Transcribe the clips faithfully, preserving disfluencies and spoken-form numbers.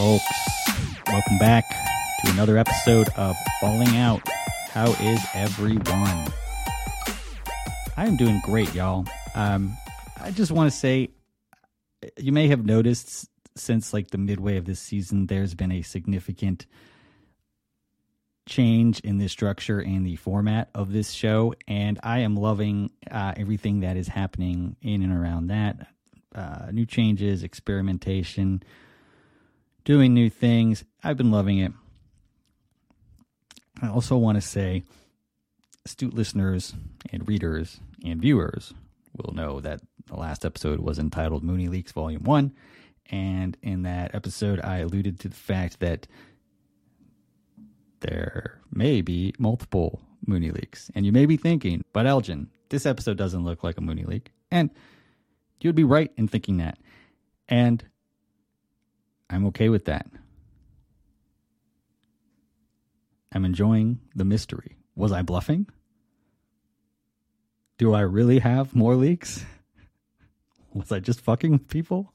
folks. Welcome back to another episode of Falling Out. How is everyone? I am doing great, y'all. Um, I just want to say, you may have noticed since like the midway of this season, there's been a significant change in the structure and the format of this show, and I am loving uh, everything that is happening in and around that. Uh, new changes, experimentation, doing new things. I've been loving it. I also want to say, astute listeners and readers and viewers will know that the last episode was entitled Mooney Leaks Volume one, and in that episode I alluded to the fact that there may be multiple Mooney Leaks. And you may be thinking, but Elgin, this episode doesn't look like a Mooney Leak. And you'd be right in thinking that. And I'm okay with that. I'm enjoying the mystery. Was I bluffing? Do I really have more leaks? Was I just fucking with people?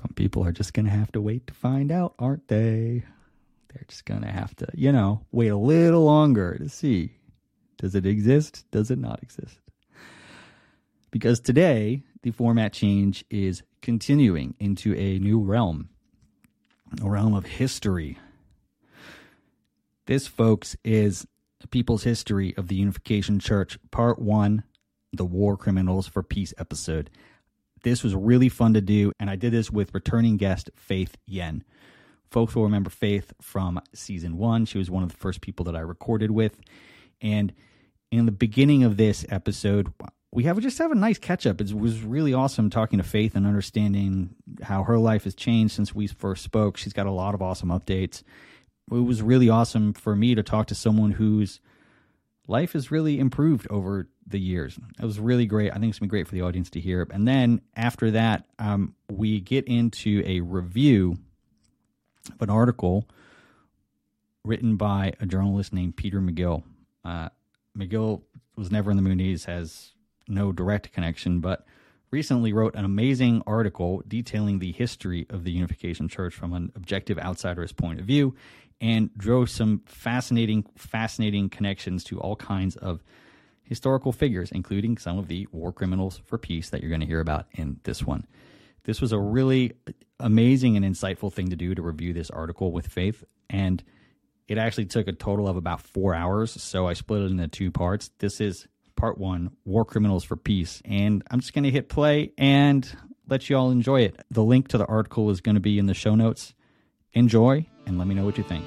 Some people are just going to have to wait to find out, aren't they? They're just going to have to, you know, wait a little longer to see. Does it exist? Does it not exist? Because today, the format change is continuing into a new realm, a realm of history. This, folks, is the People's History of the Unification Church, Part one, The War Criminals for Peace episode. This was really fun to do, and I did this with returning guest Faith Yen. Folks will remember Faith from Season one. She was one of the first people that I recorded with. And in the beginning of this episode, we have just have a nice catch-up. It was really awesome talking to Faith and understanding how her life has changed since we first spoke. She's got a lot of awesome updates. It was really awesome for me to talk to someone whose life has really improved over the years. It was really great. I think it's going to be great for the audience to hear. And then after that, um, we get into a review of an article written by a journalist named Peter McGill. Uh, McGill was never in the Moonies, has no direct connection, but recently wrote an amazing article detailing the history of the Unification Church from an objective outsider's point of view, and drew some fascinating, fascinating connections to all kinds of historical figures, including some of the war criminals for peace that you're going to hear about in this one. This was a really amazing and insightful thing to do, to review this article with Faith, and it actually took a total of about four hours, so I split it into two parts. This is part one, War Criminals for Peace, and I'm just going to hit play and let you all enjoy it. The link to the article is going to be in the show notes. Enjoy, and let me know what you think.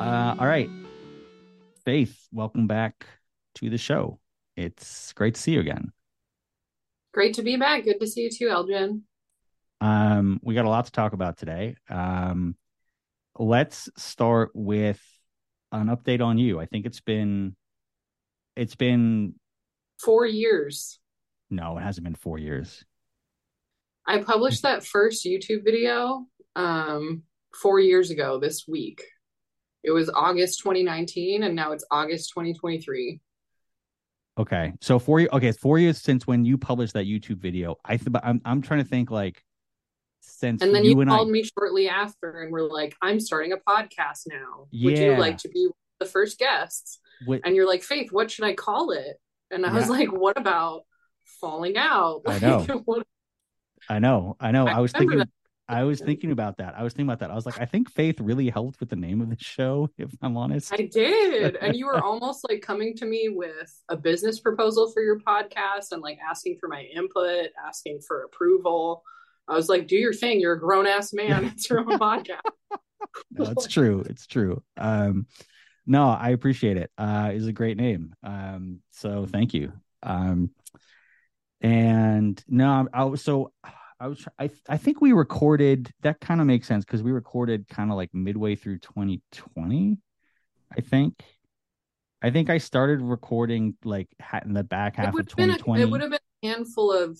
Uh, all right. Faith, welcome back to the show. It's great to see you again. Great to be back. Good to see you too, Elgin. Um, we got a lot to talk about today. Um, let's start with an update on you. I think it's been, it's been four years. No, it hasn't been four years. I published that first YouTube video um, four years ago this week. It was August twenty nineteen, and now it's August twenty twenty-three. Okay, so four years. Okay, four years since when you published that YouTube video. I th- I'm I'm trying to think like since and then you, you and called I... me shortly after, and we're like, I'm starting a podcast now. Yeah. Would you like to be the first guests? What... And you're like, Faith, what should I call it? And I yeah. was like, what about Falling Out? Like, I know. What... I know. I know. I, I was thinking. That. I was thinking about that. I was thinking about that. I was like, I think Faith really helped with the name of the show, if I'm honest. I did. And you were almost like coming to me with a business proposal for your podcast and like asking for my input, asking for approval. I was like, do your thing. You're a grown ass man. It's your own podcast. No, it's true. It's true. Um, no, I appreciate it. Uh, it's a great name. Um, so thank you. Um, and no, I was so... I was. I. I think we recorded. That kind of makes sense because we recorded kind of like midway through twenty twenty. I think. I think I started recording like in the back half of twenty twenty. A, it would have been a handful of.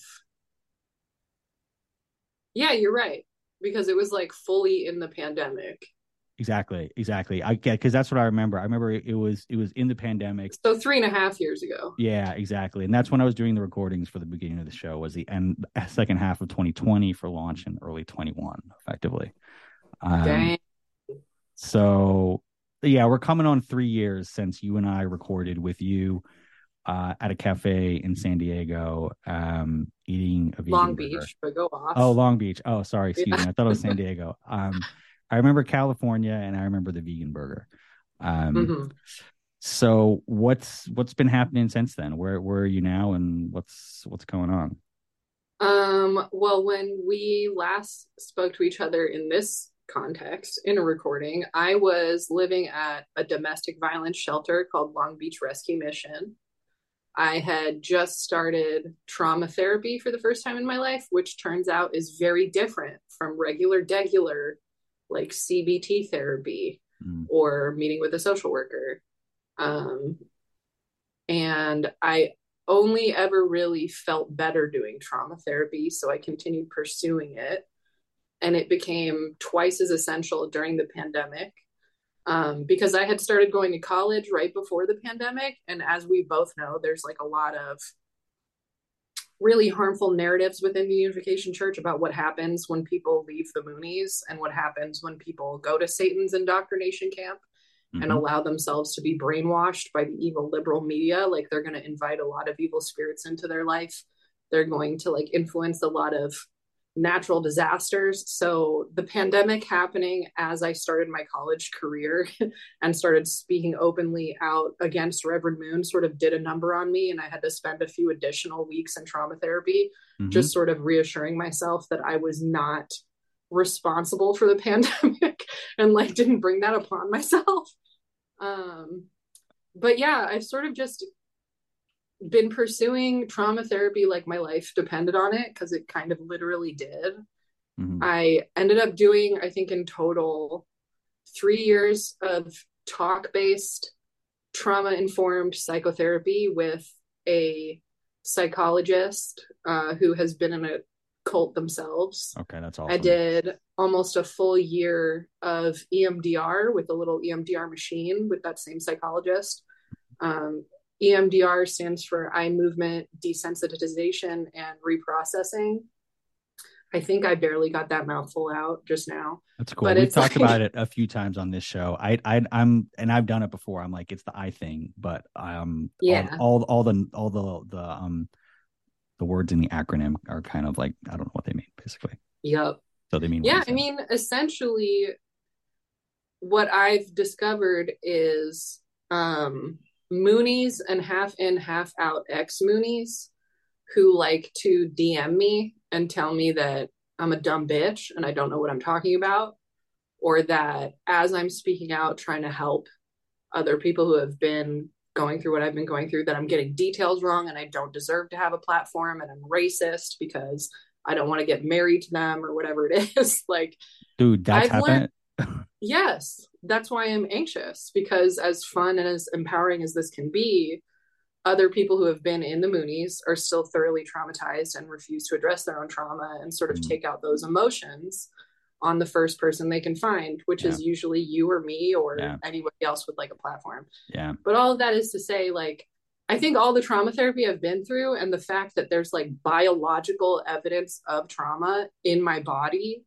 Yeah, you're right, because it was like fully in the pandemic. Exactly. Exactly. I get, because that's what I remember. I remember it, it was it was in the pandemic. So three and a half years ago. Yeah, exactly. And that's when I was doing the recordings for the beginning of the show, was the end, second half of twenty twenty for launch in early twenty-one, effectively. Um, Dang. So, yeah, we're coming on three years since you and I recorded with you uh, at a cafe in San Diego, um, eating a vegan Long Beach, burger. But go off. Oh, Long Beach. Oh, sorry. Excuse yeah. me. I thought it was San Diego. Um I remember California, and I remember the vegan burger. Um, mm-hmm. So what's what's been happening since then? Where where are you now, and what's what's going on? Um, well, when we last spoke to each other in this context, in a recording, I was living at a domestic violence shelter called Long Beach Rescue Mission. I had just started trauma therapy for the first time in my life, which turns out is very different from regular, degular like C B T therapy mm. or meeting with a social worker. Um, and I only ever really felt better doing trauma therapy. So I continued pursuing it, and it became twice as essential during the pandemic um, because I had started going to college right before the pandemic. And as we both know, there's like a lot of really harmful narratives within the Unification Church about what happens when people leave the Moonies and what happens when people go to Satan's indoctrination camp mm-hmm. and allow themselves to be brainwashed by the evil liberal media. Like, they're going to invite a lot of evil spirits into their life. They're going to like influence a lot of natural disasters. So the pandemic happening as I started my college career and started speaking openly out against Reverend Moon sort of did a number on me, and I had to spend a few additional weeks in trauma therapy mm-hmm. just sort of reassuring myself that I was not responsible for the pandemic and like didn't bring that upon myself. Um but yeah, I've sort of just been pursuing trauma therapy like my life depended on it, because it kind of literally did. Mm-hmm. I ended up doing, I think in total, three years of talk-based, trauma-informed psychotherapy with a psychologist uh, who has been in a cult themselves. Okay, that's awesome. I did almost a full year of E M D R with a little E M D R machine with that same psychologist. Um, E M D R stands for eye movement desensitization and reprocessing. I think I barely got that mouthful out just now. That's cool. But we've talked like... about it a few times on this show. I, I, I'm, and I've done it before. I'm like, it's the eye thing, but um, yeah, all, all, all the, all the, the, um, the words in the acronym are kind of like, I don't know what they mean, basically. Yep. So they mean. Yeah, I mean, essentially, what I've discovered is, um. Moonies and half in half out ex Moonies who like to D M me and tell me that I'm a dumb bitch and I don't know what I'm talking about, or that as I'm speaking out trying to help other people who have been going through what I've been going through, that I'm getting details wrong and I don't deserve to have a platform and I'm racist because I don't want to get married to them or whatever it is. Like, dude, that's happened. Yes, that's why I'm anxious, because as fun and as empowering as this can be, other people who have been in the Moonies are still thoroughly traumatized and refuse to address their own trauma and sort of mm-hmm. take out those emotions on the first person they can find, which yeah. is usually you or me or yeah. anybody else with like a platform. Yeah. But all of that is to say, like, I think all the trauma therapy I've been through and the fact that there's like biological evidence of trauma in my body,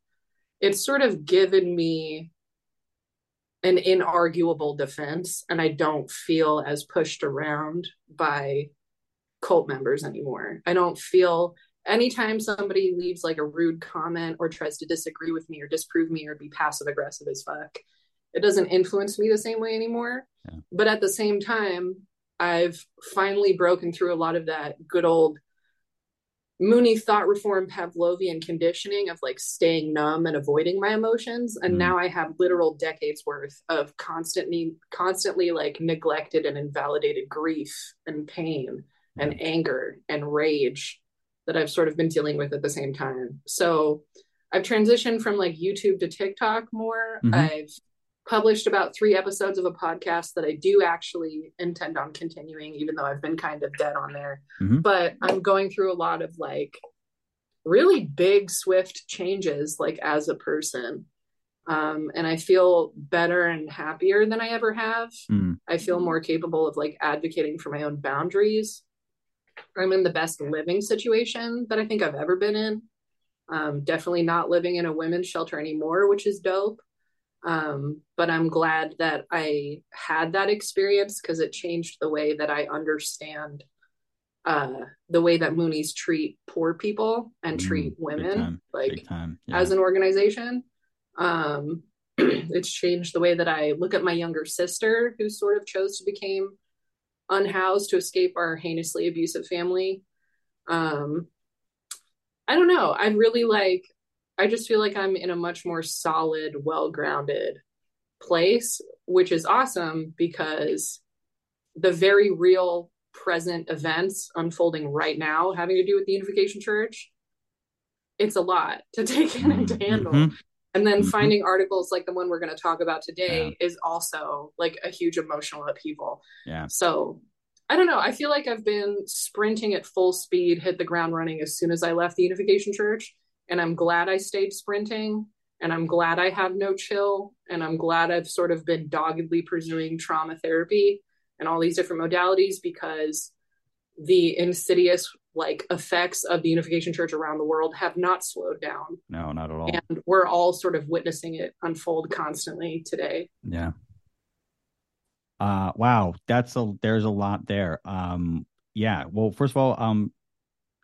it's sort of given me an inarguable defense, and I don't feel as pushed around by cult members anymore. I don't feel, anytime somebody leaves like a rude comment or tries to disagree with me or disprove me or be passive aggressive as fuck, it doesn't influence me the same way anymore. Yeah. But at the same time, I've finally broken through a lot of that good old Mooney thought reform Pavlovian conditioning of like staying numb and avoiding my emotions. And mm. now I have literal decades worth of constantly, constantly like neglected and invalidated grief and pain mm. and anger and rage that I've sort of been dealing with at the same time. So I've transitioned from like YouTube to TikTok more. Mm-hmm. I've published about three episodes of a podcast that I do actually intend on continuing, even though I've been kind of dead on there. Mm-hmm. But I'm going through a lot of like really big, swift changes, like as a person, Um, and I feel better and happier than I ever have. Mm. I feel more capable of like advocating for my own boundaries. I'm in the best living situation that I think I've ever been in. Um, definitely not living in a women's shelter anymore, which is dope. Um, but I'm glad that I had that experience because it changed the way that I understand uh, the way that Moonies treat poor people and mm, treat women, time, like yeah. as an organization. Um, it's changed the way that I look at my younger sister, who sort of chose to become unhoused to escape our heinously abusive family. Um, I don't know. I'm really like, I just feel like I'm in a much more solid, well-grounded place, which is awesome because the very real present events unfolding right now, having to do with the Unification Church, it's a lot to take in and to handle. Mm-hmm. And then mm-hmm. finding articles like the one we're going to talk about today yeah. is also like a huge emotional upheaval. Yeah. So I don't know. I feel like I've been sprinting at full speed, hit the ground running as soon as I left the Unification Church. And I'm glad I stayed sprinting, and I'm glad I have no chill. And I'm glad I've sort of been doggedly pursuing trauma therapy and all these different modalities, because the insidious like effects of the Unification Church around the world have not slowed down. No, not at all. And we're all sort of witnessing it unfold constantly today. Yeah. Uh, wow. That's a, there's a lot there. Um, yeah. Well, first of all, um,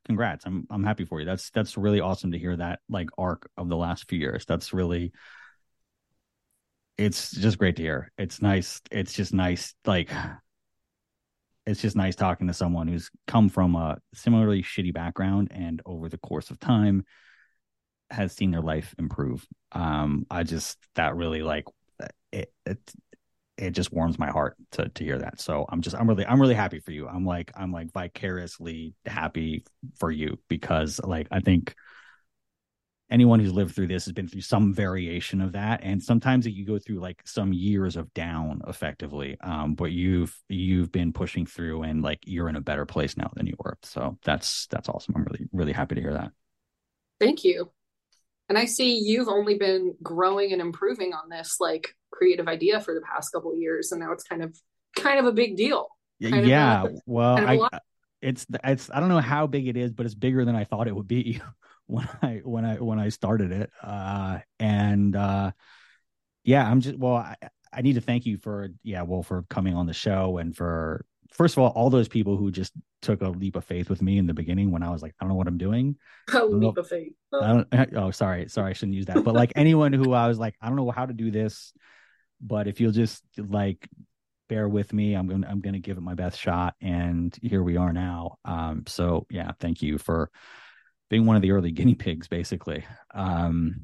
congrats. I'm, I'm happy for you. That's, that's really awesome to hear that like arc of the last few years. That's really, it's just great to hear. It's nice. It's just nice. Like, it's just nice talking to someone who's come from a similarly shitty background and over the course of time has seen their life improve. Um, I just, that really like, it, it, it just warms my heart to to hear that. So I'm just, I'm really, I'm really happy for you. I'm like, I'm like vicariously happy for you because like, I think anyone who's lived through this has been through some variation of that. And sometimes you go through like some years of down effectively. Um, but you've, you've been pushing through and like, you're in a better place now than you were. So that's, that's awesome. I'm really, really happy to hear that. Thank you. And I see you've only been growing and improving on this like creative idea for the past couple of years. And now it's kind of, kind of a big deal. Yeah. Of, well, kind of I, it's, it's, I don't know how big it is, but it's bigger than I thought it would be. when I, when I, when I started it. Uh, and, uh, yeah, I'm just, well, I, I need to thank you for, yeah, well, for coming on the show and for, first of all, all those people who just took a leap of faith with me in the beginning when I was like, I don't know what I'm doing. Oh, leap of faith. Oh. I don't, oh, sorry. Sorry. I shouldn't use that. But like anyone who I was like, I don't know how to do this, but if you'll just like bear with me, I'm going to, I'm going to give it my best shot. And here we are now. Um, so yeah, thank you for being one of the early guinea pigs, basically. Um,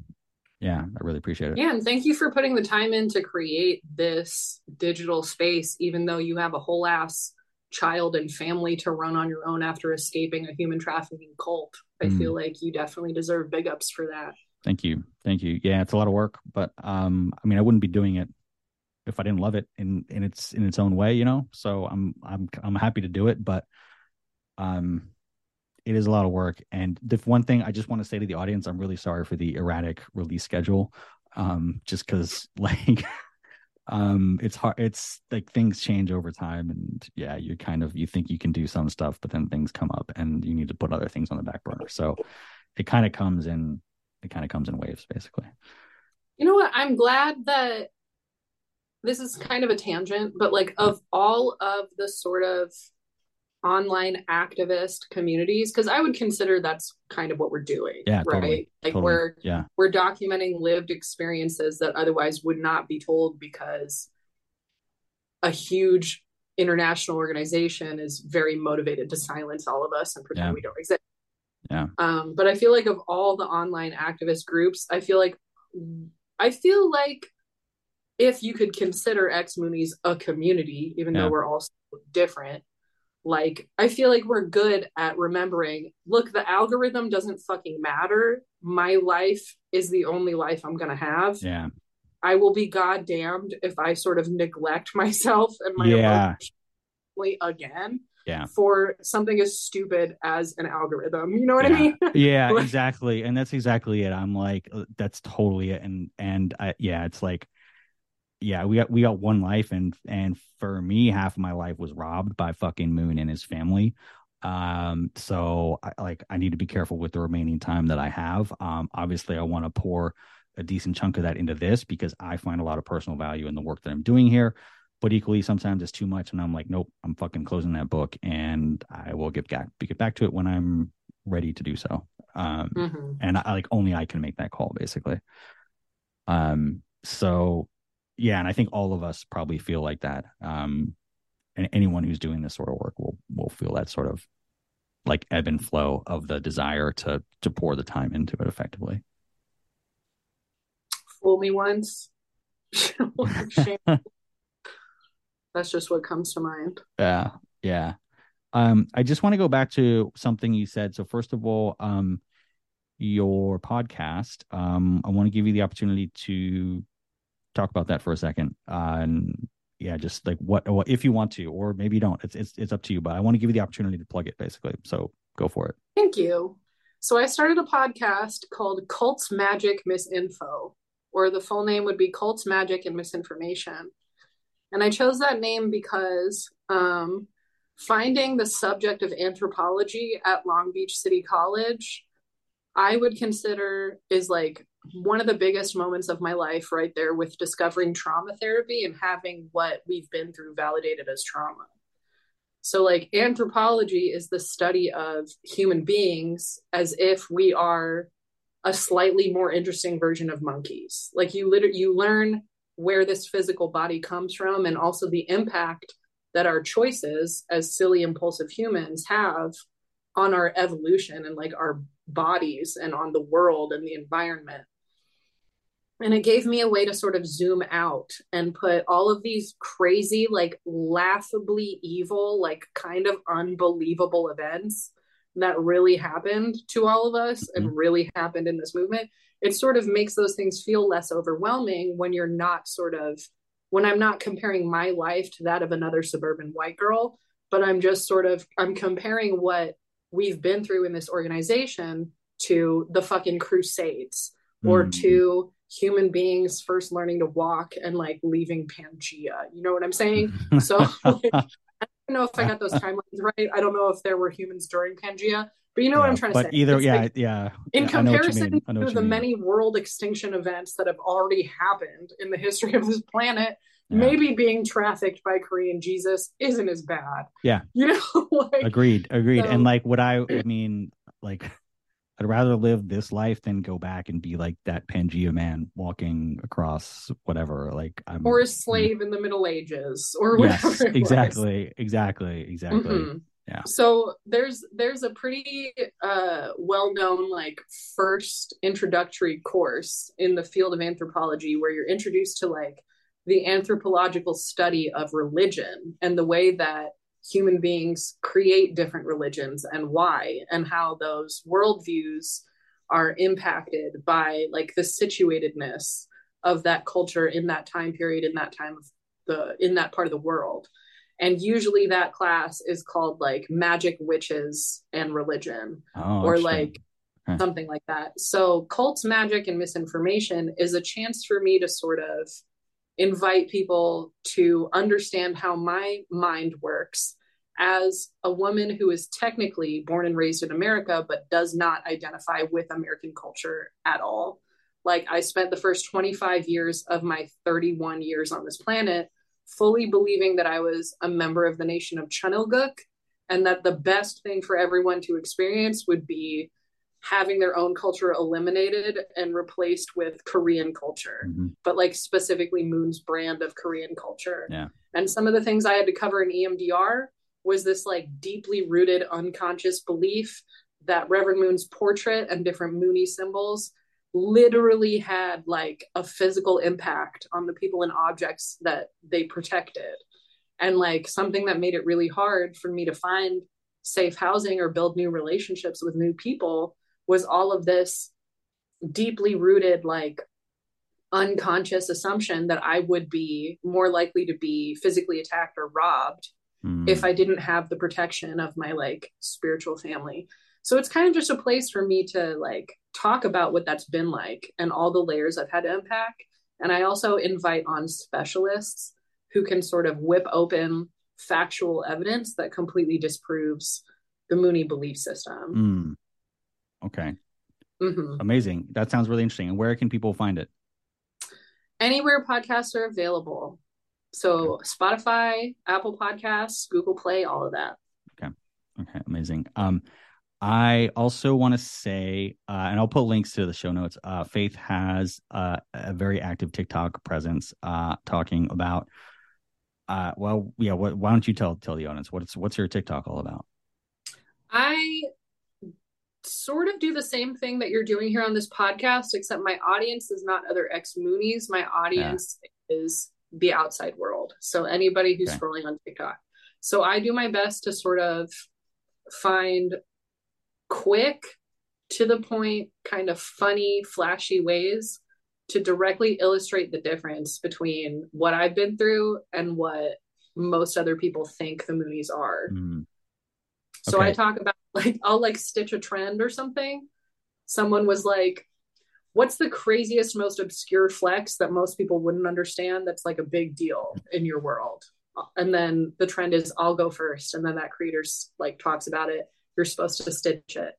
yeah, I really appreciate it. Yeah, and thank you for putting the time in to create this digital space, even though you have a whole ass child and family to run on your own after escaping a human trafficking cult. I mm. feel like you definitely deserve big ups for that. Thank you. Thank you. Yeah, it's a lot of work, but um, I mean, I wouldn't be doing it if I didn't love it in, in its in its own way, you know? So I'm I'm I'm happy to do it, but um it is a lot of work. And the one thing I just want to say to the audience, I'm really sorry for the erratic release schedule. Um, just cause like, um, it's hard. It's like things change over time and yeah, you kind of, you think you can do some stuff, but then things come up and you need to put other things on the back burner. So it kind of comes in, it kind of comes in waves basically. You know what? I'm glad that this is kind of a tangent, but like of all of the sort of online activist communities, because I would consider that's kind of what we're doing, yeah, right? Totally, like totally. we're yeah. we're documenting lived experiences that otherwise would not be told because a huge international organization is very motivated to silence all of us and pretend yeah. we don't exist. Yeah. Um, but I feel like of all the online activist groups, I feel like I feel like if you could consider Ex Moonies a community, even yeah. though we're all so different. Like, I feel like we're good at remembering, look, the algorithm doesn't fucking matter. My life is the only life I'm going to have. Yeah. I will be goddamned if I sort of neglect myself and my yeah. emotions again. yeah. for something as stupid as an algorithm. You know what yeah. I mean? Yeah, like, exactly. And that's exactly it. I'm like, that's totally it. And, and I, yeah, it's like, yeah, we got, we got one life. And, and for me, half of my life was robbed by fucking Moon and his family. Um, so I, like, I need to be careful with the remaining time that I have. Um, obviously I want to pour a decent chunk of that into this because I find a lot of personal value in the work that I'm doing here, but equally sometimes it's too much. And I'm like, nope, I'm fucking closing that book and I will get back, get back to it when I'm ready to do so. Um, mm-hmm. and I like, only I can make that call basically. Um, so yeah. And I think all of us probably feel like that. Um, and anyone who's doing this sort of work will, will feel that sort of like ebb and flow of the desire to, to pour the time into it effectively. Fool me once. That's just what comes to mind. Yeah. Yeah. Um, I just want to go back to something you said. So first of all, um, your podcast, um, I want to give you the opportunity to talk about that for a second. Uh, and yeah, just like what, what, if you want to, or maybe you don't, it's, it's, it's up to you, but I want to give you the opportunity to plug it basically. So go for it. Thank you. So I started a podcast called Cults Magic Misinfo, or the full name would be Cults Magic and Misinformation. And I chose that name because um, finding the subject of anthropology at Long Beach City College, I would consider is like one of the biggest moments of my life right there with discovering trauma therapy and having what we've been through validated as trauma. So like anthropology is the study of human beings as if we are a slightly more interesting version of monkeys. Like you literally, you learn where this physical body comes from and also the impact that our choices as silly, impulsive humans have on our evolution and like our bodies and on the world and the environment. And it gave me a way to sort of zoom out and put all of these crazy, like laughably evil, like kind of unbelievable events that really happened to all of us mm-hmm. and really happened in this movement. It sort of makes those things feel less overwhelming when you're not sort of, when I'm not comparing my life to that of another suburban white girl, but I'm just sort of, I'm comparing what we've been through in this organization to the fucking Crusades mm. or to human beings first learning to walk and like leaving Pangea. You know what I'm saying? So like, I don't know if I got those timelines right. I don't know if there were humans during Pangea, but you know yeah, what I'm trying to say. But either, it's yeah, like, yeah. In yeah, comparison to the mean. many world extinction events that have already happened in the history of this planet, yeah. maybe being trafficked by Korean Jesus isn't as bad. Yeah. You know? Like, agreed, agreed. So, and like what I, I mean, like I'd rather live this life than go back and be like that Pangea man walking across whatever, like I'm or a slave in the Middle Ages or whatever. Yes, exactly, was. exactly, exactly. Mm-hmm. Yeah. So there's there's a pretty uh, well-known like first introductory course in the field of anthropology where you're introduced to like the anthropological study of religion and the way that human beings create different religions and why, and how those worldviews are impacted by like the situatedness of that culture in that time period, in that time of the, in that part of the world. And usually that class is called like magic, witches, and religion, oh, or like okay. something like that. So Cults, Magic, and Misinformation is a chance for me to sort of invite people to understand how my mind works as a woman who is technically born and raised in America, but does not identify with American culture at all. Like I spent the first twenty-five years of my thirty-one years on this planet, fully believing that I was a member of the nation of Chunilguk and that the best thing for everyone to experience would be having their own culture eliminated and replaced with Korean culture, mm-hmm. but like specifically Moon's brand of Korean culture. Yeah. And some of the things I had to cover in E M D R was this like deeply rooted unconscious belief that Reverend Moon's portrait and different Mooney symbols literally had like a physical impact on the people and objects that they protected. And like something that made it really hard for me to find safe housing or build new relationships with new people was all of this deeply rooted, like unconscious assumption that I would be more likely to be physically attacked or robbed mm. if I didn't have the protection of my like spiritual family. So it's kind of just a place for me to like talk about what that's been like and all the layers I've had to unpack. And I also invite on specialists who can sort of whip open factual evidence that completely disproves the Mooney belief system. Mm. Okay. Mm-hmm. Amazing. That sounds really interesting. And where can people find it? Anywhere podcasts are available. So okay. Spotify, Apple Podcasts, Google Play, all of that. Okay. Okay. Amazing. Um, I also want to say, uh, and I'll put links to the show notes. Uh, Faith has uh, a very active TikTok presence, uh, talking about, uh, well, yeah. What, why don't you tell tell the audience what's what's your TikTok all about? I sort of do the same thing that you're doing here on this podcast, except my audience is not other ex-Moonies. My audience yeah. is the outside world. So anybody who's okay. scrolling on TikTok. So I do my best to sort of find quick, to the point, kind of funny, flashy ways to directly illustrate the difference between what I've been through and what most other people think the Moonies are. Mm. Okay. So I talk about like, I'll like stitch a trend or something. Someone was like, what's the craziest, most obscure flex that most people wouldn't understand that's like a big deal in your world? And then the trend is, I'll go first. And then that creator like talks about it. You're supposed to stitch it.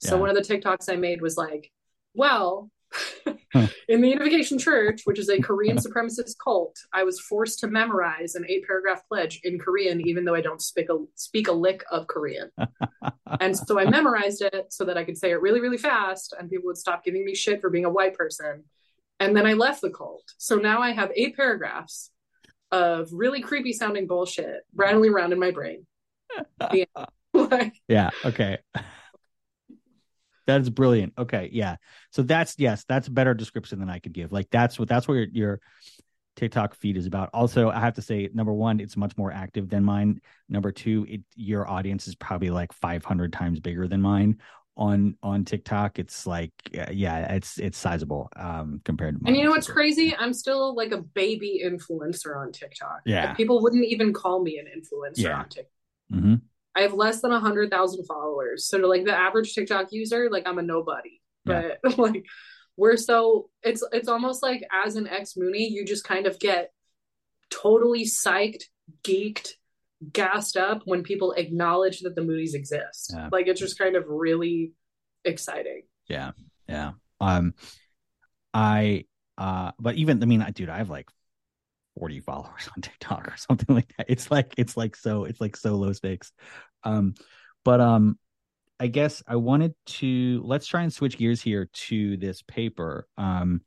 So yeah. one of the TikToks I made was like, well, in the Unification Church, which is a Korean supremacist cult, I was forced to memorize an eight paragraph pledge in Korean, even though I don't speak a, speak a lick of Korean. And so I memorized it so that I could say it really, really fast. And people would stop giving me shit for being a white person. And then I left the cult. So now I have eight paragraphs of really creepy sounding bullshit rattling around in my brain. Yeah. Like, yeah. Okay. That is brilliant. Okay. Yeah. So that's, yes, that's a better description than I could give. Like that's what, that's what your, your TikTok feed is about. Also, I have to say, number one, it's much more active than mine. Number two, it, your audience is probably like five hundred times bigger than mine on, on TikTok. It's like, yeah, it's, it's sizable um, compared to mine. And you know what's crazy? I'm still like a baby influencer on TikTok. Yeah. Like, people wouldn't even call me an influencer yeah. on TikTok. Mm-hmm. I have less than one hundred thousand followers. So to like the average TikTok user, like I'm a nobody. But yeah. like we're so, it's it's almost like as an ex-Mooney, you just kind of get totally psyched, geeked, gassed up when people acknowledge that the Moonies exist. Yeah. Like it's just kind of really exciting. Yeah, yeah. Um, I, uh, but even, I mean, I, dude, I have like forty followers on TikTok or something like that. It's like, it's like, so it's like so low stakes. Um, but um, I guess I wanted to, let's try and switch gears here to this paper. Um,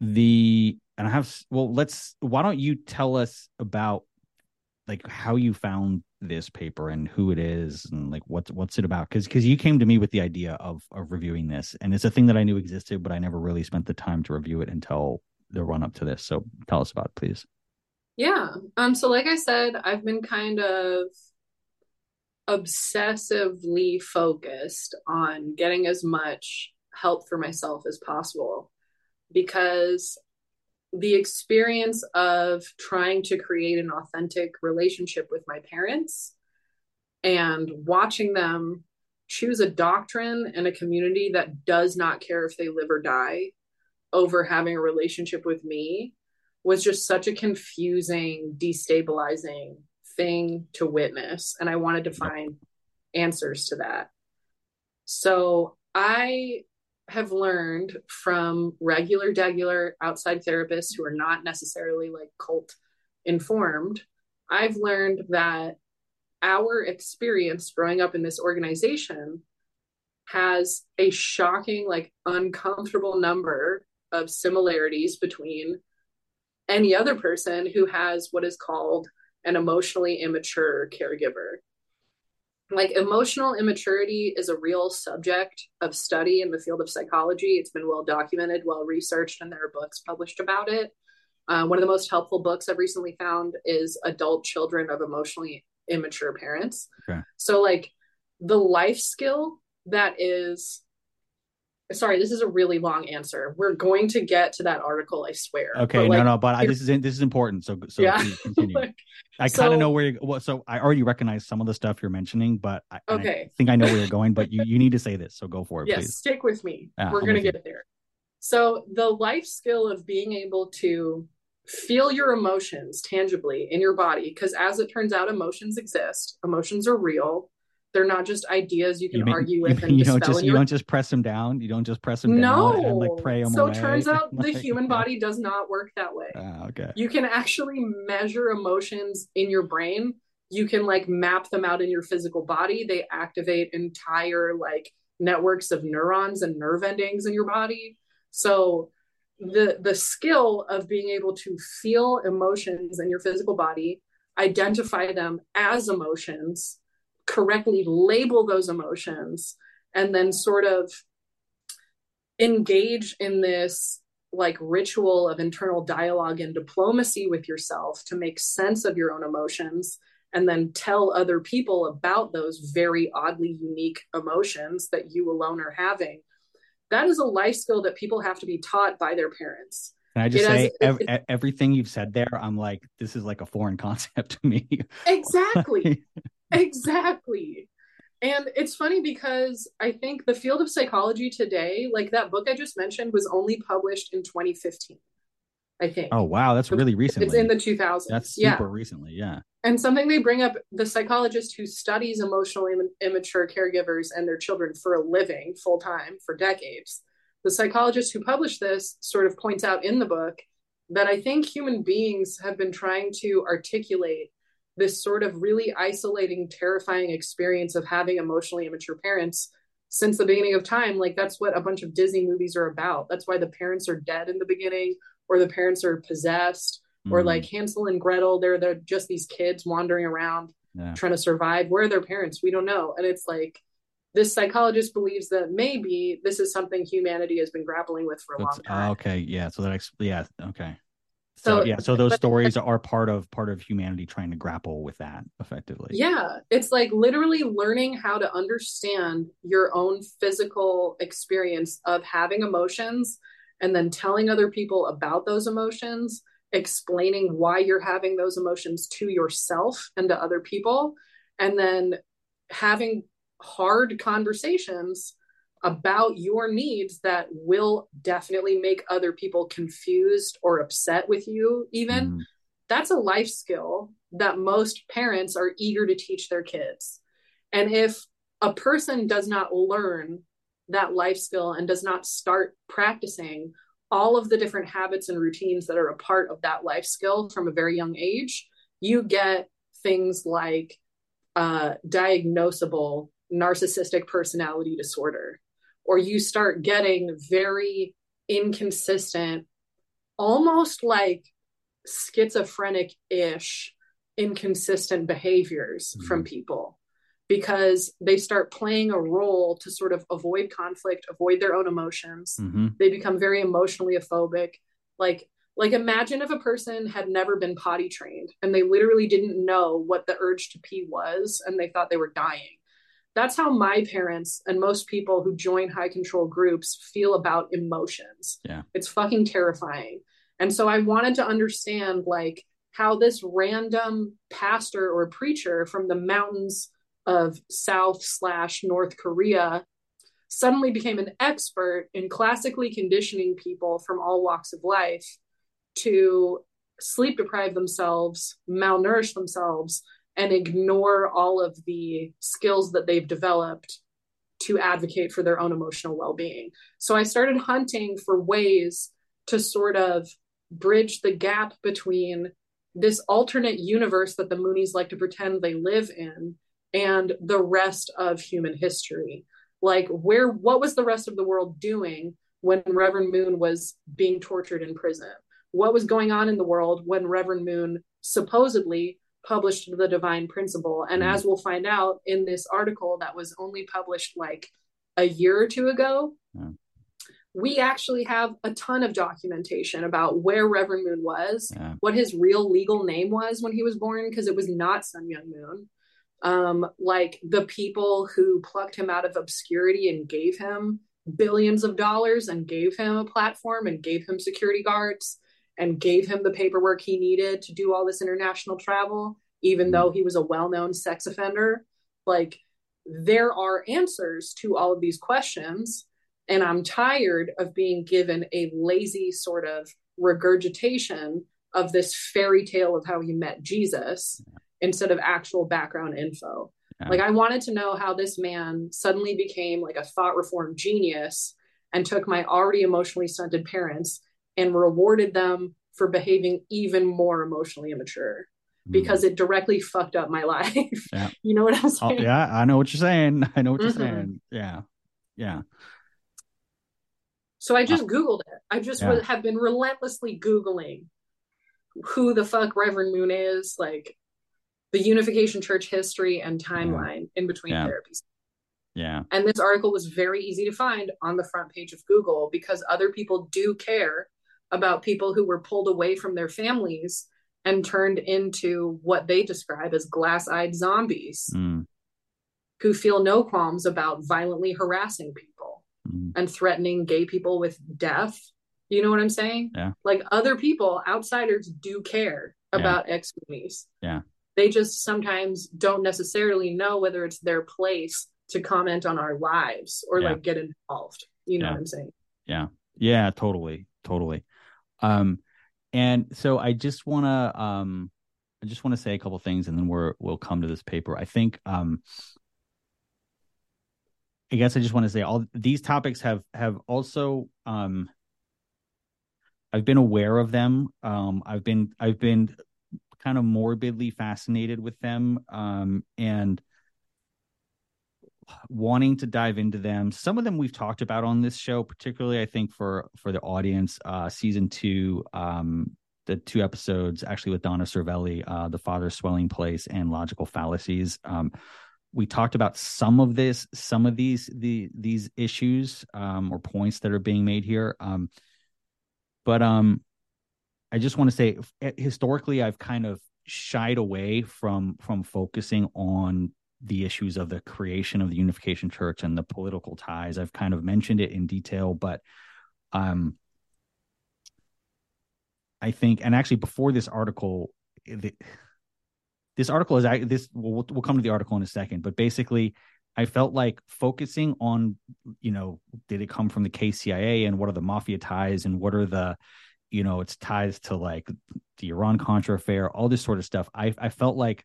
the, and I have, well, let's, why don't you tell us about like how you found this paper and who it is and like, what's, what's it about? Cause, cause you came to me with the idea of, of reviewing this, and it's a thing that I knew existed, but I never really spent the time to review it until the run up to this. So tell us about it, please. Yeah. Um, so like I said, I've been kind of obsessively focused on getting as much help for myself as possible, because the experience of trying to create an authentic relationship with my parents and watching them choose a doctrine and a community that does not care if they live or die over having a relationship with me was just such a confusing, destabilizing thing to witness. And I wanted to find answers to that. So I have learned from regular, degular outside therapists who are not necessarily like cult informed. I've learned that our experience growing up in this organization has a shocking, like uncomfortable number of similarities between any other person who has what is called an emotionally immature caregiver. Like emotional immaturity is a real subject of study in the field of psychology. It's been well documented, well researched, and there are books published about it. Uh, one of the most helpful books I've recently found is Adult Children of Emotionally Immature Parents. Okay. So like the life skill that is Sorry, this is a really long answer. We're going to get to that article, I swear. Okay, but like, no, no, but I, this is this is important. So, so yeah. continue. like, I kind of so, know where. You, well, so I already recognize some of the stuff you're mentioning, but I, okay. I think I know where you're going. But you, you need to say this, so go for it. Yes, please. Stick with me. Yeah, We're I'm gonna get there. So the life skill of being able to feel your emotions tangibly in your body, because as it turns out, emotions exist. Emotions are real. They're not just ideas you can you mean, argue with. And you don't just you don't just press them down. You don't just press them no. down and like pray them away. So it turns out the human body does not work that way. Oh, okay. You can actually measure emotions in your brain. You can like map them out in your physical body. They activate entire like networks of neurons and nerve endings in your body. So the the skill of being able to feel emotions in your physical body, identify them as emotions, correctly label those emotions, and then sort of engage in this like ritual of internal dialogue and diplomacy with yourself to make sense of your own emotions, and then tell other people about those very oddly unique emotions that you alone are having. That is a life skill that people have to be taught by their parents. And I just it say has, ev- it, everything you've said there, I'm like, this is like a foreign concept to me. Exactly. Exactly. And it's funny because I think the field of psychology today, like that book I just mentioned was only published in twenty fifteen, I think. Oh, wow. That's really recently. It's in the two thousands. That's super yeah. recently. Yeah. And something they bring up, the psychologist who studies emotionally immature caregivers and their children for a living full time for decades, the psychologist who published this sort of points out in the book that I think human beings have been trying to articulate this sort of really isolating, terrifying experience of having emotionally immature parents since the beginning of time. Like that's what a bunch of Disney movies are about. That's why the parents are dead in the beginning, or the parents are possessed, mm-hmm. or like Hansel and Gretel, they're, they're just these kids wandering around yeah. trying to survive. Where are their parents? We don't know. And it's like, this psychologist believes that maybe this is something humanity has been grappling with for a That's, long time. Okay. Yeah. So that, ex- yeah. Okay. So, so yeah, so those but, stories are part of part of humanity trying to grapple with that effectively. Yeah, it's like literally learning how to understand your own physical experience of having emotions, and then telling other people about those emotions, explaining why you're having those emotions to yourself and to other people, and then having hard conversations about your needs that will definitely make other people confused or upset with you even. Mm. That's a life skill that most parents are eager to teach their kids. And if a person does not learn that life skill and does not start practicing all of the different habits and routines that are a part of that life skill from a very young age, you get things like uh, diagnosable narcissistic personality disorder. Or you start getting very inconsistent, almost like schizophrenic-ish, inconsistent behaviors mm-hmm. from people, because they start playing a role to sort of avoid conflict, avoid their own emotions. Mm-hmm. They become very emotionally aphobic. Like, like imagine if a person had never been potty trained and they literally didn't know what the urge to pee was and they thought they were dying. That's how my parents and most people who join high control groups feel about emotions. Yeah. It's fucking terrifying. And so I wanted to understand like how this random pastor or preacher from the mountains of South slash North Korea suddenly became an expert in classically conditioning people from all walks of life to sleep deprive themselves, malnourish themselves, and ignore all of the skills that they've developed to advocate for their own emotional well-being. So I started hunting for ways to sort of bridge the gap between this alternate universe that the Moonies like to pretend they live in and the rest of human history. Like where, what was the rest of the world doing when Reverend Moon was being tortured in prison? What was going on in the world when Reverend Moon supposedly published the Divine Principle? And as we'll find out in this article that was only published like a year or two ago, yeah. we actually have a ton of documentation about where Reverend Moon was, yeah. what his real legal name was when he was born, because it was not Sun Myung Moon. Um, like the people who plucked him out of obscurity and gave him billions of dollars and gave him a platform and gave him security guards and gave him the paperwork he needed to do all this international travel, even though he was a well-known sex offender. Like, there are answers to all of these questions, and I'm tired of being given a lazy sort of regurgitation of this fairy tale of how he met Jesus instead of actual background info. Yeah. Like, I wanted to know how this man suddenly became like a thought reform genius and took my already emotionally stunted parents and rewarded them for behaving even more emotionally immature, because it directly fucked up my life. Yeah. You know what I'm saying? Oh, yeah, I know what you're saying. I know what you're mm-hmm. saying. Yeah. Yeah. So I just Googled it. I just yeah. have been relentlessly Googling who the fuck Reverend Moon is, like the Unification Church history and timeline yeah. in between yeah. therapies. Yeah. And this article was very easy to find on the front page of Google, because other people do care about people who were pulled away from their families and turned into what they describe as glass-eyed zombies mm. who feel no qualms about violently harassing people mm. and threatening gay people with death. You know what I'm saying? Yeah. Like, other people, outsiders, do care about yeah. ex-Goonies. Yeah. They just sometimes don't necessarily know whether it's their place to comment on our lives or yeah. like get involved. You know yeah. what I'm saying? Yeah. Yeah, totally. Totally. Um, And so I just want to um, I just want to say a couple things, and then we're, we'll come to this paper. I think um, I guess I just want to say all these topics have have also um, I've been aware of them. Um, I've been I've been kind of morbidly fascinated with them um, and wanting to dive into them. Some of them we've talked about on this show, particularly I think for for the audience, uh season two, um the two episodes actually with Donna Cervelli, uh The Father's Swelling Place and Logical Fallacies. Um we talked about some of this some of these the these issues um or points that are being made here, um but um I just want to say historically I've kind of shied away from from focusing on the issues of the creation of the Unification Church and the political ties. I've kind of mentioned it in detail, but um, I think, and actually before this article, the, this article is, I, this, we'll, we'll come to the article in a second, but basically I felt like focusing on, you know, did it come from the K C I A and what are the mafia ties and what are the, you know, its ties to like the Iran-Contra affair, all this sort of stuff. I I felt like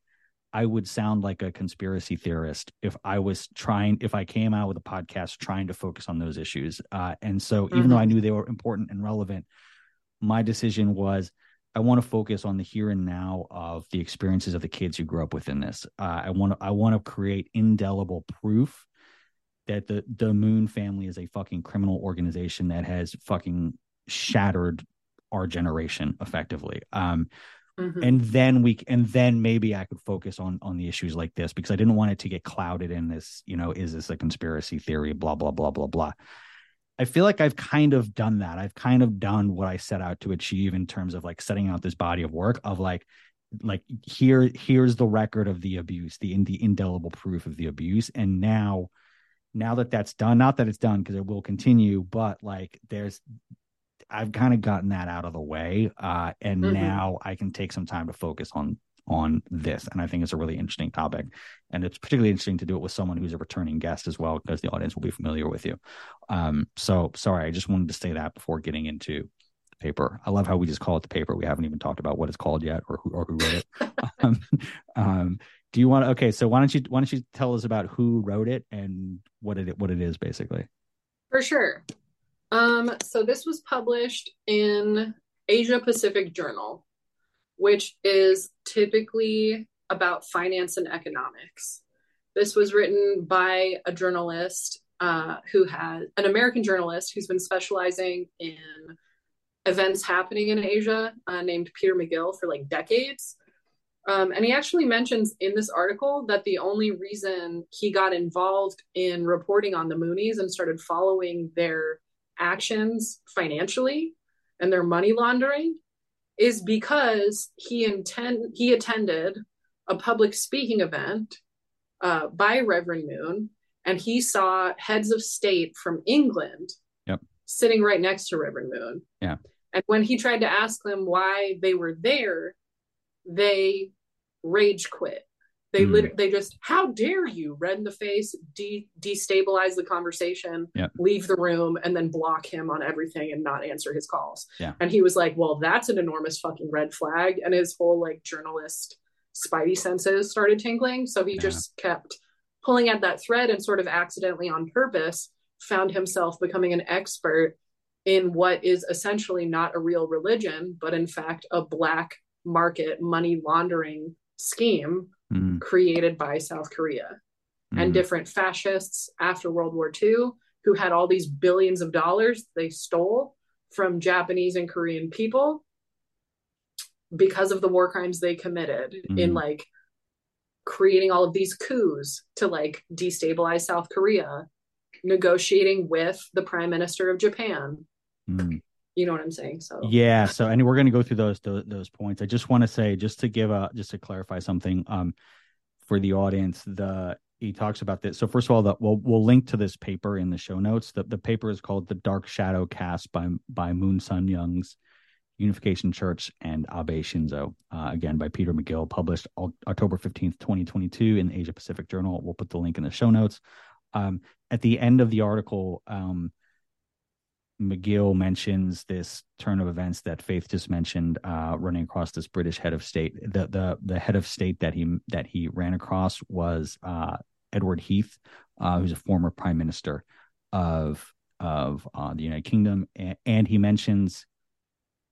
I would sound like a conspiracy theorist if I was trying, if I came out with a podcast trying to focus on those issues. Uh, and so even mm-hmm. though I knew they were important and relevant, my decision was I want to focus on the here and now of the experiences of the kids who grew up within this. Uh, I want to, I want to create indelible proof that the, the Moon family is a fucking criminal organization that has fucking shattered our generation effectively. Um, Mm-hmm. And then we, and then maybe I could focus on on the issues like this, because I didn't want it to get clouded in this, you know, is this a conspiracy theory, blah, blah, blah, blah, blah. I feel like I've kind of done that. I've kind of done what I set out to achieve in terms of like setting out this body of work of like, like here, here's the record of the abuse, the, in, the indelible proof of the abuse. And now, now that that's done, not that it's done because it will continue, but like there's, I've kind of gotten that out of the way. Uh, and mm-hmm. now I can take some time to focus on, on this. And I think it's a really interesting topic, and it's particularly interesting to do it with someone who's a returning guest as well, because the audience will be familiar with you. Um, so sorry, I just wanted to say that before getting into the paper. I love how we just call it the paper. We haven't even talked about what it's called yet or who, or who wrote it. um, um, do you want to, okay. So why don't you, why don't you tell us about who wrote it and what it, what it is basically? For sure. Um, so this was published in Asia Pacific Journal, which is typically about finance and economics. This was written by a journalist uh, who had an American journalist who's been specializing in events happening in Asia, uh, named Peter McGill, for like decades. Um, and he actually mentions in this article that the only reason he got involved in reporting on the Moonies and started following their actions financially and their money laundering is because he intend he attended a public speaking event uh, by Reverend Moon And he saw heads of state from England yep. sitting right next to Reverend Moon. Yeah. And when he tried to ask them why they were there, they rage quit. They mm. lit- they just, how dare you, red in the face, de- destabilize the conversation, yep. leave the room, and then block him on everything and not answer his calls. Yeah. And he was like, well, that's an enormous fucking red flag. And his whole like journalist spidey senses started tingling. So he yeah. just kept pulling at that thread and sort of accidentally on purpose found himself becoming an expert in what is essentially not a real religion, but in fact, a black market money laundering scheme mm. created by South Korea mm. and different fascists after World War Two who had all these billions of dollars they stole from Japanese and Korean people because of the war crimes they committed mm. in like creating all of these coups to like destabilize South Korea, negotiating with the Prime Minister of Japan. Mm. You know what I'm saying? So yeah. So, and we're going to go through those, those, those points. I just want to say, just to give a, just to clarify something um, for the audience, the, he talks about this. So first of all, the, we'll, we'll link to this paper in the show notes. The, the paper is called The Dark Shadow Cast by, by Moon Sun Young's Unification Church and Abe Shinzo, uh, again, by Peter McGill, published October fifteenth, twenty twenty-two in the Asia Pacific Journal. We'll put the link in the show notes. Um, at the end of the article, um, McGill mentions this turn of events that Faith just mentioned, uh, running across this British head of state. The the the head of state that he that he ran across was uh, Edward Heath, uh, who's a former prime minister of of uh, the United Kingdom, and, and he mentions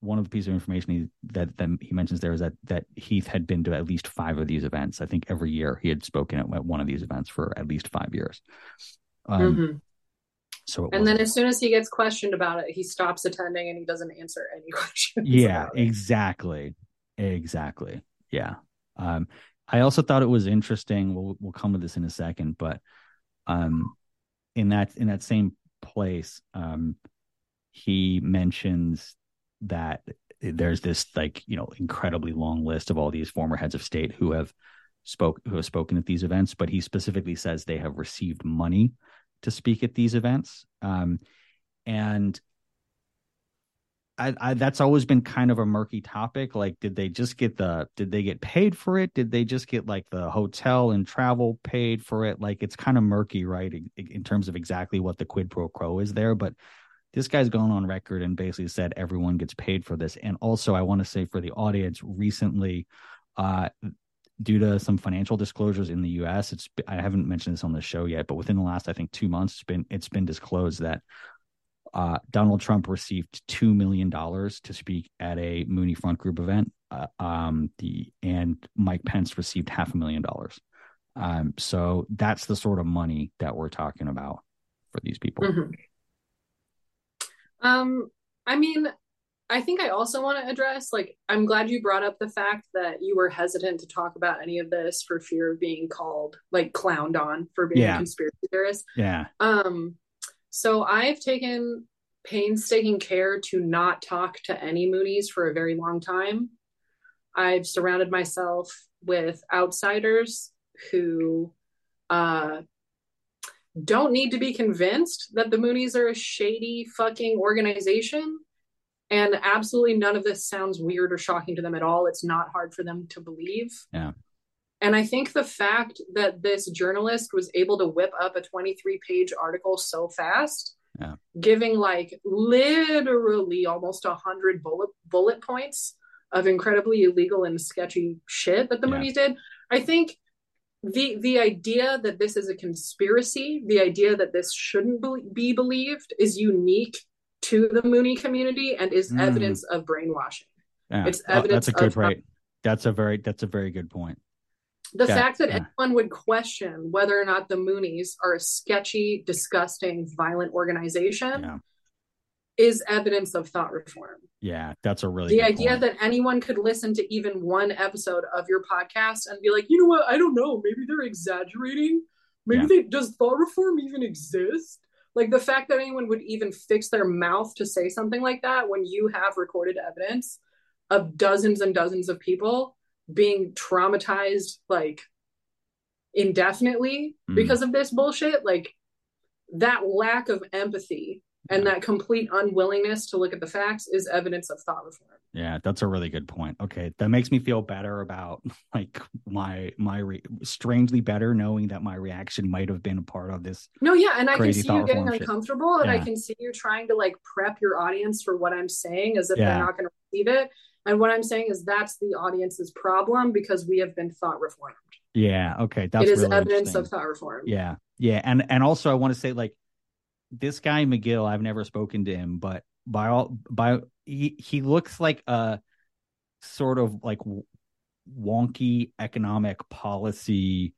one of the pieces of information he, that that he mentions there is that that Heath had been to at least five of these events. I think every year he had spoken at one of these events for at least five years. Um, mm-hmm. So and then as soon as he gets questioned about it, he stops attending and he doesn't answer any questions. Yeah, exactly. Exactly. Yeah. Um, I also thought it was interesting. We'll we'll come to this in a second, but um, in that in that same place, um, he mentions that there's this like, you know, incredibly long list of all these former heads of state who have spoke who have spoken at these events, but he specifically says they have received money to speak at these events. Um, and I, I, that's always been kind of a murky topic. Like, did they just get the, did they get paid for it? Did they just get like the hotel and travel paid for it? Like, it's kind of murky, right? In, in terms of exactly what the quid pro quo is there. But this guy's gone on record and basically said everyone gets paid for this. And also I want to say for the audience recently, uh, due to some financial disclosures in the U S, it's I haven't mentioned this on the show yet, but within the last, I think, two months, it's been it's been disclosed that uh, Donald Trump received two million dollars to speak at a Mooney Front Group event, uh, um, the and Mike Pence received half a million dollars. Um, so that's the sort of money that we're talking about for these people. Mm-hmm. Um, I mean. I think I also want to address, like, I'm glad you brought up the fact that you were hesitant to talk about any of this for fear of being called, like, clowned on for being yeah. a conspiracy theorist. Yeah. Um. So I've taken painstaking care to not talk to any Moonies for a very long time. I've surrounded myself with outsiders who uh, don't need to be convinced that the Moonies are a shady fucking organization. And absolutely none of this sounds weird or shocking to them at all. It's not hard for them to believe. Yeah. And I think the fact that this journalist was able to whip up a twenty-three page article so fast, yeah. giving like literally almost one hundred bullet bullet points of incredibly illegal and sketchy shit that the yeah. Moonies did, I think the the idea that this is a conspiracy, the idea that this shouldn't be believed is unique to the Mooney community and is mm. evidence of brainwashing. Yeah. It's evidence oh, that's a good of right. That's a very that's a very good point. The that, fact that yeah. anyone would question whether or not the Moonies are a sketchy, disgusting, violent organization yeah. is evidence of thought reform. Yeah, that's a really the good idea point. That anyone could listen to even one episode of your podcast and be like, you know what, I don't know, maybe they're exaggerating. Maybe yeah. they does thought reform even exist? Like, the fact that anyone would even fix their mouth to say something like that when you have recorded evidence of dozens and dozens of people being traumatized, like, indefinitely mm. because of this bullshit. Like, that lack of empathy and that complete unwillingness to look at the facts is evidence of thought reform. Yeah, that's a really good point. Okay, that makes me feel better about like my my re- strangely better knowing that my reaction might have been a part of this. No, yeah, and I can see you getting uncomfortable, shit. and yeah. I can see you trying to like prep your audience for what I'm saying as if yeah. they're not going to receive it. And what I'm saying is that's the audience's problem because we have been thought reformed. Yeah, okay, that's it is really evidence of thought reform. Yeah, yeah, and and also I want to say like. This guy McGill, I've never spoken to him, but by all by he, he looks like a sort of like wonky economic policy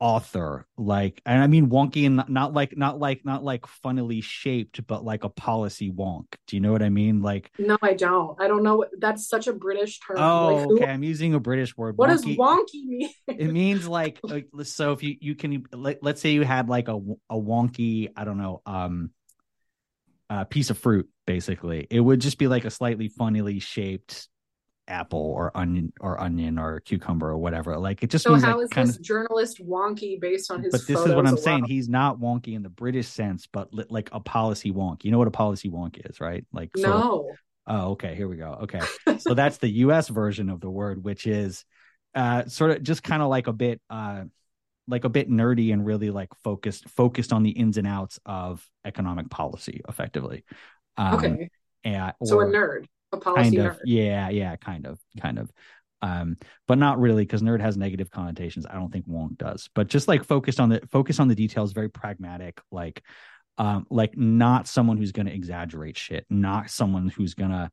author, like, and I mean wonky and not, not like not like not like funnily shaped, but like a policy wonk. Do you know what I mean? Like, no, I don't. I don't know. What, that's such a British term. Oh, like, who, okay. I'm using a British word. What wonky, does wonky mean? It means like, like so. If you you can let, let's say you had like a a wonky, I don't know, um, a piece of fruit. Basically, it would just be like a slightly funnily shaped apple or onion or onion or cucumber or whatever. Like it just so means how like is kind this of, journalist wonky based on his but this is what I'm saying. He's not wonky in the British sense, but li- like a policy wonk. You know what a policy wonk is, right? Like no sort of, oh okay here we go okay so that's the U S version of the word, which is uh sort of just kind of like a bit uh like a bit nerdy and really like focused focused on the ins and outs of economic policy effectively. um, okay yeah so a nerd A policy kind of, nerd. Yeah, yeah, kind of, kind of. Um, but not really, because nerd has negative connotations. I don't think wonk does. But just like focused on the focus on the details, very pragmatic, like um, like not someone who's gonna exaggerate shit, not someone who's gonna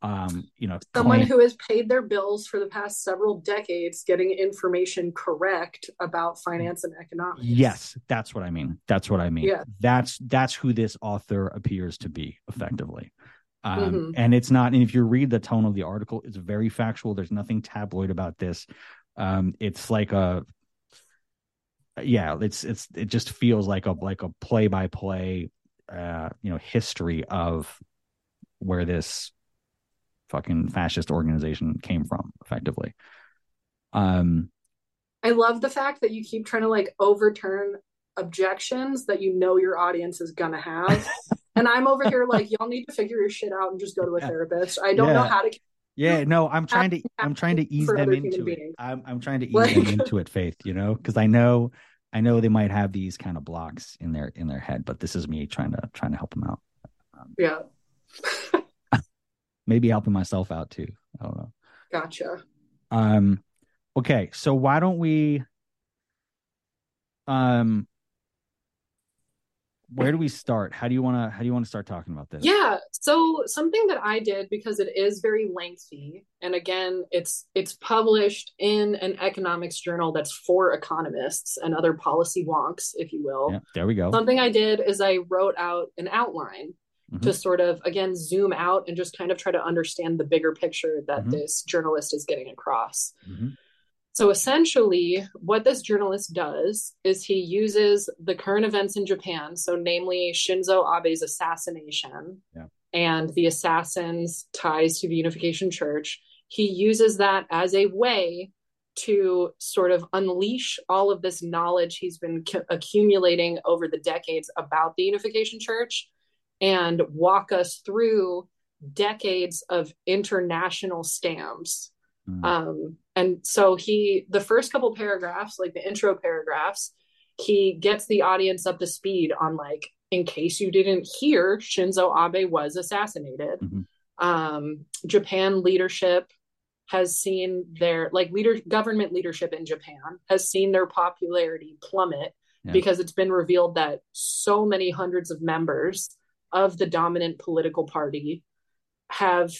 um, you know, someone claim... who has paid their bills for the past several decades getting information correct about finance and economics. Yes, that's what I mean. That's what I mean. Yeah. That's that's who this author appears to be, effectively. Um, mm-hmm. And it's not, and if you read the tone of the article, it's very factual. There's nothing tabloid about this. Um, it's like a, yeah, it's, it's, it just feels like a, like a play by play, uh, you know, history of where this fucking fascist organization came from, effectively. Um, I love the fact that you keep trying to like overturn objections that you know your audience is going to have. And I'm over here like, y'all need to figure your shit out and just go to a yeah. therapist. I don't yeah. know how to. Yeah, no, I'm trying to. I'm trying to ease them into it. Beings. I'm I'm trying to ease like... them into it, Faith. You know, because I know, I know they might have these kind of blocks in their in their head, but this is me trying to trying to help them out. Um, yeah. Maybe helping myself out too. I don't know. Gotcha. Um. Okay, so why don't we? Um. Where do we start? How do you want to, how do you want to start talking about this? Yeah. So something that I did, because it is very lengthy. And again, it's, it's published in an economics journal that's for economists and other policy wonks, if you will. Yeah, there we go. Something I did is I wrote out an outline mm-hmm. to sort of, again, zoom out and just kind of try to understand the bigger picture that mm-hmm. this journalist is getting across. Mm-hmm. So essentially, what this journalist does is he uses the current events in Japan, so namely Shinzo Abe's assassination yeah. and the assassin's ties to the Unification Church. He uses that as a way to sort of unleash all of this knowledge he's been c- accumulating over the decades about the Unification Church and walk us through decades of international scams. Mm. Um, and so he, the first couple paragraphs, like the intro paragraphs, he gets the audience up to speed on like, in case you didn't hear, Shinzo Abe was assassinated. Mm-hmm. Um, Japan leadership has seen their like leader government leadership in Japan has seen their popularity plummet yeah. because it's been revealed that so many hundreds of members of the dominant political party have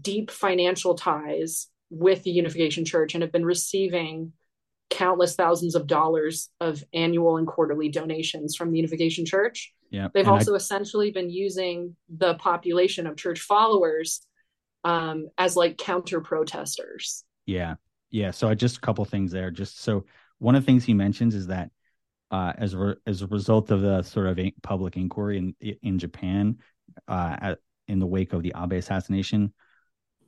deep financial ties with the Unification Church and have been receiving countless thousands of dollars of annual and quarterly donations from the Unification Church. Yeah, They've also I... essentially been using the population of church followers um, as like counter protesters. Yeah. Yeah. So just a couple things there. Just so one of the things he mentions is that uh, as, re- as a result of the sort of in- public inquiry in, in Japan uh, at, in the wake of the Abe assassination,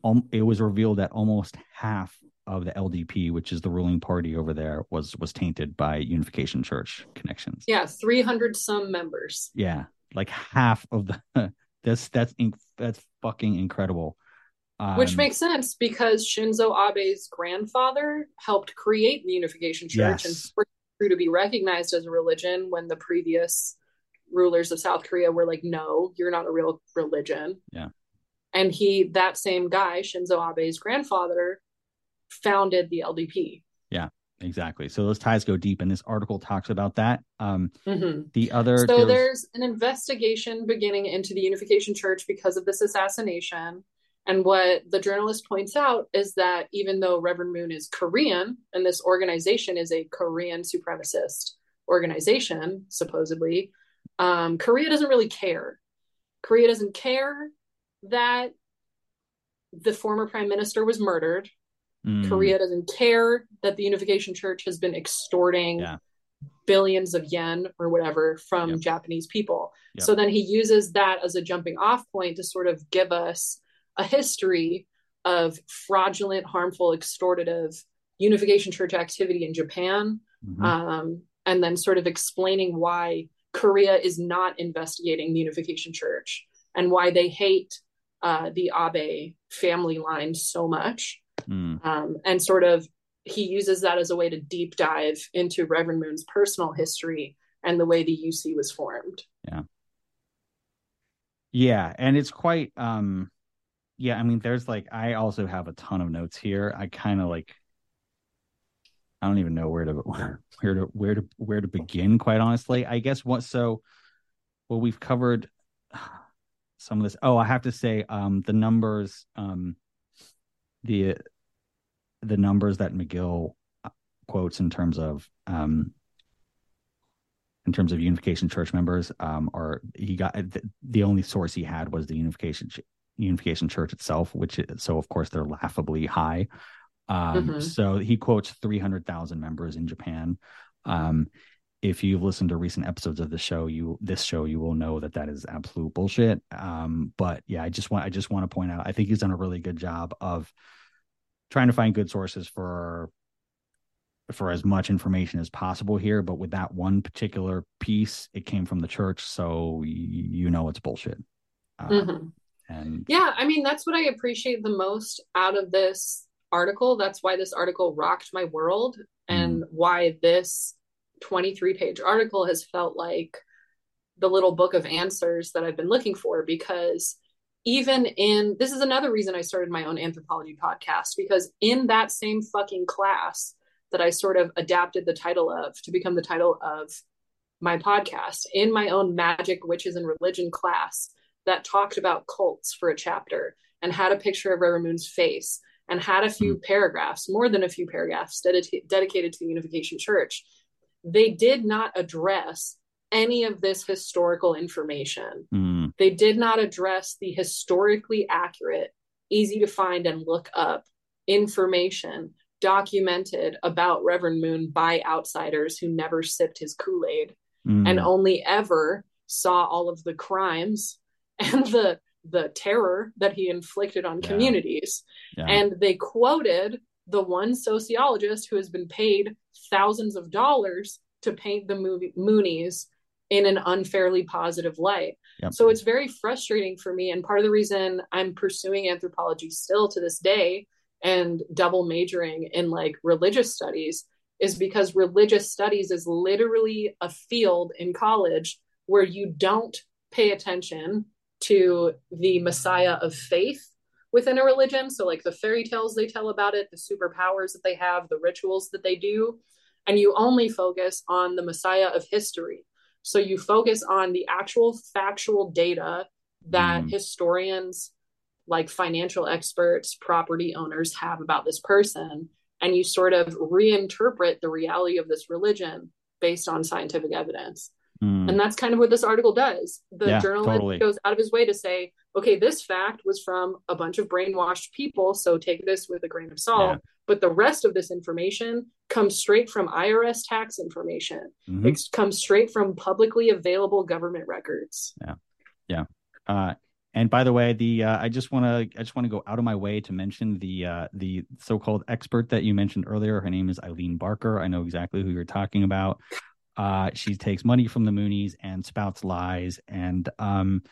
Um, it was revealed that almost half of the L D P, which is the ruling party over there, was was tainted by Unification Church connections. Yeah, three hundred some members. Yeah, like half of the that's that's that's fucking incredible. Um, Which makes sense because Shinzo Abe's grandfather helped create the Unification Church yes. and for it to be recognized as a religion when the previous rulers of South Korea were like, no, you're not a real religion. Yeah. And he, that same guy, Shinzo Abe's grandfather, founded the L D P. Yeah, exactly. So those ties go deep, and this article talks about that. Um, mm-hmm. The other, so there's... there's an investigation beginning into the Unification Church because of this assassination. And what the journalist points out is that even though Reverend Moon is Korean, and this organization is a Korean supremacist organization, supposedly, um, Korea doesn't really care. Korea doesn't care that the former prime minister was murdered. Mm. Korea doesn't care that the Unification Church has been extorting yeah. billions of yen or whatever from yep. Japanese people. Yep. So then he uses that as a jumping off point to sort of give us a history of fraudulent, harmful, extortive Unification Church activity in Japan, mm-hmm. um, and then sort of explaining why Korea is not investigating the Unification Church and why they hate uh, the Abe family line so much. Mm. Um, and sort of he uses that as a way to deep dive into Reverend Moon's personal history and the way the U C was formed. Yeah. Yeah. And it's quite... Um... Yeah, I mean, there's like, I also have a ton of notes here. I kind of like, I don't even know where to, where to, where to, where to begin, quite honestly. I guess what, so, well, we've covered some of this. Oh, I have to say, um, the numbers, um, the, the numbers that McGill quotes in terms of, um, in terms of Unification Church members, um, are, he got, the, the only source he had was the Unification Church. Unification Church itself, which is, so of course they're laughably high. Um, mm-hmm. So he quotes three hundred thousand members in Japan. Um, if you've listened to recent episodes of the show, you this show, you will know that that is absolute bullshit. Um, but yeah, I just want I just want to point out, I think he's done a really good job of trying to find good sources for for as much information as possible here. But with that one particular piece, it came from the church, so y- you know it's bullshit. Um, mm-hmm. And yeah, I mean, that's what I appreciate the most out of this article. That's why this article rocked my world mm-hmm. and why this twenty-three page article has felt like the little book of answers that I've been looking for, because even in, this is another reason I started my own anthropology podcast, because in that same fucking class that I sort of adapted the title of to become the title of my podcast, in my own magic, witches and religion class, that talked about cults for a chapter and had a picture of Reverend Moon's face and had a few mm. paragraphs, more than a few paragraphs ded- dedicated to the Unification Church. They did not address any of this historical information. Mm. They did not address the historically accurate, easy to find and look up information documented about Reverend Moon by outsiders who never sipped his Kool-Aid mm. and only ever saw all of the crimes and the the terror that he inflicted on yeah. communities. Yeah. And they quoted the one sociologist who has been paid thousands of dollars to paint the movie Moonies in an unfairly positive light. Yep. So it's very frustrating for me. And part of the reason I'm pursuing anthropology still to this day and double majoring in like religious studies is because religious studies is literally a field in college where you don't pay attention to the messiah of faith within a religion. So like the fairy tales they tell about it, the superpowers that they have, the rituals that they do. And you only focus on the messiah of history. So you focus on the actual factual data that mm. historians, like financial experts, property owners have about this person. And you sort of reinterpret the reality of this religion based on scientific evidence. And that's kind of what this article does. The yeah, journalist totally. goes out of his way to say, okay, this fact was from a bunch of brainwashed people, so take this with a grain of salt. Yeah. But the rest of this information comes straight from I R S tax information. Mm-hmm. It comes straight from publicly available government records. Yeah. Yeah. Uh, And by the way, the uh, I just want to I just want to go out of my way to mention the uh, the so-called expert that you mentioned earlier. Her name is Eileen Barker. I know exactly who you're talking about. Uh, she takes money from the Moonies and spouts lies. And um,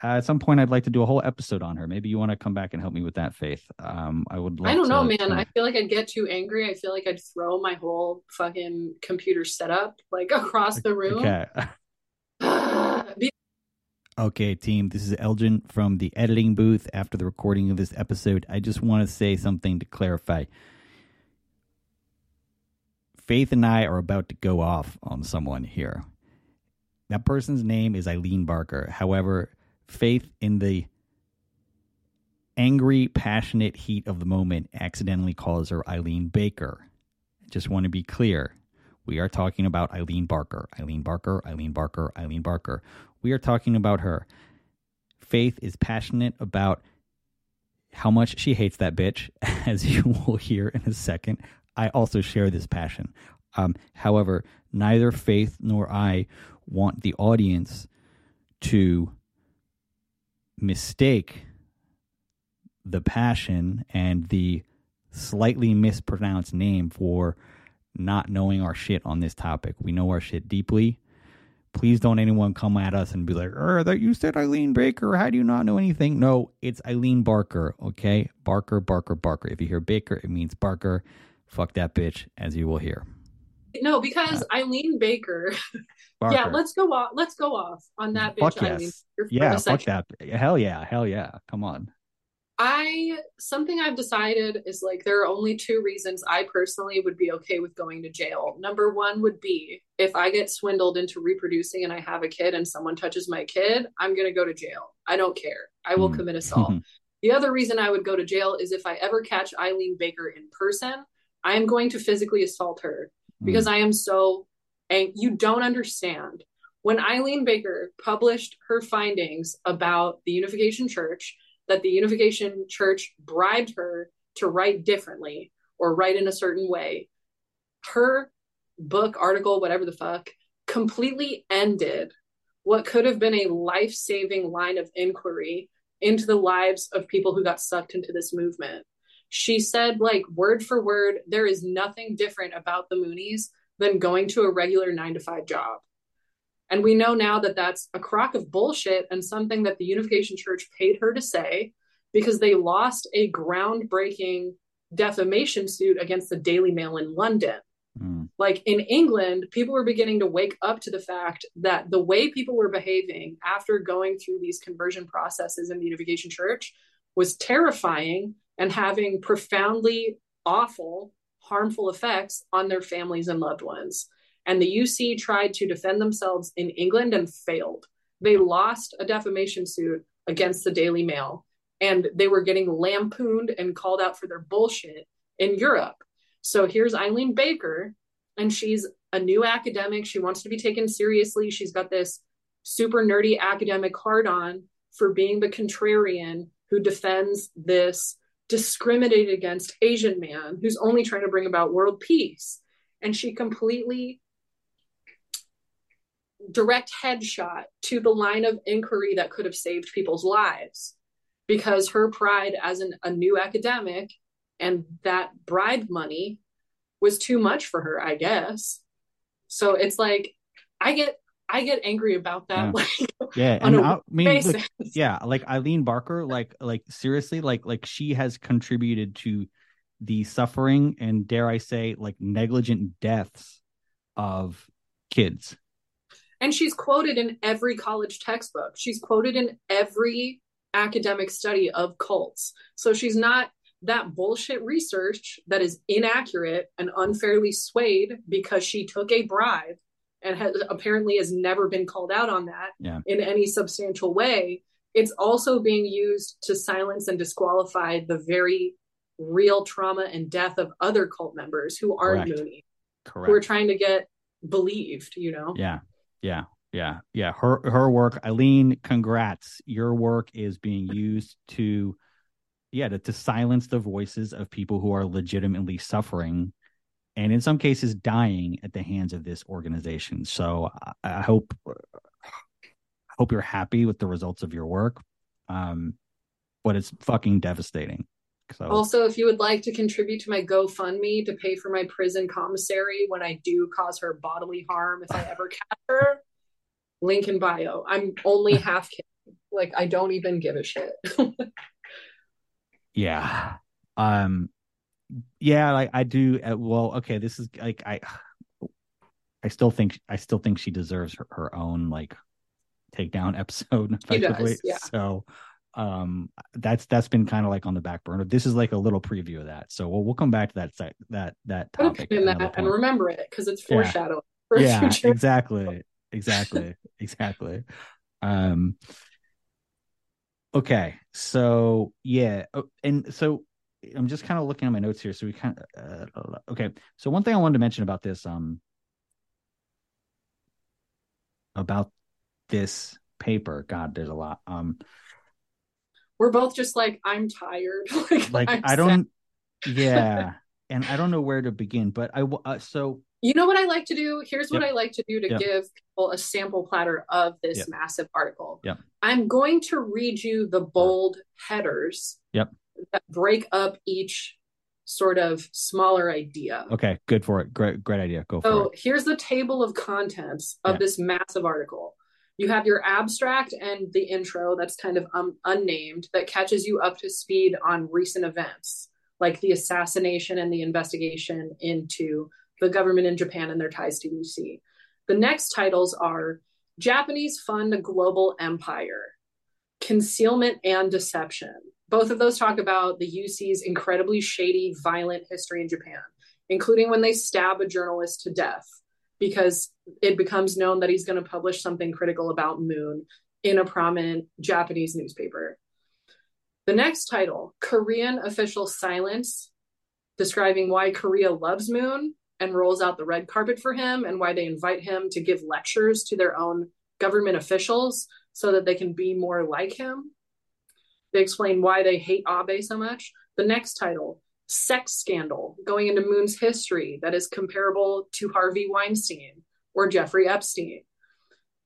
at some point, I'd like to do a whole episode on her. Maybe you want to come back and help me with that, Faith. Um, I would. Love I don't to, know, man. To... I feel like I'd get too angry. I feel like I'd throw my whole fucking computer setup like across the room. Okay. Okay, team, this is Elgin from the editing booth after the recording of this episode. I just want to say something to clarify. Faith and I are about to go off on someone here. That person's name is Eileen Barker. However, Faith, in the angry, passionate heat of the moment, accidentally calls her Eileen Baker. I just want to be clear. We are talking about Eileen Barker, Eileen Barker, Eileen Barker, Eileen Barker. We are talking about her. Faith is passionate about how much she hates that bitch, as you will hear in a second. I also share this passion. Um, however, neither Faith nor I want the audience to mistake the passion and the slightly mispronounced name for not knowing our shit on this topic. We know our shit deeply. Please don't anyone come at us and be like, "Er, that you said Eileen Baker. How do you not know anything?" No, it's Eileen Barker, okay? Barker, Barker, Barker. If you hear Baker, it means Barker. Fuck that bitch, as you will hear. No, because yeah. Eileen Baker. Barker. Yeah, let's go off. Let's go off on that bitch. Fuck yes. Eileen Baker for yeah, a fuck that. Hell yeah, hell yeah. Come on. I something I've decided is like there are only two reasons I personally would be okay with going to jail. Number one would be if I get swindled into reproducing and I have a kid and someone touches my kid, I'm going to go to jail. I don't care. I will mm. commit assault. The other reason I would go to jail is if I ever catch Eileen Baker in person, I am going to physically assault her mm. because I am so angry. You don't understand. When Eileen Baker published her findings about the Unification Church, that the Unification Church bribed her to write differently or write in a certain way, her book, article, whatever the fuck, completely ended what could have been a life-saving line of inquiry into the lives of people who got sucked into this movement. She said, like, word for word, there is nothing different about the Moonies than going to a regular nine to five job. And we know now that that's a crock of bullshit and something that the Unification Church paid her to say because they lost a groundbreaking defamation suit against the Daily Mail in London. Mm. Like in England, people were beginning to wake up to the fact that the way people were behaving after going through these conversion processes in the Unification Church was terrifying and having profoundly awful, harmful effects on their families and loved ones. And the U C tried to defend themselves in England and failed. They lost a defamation suit against the Daily Mail, and they were getting lampooned and called out for their bullshit in Europe. So here's Eileen Baker, and she's a new academic. She wants to be taken seriously. She's got this super nerdy academic hard on for being the contrarian who defends this discriminated against Asian man who's only trying to bring about world peace. And she completely direct headshot to the line of inquiry that could have saved people's lives because her pride as an, a new academic and that bribe money was too much for her, I guess. So it's like, I get, I get angry about that. Yeah. Like, yeah. On and a I mean, look, yeah. Like Eileen Barker, like, like seriously, like, like she has contributed to the suffering and dare I say like negligent deaths of kids. And she's quoted in every college textbook. She's quoted in every academic study of cults. So she's not that bullshit research that is inaccurate and unfairly swayed because she took a bribe and has, apparently has never been called out on that yeah. in any substantial way. It's also being used to silence and disqualify the very real trauma and death of other cult members who aren't Mooney. Correct. Who are trying to get believed, you know? Yeah. Yeah, yeah, yeah. Her her work, Eileen, congrats. Your work is being used to, yeah, to, to silence the voices of people who are legitimately suffering and in some cases dying at the hands of this organization. So I, I hope I hope you're happy with the results of your work. Um, but it's fucking devastating. So. Also, if you would like to contribute to my GoFundMe to pay for my prison commissary when I do cause her bodily harm, if I ever catch her, link in bio. I'm only half kidding. Like, I don't even give a shit. Yeah. Um, yeah, like I do. Uh, well, okay, this is like, I, I still think, I still think she deserves her, her own like takedown episode. She does, yeah. So, um, that's, that's been kind of like on the back burner. This is like a little preview of that. So we'll, we'll come back to that, that, that, that topic. That and remember it. Cause it's foreshadowing. Yeah, for yeah future. exactly. Exactly. exactly. Um, okay. So yeah. And so I'm just kind of looking at my notes here. So we kind of, uh, okay. So one thing I wanted to mention about this, um, about this paper, God, there's a lot, um, we're both just like, I'm tired. like, like I'm I don't, sad. yeah. And I don't know where to begin, but I, uh, so. You know what I like to do? Here's what yep. I like to do to yep. give people a sample platter of this yep. massive article. Yep. I'm going to read you the bold headers yep. that break up each sort of smaller idea. Okay, good for it. Great, great idea. Go so for it. So here's the table of contents of yep. this massive article. You have your abstract and the intro that's kind of um, unnamed that catches you up to speed on recent events, like the assassination and the investigation into the government in Japan and their ties to U C. The next titles are Japanese Fund a Global Empire, Concealment and Deception. Both of those talk about the U C's incredibly shady, violent history in Japan, including when they stab a journalist to death, because it becomes known that he's going to publish something critical about Moon in a prominent Japanese newspaper. The next title, Korean Official Silence, describing why Korea loves Moon and rolls out the red carpet for him and why they invite him to give lectures to their own government officials so that they can be more like him. They explain why they hate Abe so much. The next title, Sex Scandal, going into Moon's history that is comparable to Harvey Weinstein or Jeffrey Epstein.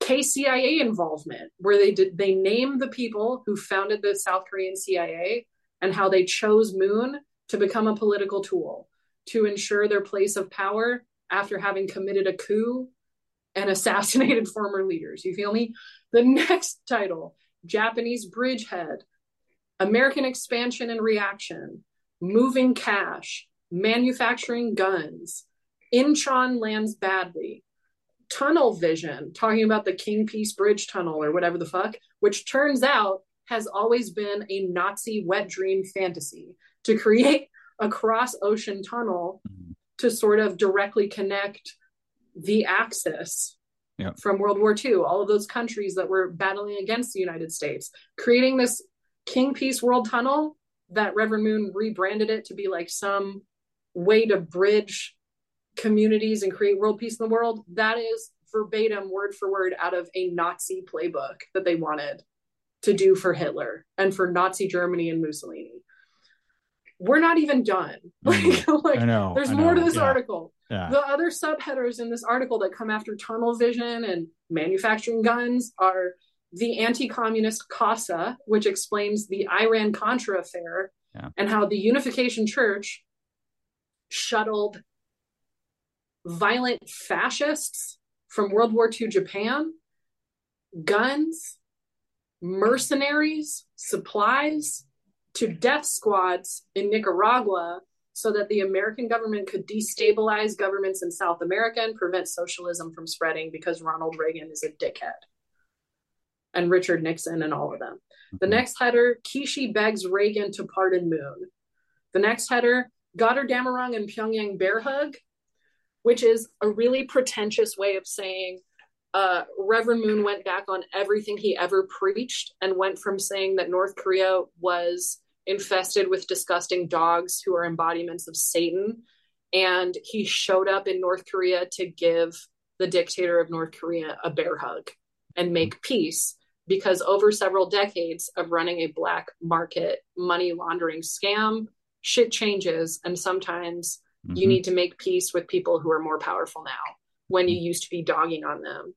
K C I A involvement, where they did, they named the people who founded the South Korean C I A and how they chose Moon to become a political tool to ensure their place of power after having committed a coup and assassinated former leaders. You feel me? The next title, Japanese Bridgehead, American Expansion and Reaction, Moving Cash, Manufacturing Guns, Incheon Lands Badly, Tunnel Vision, talking about the King Peace Bridge Tunnel or whatever the fuck, which turns out has always been a Nazi wet dream fantasy to create a cross-ocean tunnel mm-hmm. to sort of directly connect the Axis yep. from World War Two, all of those countries that were battling against the United States, creating this King Peace World Tunnel that Reverend Moon rebranded it to be like some way to bridge communities and create world peace in the world. That is verbatim, word for word, out of a Nazi playbook that they wanted to do for Hitler and for Nazi Germany and Mussolini. We're not even done. Mm-hmm. like, like I know, there's I more know. to this yeah. article. Yeah. The other subheaders in this article that come after tunnel vision and manufacturing guns are the anti-communist CASA, which explains the Iran-Contra affair yeah. and how the Unification Church shuttled violent fascists from World War Two Japan, guns, mercenaries, supplies, to death squads in Nicaragua so that the American government could destabilize governments in South America and prevent socialism from spreading because Ronald Reagan is a dickhead. And Richard Nixon and all of them. The next header, Kishi begs Reagan to pardon Moon. The next header, Goddarddamarong and Pyongyang bear hug, which is a really pretentious way of saying uh, Reverend Moon went back on everything he ever preached and went from saying that North Korea was infested with disgusting dogs who are embodiments of Satan. And he showed up in North Korea to give the dictator of North Korea a bear hug and make peace, because over several decades of running a black market money laundering scam, shit changes. And sometimes mm-hmm. you need to make peace with people who are more powerful now when you used to be dogging on them.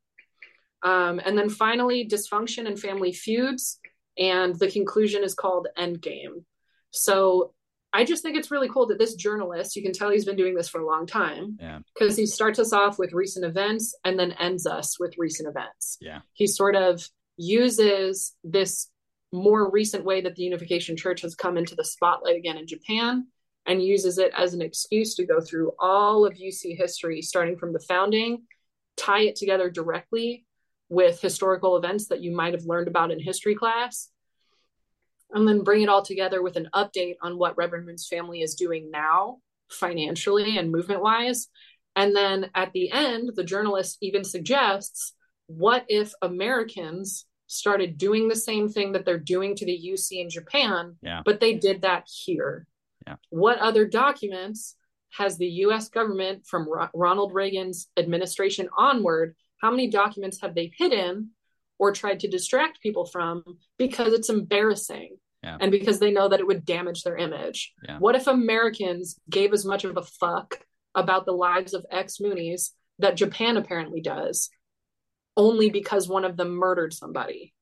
Um, and then finally, dysfunction and family feuds And the conclusion is called Endgame. So I just think it's really cool that this journalist, you can tell he's been doing this for a long time, because yeah. he starts us off with recent events and then ends us with recent events. Yeah, he sort of uses this more recent way that the Unification Church has come into the spotlight again in Japan, and uses it as an excuse to go through all of U C history, starting from the founding, tie it together directly with historical events that you might have learned about in history class, and then bring it all together with an update on what Reverend Moon's family is doing now, financially and movement-wise. And then at the end, the journalist even suggests, what if Americans started doing the same thing that they're doing to the U C in Japan, yeah. but they did that here? Yeah. What other documents has the U S government from Ro- Ronald Reagan's administration onward, how many documents have they hidden or tried to distract people from because it's embarrassing yeah. and because they know that it would damage their image? Yeah. What if Americans gave as much of a fuck about the lives of ex-Moonies that Japan apparently does, only because one of them murdered somebody?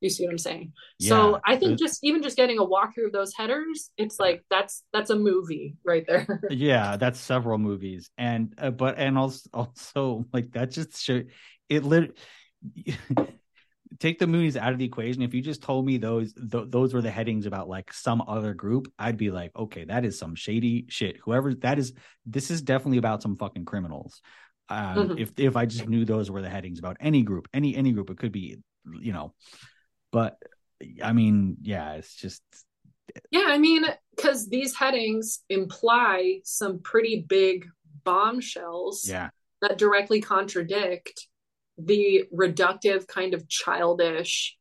You see what I'm saying? Yeah. So I think just even just getting a walkthrough of those headers, it's like that's that's a movie right there. Yeah, that's several movies, and uh, but and also also like that just show, it literally take the Moonies out of the equation. If you just told me those th- those were the headings about like some other group, I'd be like, okay, that is some shady shit. Whoever that is, this is definitely about some fucking criminals. Um, mm-hmm. If if I just knew those were the headings about any group, any any group, it could be, you know. But I mean, yeah, it's just. Yeah, I mean, because these headings imply some pretty big bombshells yeah. that directly contradict the reductive kind of childish,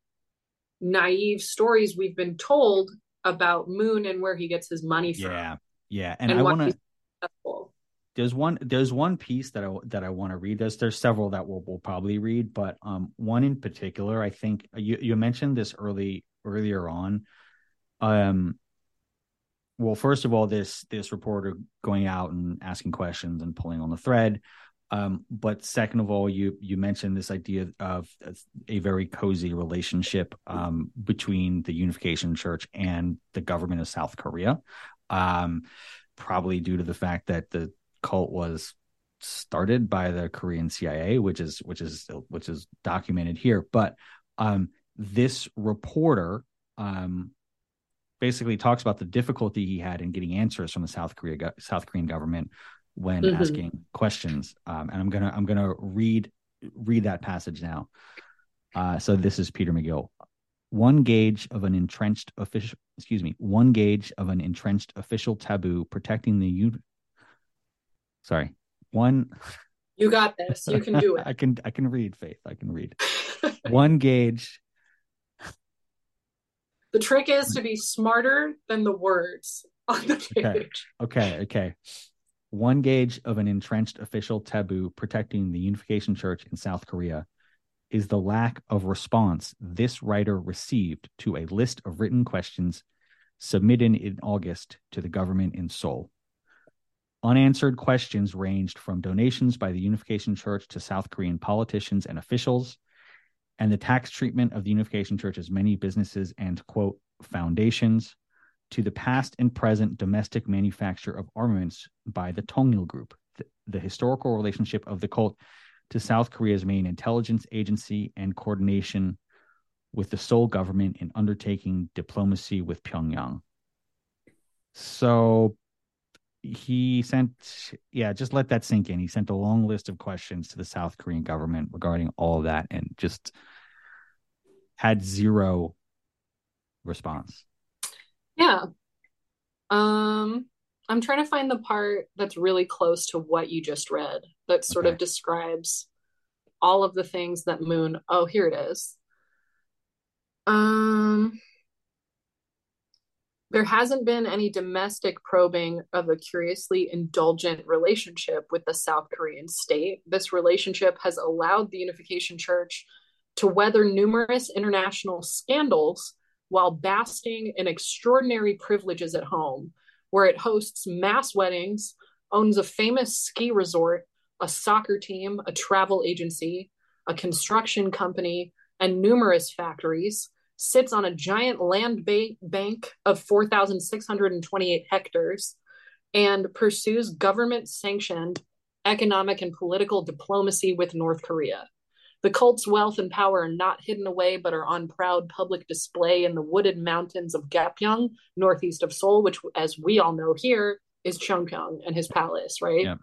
naive stories we've been told about Moon and where he gets his money from. Yeah, yeah. And, and I want to. There's one there's one piece that I that I want to read. There's there's several that we'll we'll probably read, but um one in particular, I think you, you mentioned this early earlier on. Um well, first of all, this this reporter going out and asking questions and pulling on the thread. Um, but second of all, you you mentioned this idea of a very cozy relationship um between the Unification Church and the government of South Korea. Um, probably due to the fact that the cult was started by the Korean C I A, which is which is which is documented here. But um, this reporter um, basically talks about the difficulty he had in getting answers from the South Korea South Korean government when mm-hmm. asking questions. Um, and I'm gonna I'm gonna read read that passage now. Uh, so this is Peter McGill. One gauge of an entrenched official, excuse me, one gauge of an entrenched official taboo protecting the U. Sorry, one. You got this. You can do it. I can. I can read, Faith. I can read. One gauge. The trick is to be smarter than the words on the page. Okay. Okay. Okay. One gauge of an entrenched official taboo protecting the Unification Church in South Korea is the lack of response this writer received to a list of written questions submitted in August to the government in Seoul. Unanswered questions ranged from donations by the Unification Church to South Korean politicians and officials, and the tax treatment of the Unification Church's many businesses and, quote, foundations, to the past and present domestic manufacture of armaments by the Tongil Group, the, the historical relationship of the cult to South Korea's main intelligence agency, and coordination with the Seoul government in undertaking diplomacy with Pyongyang. So... He sent, yeah, just let that sink in. He sent a long list of questions to the South Korean government regarding all of that and just had zero response. Yeah. Um, I'm trying to find the part that's really close to what you just read that sort okay. of describes all of the things that Moon, oh, here it is. Um... There hasn't been any domestic probing of a curiously indulgent relationship with the South Korean state. This relationship has allowed the Unification Church to weather numerous international scandals while basking in extraordinary privileges at home, where it hosts mass weddings, owns a famous ski resort, a soccer team, a travel agency, a construction company, and numerous factories, sits on a giant land ba- bank of four thousand six hundred twenty-eight hectares and pursues government-sanctioned economic and political diplomacy with North Korea. The cult's wealth and power are not hidden away, but are on proud public display in the wooded mountains of Gapyeong, northeast of Seoul, which, as we all know here, is Cheongpyeong and his palace, right? Yeah.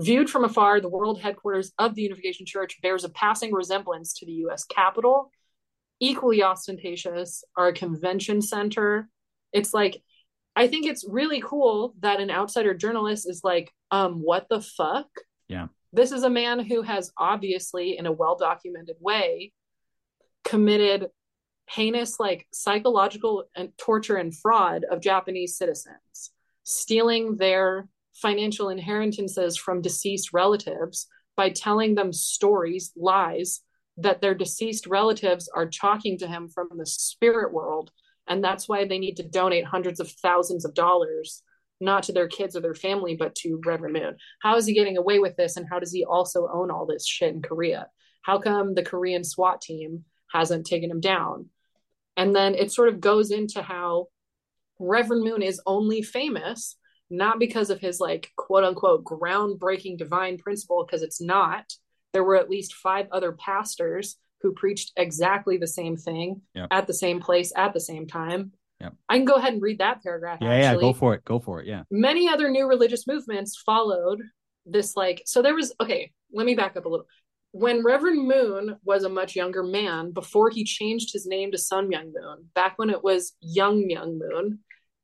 Viewed from afar, the world headquarters of the Unification Church bears a passing resemblance to the U S Capitol. Equally ostentatious are a convention center. It's like, I think it's really cool that an outsider journalist is like, um, what the fuck? Yeah. This is a man who has obviously, in a well-documented way, committed heinous, like, psychological and torture and fraud of Japanese citizens, stealing their financial inheritances from deceased relatives by telling them stories, lies, that their deceased relatives are talking to him from the spirit world. And that's why they need to donate hundreds of thousands of dollars, not to their kids or their family, but to Reverend Moon. How is he getting away with this? And how does he also own all this shit in Korea? How come the Korean SWAT team hasn't taken him down? And then it sort of goes into how Reverend Moon is only famous, not because of his, like, quote unquote, groundbreaking divine principle, because it's not. There were at least five other pastors who preached exactly the same thing yep. at the same place at the same time. Yep. I can go ahead and read that paragraph. Yeah, actually. yeah, go for it. Go for it. Yeah. Many other new religious movements followed this. Like, so there was, okay, let me back up a little. When Reverend Moon was a much younger man, before he changed his name to Sun Myung Moon, back when it was Yong Myung Moon,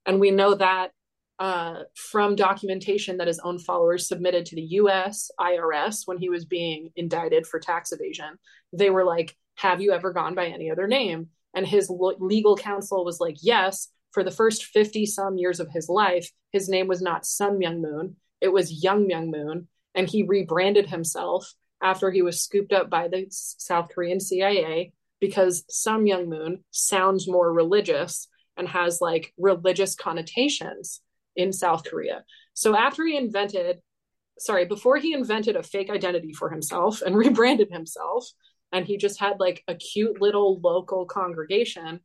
and we know that uh, from documentation that his own followers submitted to the U S I R S when he was being indicted for tax evasion, they were like, have you ever gone by any other name? And his legal counsel was like, yes, for the first fifty some years of his life, his name was not Sun Myung Moon. It was Yong Myung Moon. And he rebranded himself after he was scooped up by the South Korean C I A because Sun Myung Moon sounds more religious and has like religious connotations in South Korea. So after he invented, sorry, before he invented a fake identity for himself and rebranded himself, and he just had like a cute little local congregation,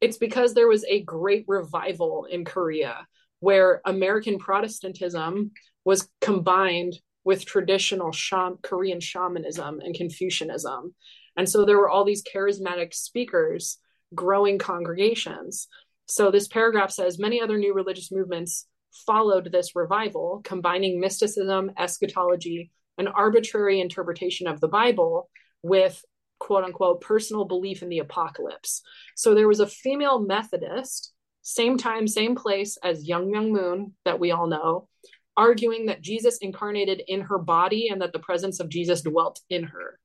it's because there was a great revival in Korea where American Protestantism was combined with traditional sham- Korean shamanism and Confucianism. And so there were all these charismatic speakers growing congregations. So this paragraph says, many other new religious movements followed this revival, combining mysticism, eschatology, an arbitrary interpretation of the Bible with, quote unquote, personal belief in the apocalypse. So there was a female Methodist, same time, same place as Yong Myung Moon that we all know, arguing that Jesus incarnated in her body and that the presence of Jesus dwelt in her.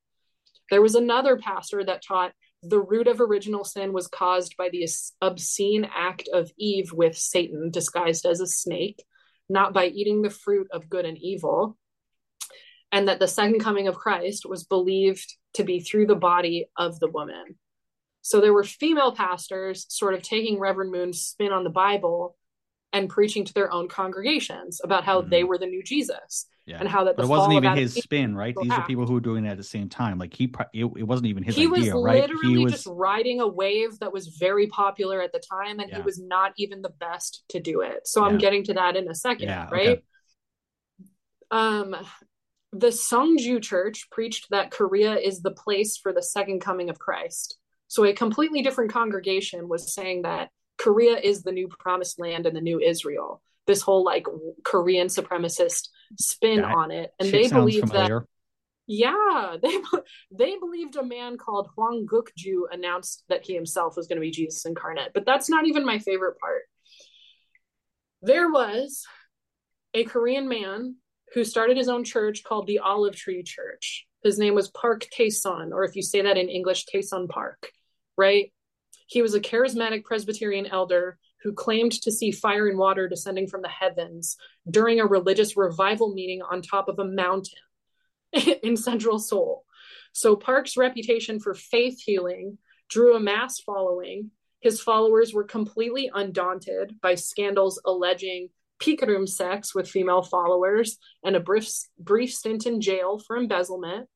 There was another pastor that taught the root of original sin was caused by the obscene act of Eve with Satan disguised as a snake, not by eating the fruit of good and evil, and that the second coming of Christ was believed to be through the body of the woman. So there were female pastors sort of taking Reverend Moon's spin on the Bible and preaching to their own congregations about how mm-hmm. they were the new Jesus yeah. and how that the but it wasn't even his spin, right? These act. are people who were doing it at the same time. Like he, it, it wasn't even his he idea, was right? He was literally just riding a wave that was very popular at the time, and yeah. he was not even the best to do it. So yeah. I'm getting to that in a second, yeah, right? Okay. Um. The Sungju Church preached that Korea is the place for the second coming of Christ. So a completely different congregation was saying that Korea is the new promised land and the new Israel. This whole like Korean supremacist spin that on it. And they believed familiar. that, yeah, they they believed a man called Hwang Guk-ju announced that he himself was going to be Jesus incarnate. But that's not even my favorite part. There was a Korean man who started his own church called the Olive Tree Church. His name was Park Tae-son, or if you say that in English, Tae-son Park, right? He was a charismatic Presbyterian elder who claimed to see fire and water descending from the heavens during a religious revival meeting on top of a mountain in central Seoul. So Park's reputation for faith healing drew a mass following. His followers were completely undaunted by scandals alleging Picaroon sex with female followers and a brief brief stint in jail for embezzlement,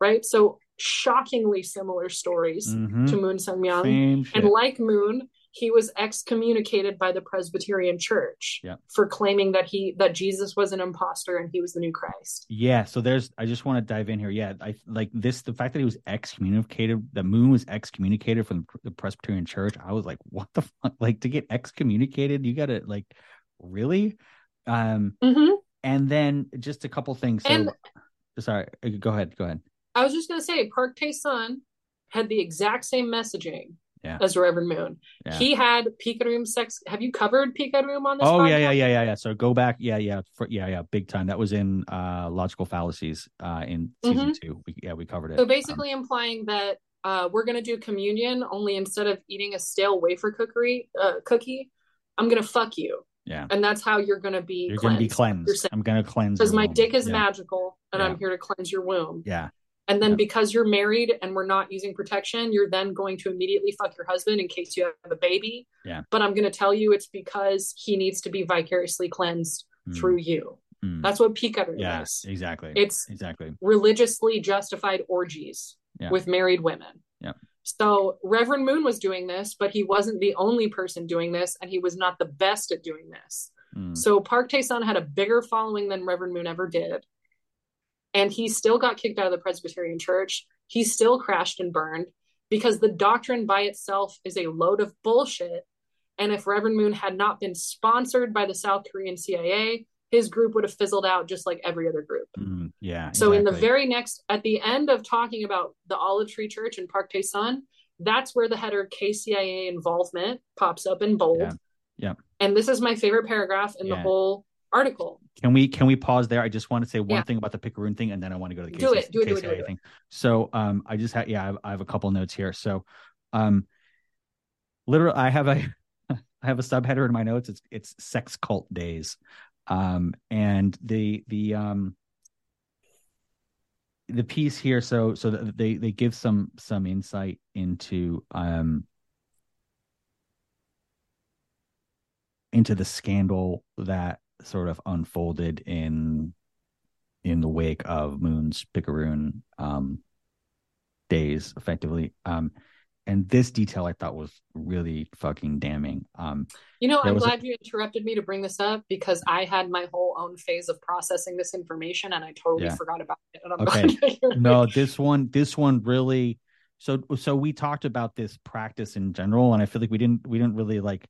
right? So shockingly similar stories mm-hmm. to Moon Sun-myung. And like Moon, he was excommunicated by the Presbyterian Church yeah. for claiming that he that Jesus was an imposter and he was the new Christ. Yeah. So there's I just want to dive in here. Yeah. I like this. The fact that he was excommunicated, that Moon was excommunicated from the Presbyterian Church. I was like, what the fuck? Like, to get excommunicated, you got to like, really? Um, mm-hmm. And then just a couple things. So, and, sorry. Go ahead. Go ahead. I was just going to say, Park Tae-son had the exact same messaging. Yeah. As Reverend Moon. Yeah. He had Picaroon sex. Have you covered Picaroon on this Oh, podcast? yeah, yeah, yeah, yeah, yeah. So go back. Yeah, yeah. For, yeah, yeah. Big time. That was in uh, Logical Fallacies uh, in season mm-hmm. two. We, yeah, we covered it. So basically um, implying that uh, we're going to do communion, only instead of eating a stale wafer cookery, uh, cookie, I'm going to fuck you. Yeah. And that's how you're going to be You're going to be cleansed. I'm going to cleanse Because my womb. dick is yeah. magical and yeah. I'm here to cleanse your womb. Yeah. And then yeah. because you're married and we're not using protection, you're then going to immediately fuck your husband in case you have a baby. Yeah. But I'm going to tell you it's because he needs to be vicariously cleansed mm. through you. Mm. That's what Picaroon yeah, is. Exactly. It's exactly religiously justified orgies yeah. with married women. Yeah. So Reverend Moon was doing this, but he wasn't the only person doing this, and he was not the best at doing this. Mm. So Park Tae-son had a bigger following than Reverend Moon ever did. And he still got kicked out of the Presbyterian Church. He still crashed and burned because the doctrine by itself is a load of bullshit. And if Reverend Moon had not been sponsored by the South Korean C I A, his group would have fizzled out just like every other group. Mm, yeah. So exactly. in the very next, at the end of talking about the Olive Tree Church and Park Tae-son, that's where the header K C I A involvement pops up in bold. Yeah. yeah. And this is my favorite paragraph in yeah. the whole article. Can we can we pause there? I just want to say one yeah. thing about the Picaroon thing, and then I want to go to the do case, it, do it, case do it, do it, do it. thing. So um, I just had yeah, I have, I have a couple notes here. So, um, literally, I have a I have a subheader in my notes. It's it's sex cult days, um, and the the um the piece here. So so they they give some some insight into um. into the scandal that sort of unfolded in in the wake of Moon's Picaroon um days, effectively. Um and this detail I thought was really fucking damning. Um you know, I'm glad a- you interrupted me to bring this up, because I had my whole own phase of processing this information and I totally yeah. forgot about it. And I'm okay. No, this one this one really so so we talked about this practice in general, and I feel like we didn't we didn't really like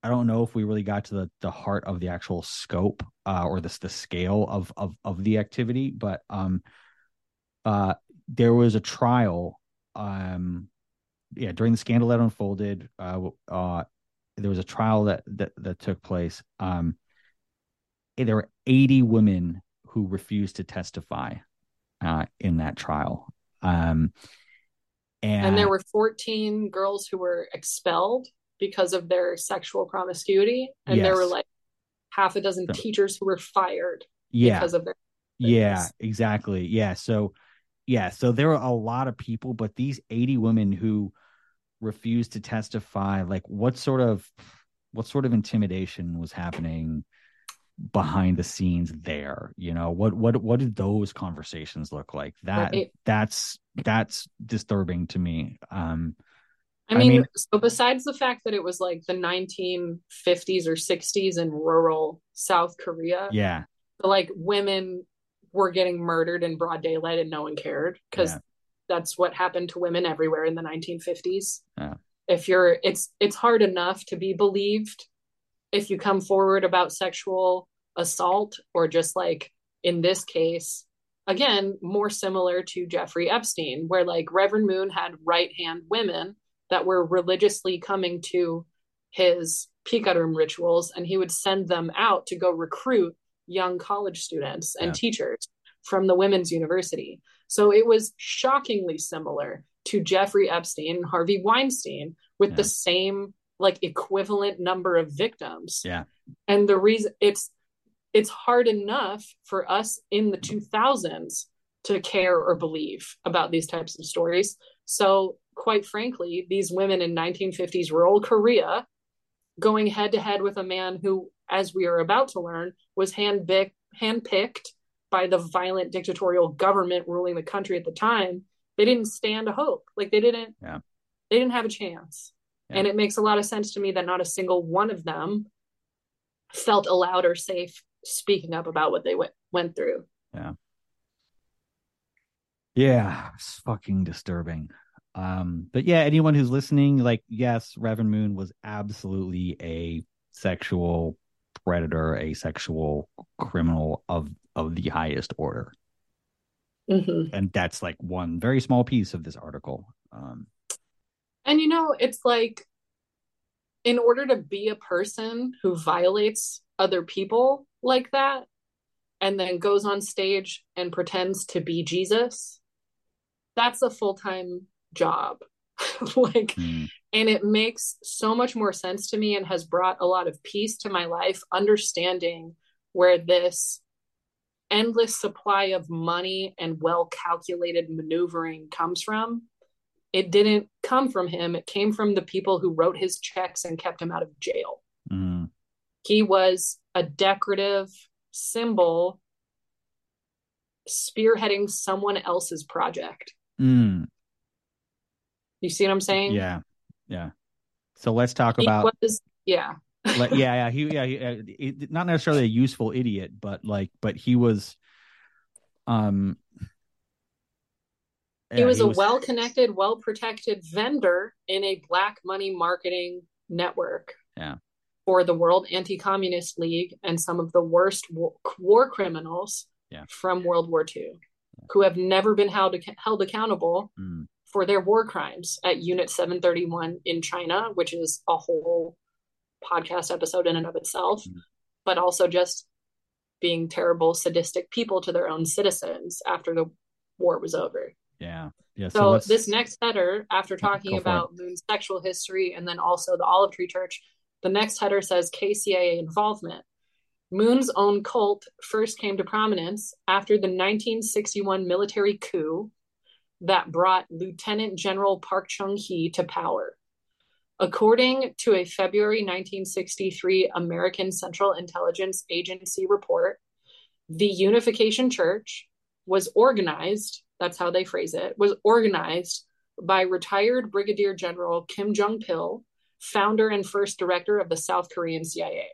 I don't know if we really got to the, the heart of the actual scope uh, or this, the scale of, of, of the activity, but um, uh, there was a trial. Um, yeah. During the scandal that unfolded, uh, uh, there was a trial that, that, that took place. Um, there were eighty women who refused to testify uh, in that trial. Um, and, and there were fourteen girls who were expelled because of their sexual promiscuity, and yes. there were like half a dozen so, teachers who were fired yeah. because of their activities. yeah exactly yeah so yeah so there were a lot of people, but these eighty women who refused to testify, like what sort of what sort of intimidation was happening behind the scenes there? You know, what what what did those conversations look like? That right. that's that's disturbing to me. um I mean, I mean, so besides the fact that it was like the nineteen fifties or sixties in rural South Korea, yeah, like women were getting murdered in broad daylight and no one cared, because yeah. that's what happened to women everywhere in the nineteen fifties. Yeah. If you're, it's it's hard enough to be believed if you come forward about sexual assault, or just like in this case. Again, more similar to Jeffrey Epstein, where like Reverend Moon had right hand women that were religiously coming to his Picaroon rituals, and he would send them out to go recruit young college students and yeah. teachers from the women's university. So it was shockingly similar to Jeffrey Epstein and Harvey Weinstein, with yeah. the same like equivalent number of victims. Yeah. And the reason it's, it's hard enough for us in the two thousands to care or believe about these types of stories. So quite frankly, these women in nineteen fifties rural Korea going head to head with a man who, as we are about to learn, was handpicked by the violent dictatorial government ruling the country at the time They didn't stand a hope. Like they didn't, yeah. they didn't have a chance. Yeah. And it makes a lot of sense to me that not a single one of them felt allowed or safe speaking up about what they went, went through. Yeah. Yeah. It's fucking disturbing. Um, but yeah, anyone who's listening, like, yes, Reverend Moon was absolutely a sexual predator, a sexual criminal of, of the highest order. Mm-hmm. And that's like one very small piece of this article. Um, and, you know, it's like, in order to be a person who violates other people like that, and then goes on stage and pretends to be Jesus, that's a full-time job. Like, mm. and it makes so much more sense to me and has brought a lot of peace to my life, understanding where this endless supply of money and well-calculated maneuvering comes from. It didn't come from him. It came from the people who wrote his checks and kept him out of jail. Mm. He was a decorative symbol spearheading someone else's project. Mm. You see what I'm saying? Yeah. Yeah. So let's talk he about... Was, yeah. Let, yeah. Yeah. He, yeah, he, uh, it, not necessarily a useful idiot, but like, but he was... um. He yeah, was he a was... well-connected, well-protected vendor in a black money marketing network yeah. for the World Anti-Communist League and some of the worst war, war criminals yeah. from World War Two, yeah. who have never been held, held accountable mm. for their war crimes at Unit seven thirty-one in China, which is a whole podcast episode in and of itself, mm. but also just being terrible, sadistic people to their own citizens after the war was over. Yeah. Yeah. So, so this next header, after talking about Moon's sexual history and then also the Olive Tree Church, the next header says K C I A involvement. Moon's own cult first came to prominence after the nineteen sixty-one military coup that brought Lieutenant General Park Chung-hee to power. According to a February nineteen sixty-three American Central Intelligence Agency report, the Unification Church was organized, that's how they phrase it, was organized by retired Brigadier General Kim Jong-pil, founder and first director of the South Korean C I A.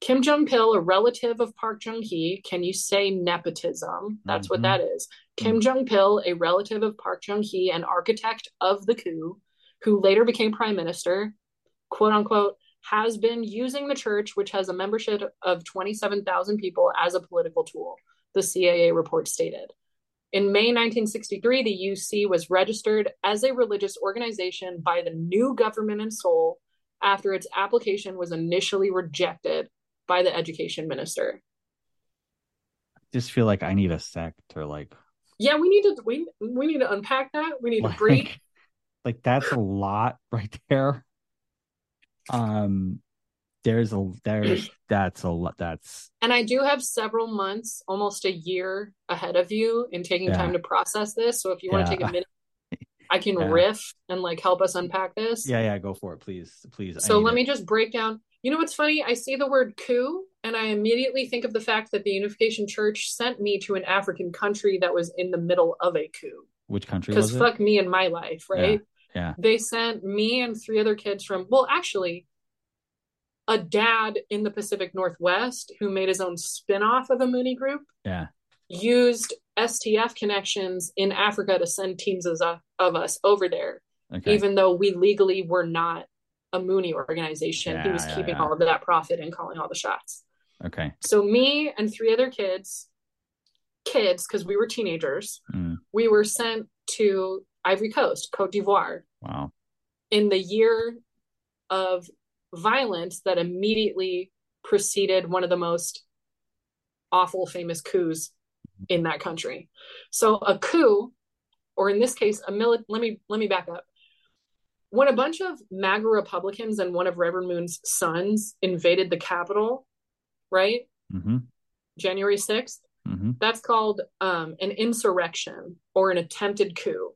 Kim Jong-pil, a relative of Park Chung-hee, can you say nepotism? That's mm-hmm. what that is. Kim mm-hmm. Jong-pil, a relative of Park Chung-hee, an architect of the coup, who later became prime minister, quote unquote, has been using the church, which has a membership of twenty-seven thousand people, as a political tool. The C I A report stated. In May nineteen sixty-three, the U C was registered as a religious organization by the new government in Seoul after its application was initially rejected by the education minister. I just feel like I need a sect or like... Yeah, we need to we, we need to unpack that. We need like, a break. Like that's a lot right there. Um... There's a there's that's a lot that's and I do have several months, almost a year ahead of you in taking yeah. time to process this. So if you yeah. want to take a minute, I can yeah. riff and like help us unpack this. Yeah, yeah, go for it, please, please. So let it. me just break down. You know what's funny? I see the word coup, and I immediately think of the fact that the Unification Church sent me to an African country that was in the middle of a coup. Which country was it? Because fuck me and my life, right? Yeah. yeah. They sent me and three other kids from. Well, actually. A dad in the Pacific Northwest who made his own spin-off of a Mooney group yeah. used S T F connections in Africa to send teams of, of us over there, okay. even though we legally were not a Mooney organization. Yeah, he was yeah, keeping yeah. all of that profit and calling all the shots. Okay. So me and three other kids, kids, because we were teenagers, mm. we were sent to Ivory Coast, Cote d'Ivoire. Wow. In the year of... violence that immediately preceded one of the most awful famous coups in that country. So a coup, or in this case a mili- let me let me back up. When a bunch of MAGA Republicans and one of Reverend Moon's sons invaded the Capitol, right? Mm-hmm. January sixth, mm-hmm. that's called um, an insurrection or an attempted coup.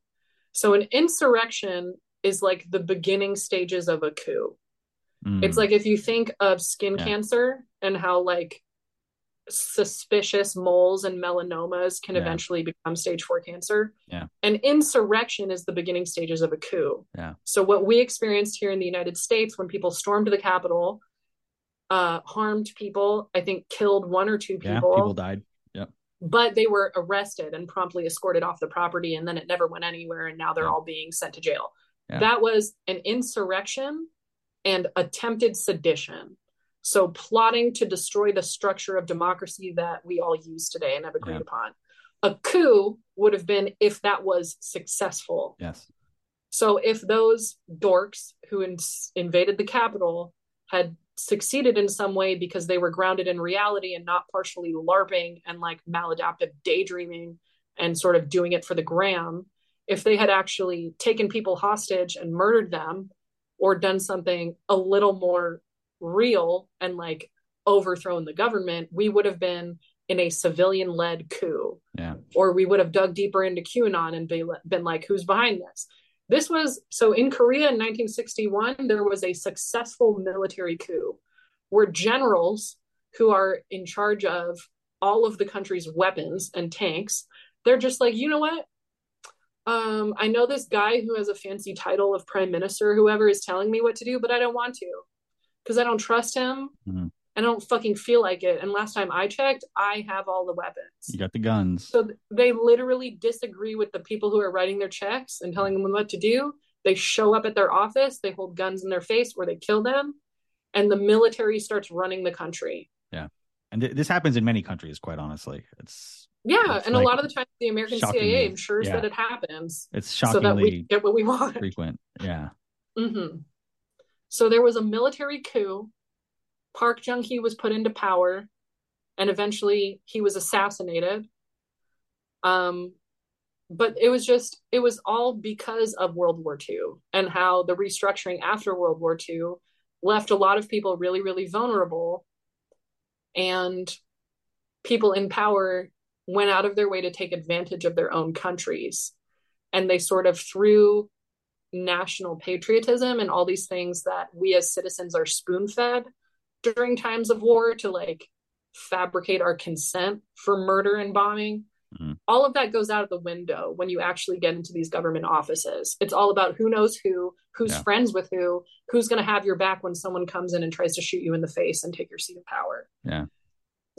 So an insurrection is like the beginning stages of a coup. It's like if you think of skin yeah. cancer and how like suspicious moles and melanomas can yeah. eventually become stage four cancer. Yeah. And insurrection is the beginning stages of a coup. Yeah. So what we experienced here in the United States when people stormed the Capitol, uh, harmed people, I think killed one or two people. Yeah, people died. Yeah. But they were arrested and promptly escorted off the property, and then it never went anywhere. And now they're yeah. all being sent to jail. Yeah. That was an insurrection and attempted sedition. So plotting to destroy the structure of democracy that we all use today and have agreed yeah. upon. A coup would have been if that was successful. Yes. So if those dorks who in- invaded the Capitol had succeeded in some way because they were grounded in reality and not partially LARPing and like maladaptive daydreaming and sort of doing it for the gram, if they had actually taken people hostage and murdered them or done something a little more real and like overthrown the government, we would have been in a civilian-led coup. Yeah. Or we would have dug deeper into QAnon and be, been like, who's behind this? This was, so in Korea in nineteen sixty-one, there was a successful military coup where generals who are in charge of all of the country's weapons and tanks, they're just like, you know what? Um, I know this guy who has a fancy title of prime minister, whoever, is telling me what to do, but I don't want to. Because I don't trust him, mm-hmm. I don't fucking feel like it. And last time I checked, I have all the weapons. You got the guns. So th- they literally disagree with the people who are writing their checks and telling them what to do. They show up at their office, they hold guns in their face, or they kill them, and the military starts running the country. Yeah, and th- this happens in many countries. Quite honestly, it's yeah, it's and like a lot of the times the American C I A ensures yeah. that it happens. It's shockingly so that we get what we want. Frequent, yeah. Mm-hmm. So there was a military coup. Park Chung-hee was put into power, and eventually he was assassinated. Um, but it was just, it was all because of World War Two and how the restructuring after World War Two left a lot of people really, really vulnerable. And people in power went out of their way to take advantage of their own countries. And they sort of threw national patriotism and all these things that we as citizens are spoon-fed during times of war to like fabricate our consent for murder and bombing. Mm-hmm. All of that goes out of the window when you actually get into these government offices. It's all about who knows who, who's yeah. friends with who, who's going to have your back when someone comes in and tries to shoot you in the face and take your seat of power. Yeah.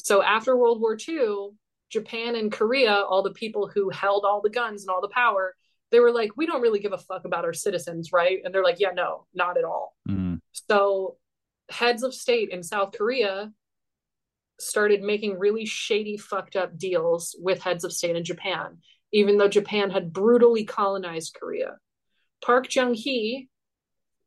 So after World War Two, Japan and Korea, all the people who held all the guns and all the power, they were like, we don't really give a fuck about our citizens, right? And they're like, yeah, no, not at all. Mm-hmm. So heads of state in South Korea started making really shady, fucked up deals with heads of state in Japan, even though Japan had brutally colonized Korea. Park Chung-hee,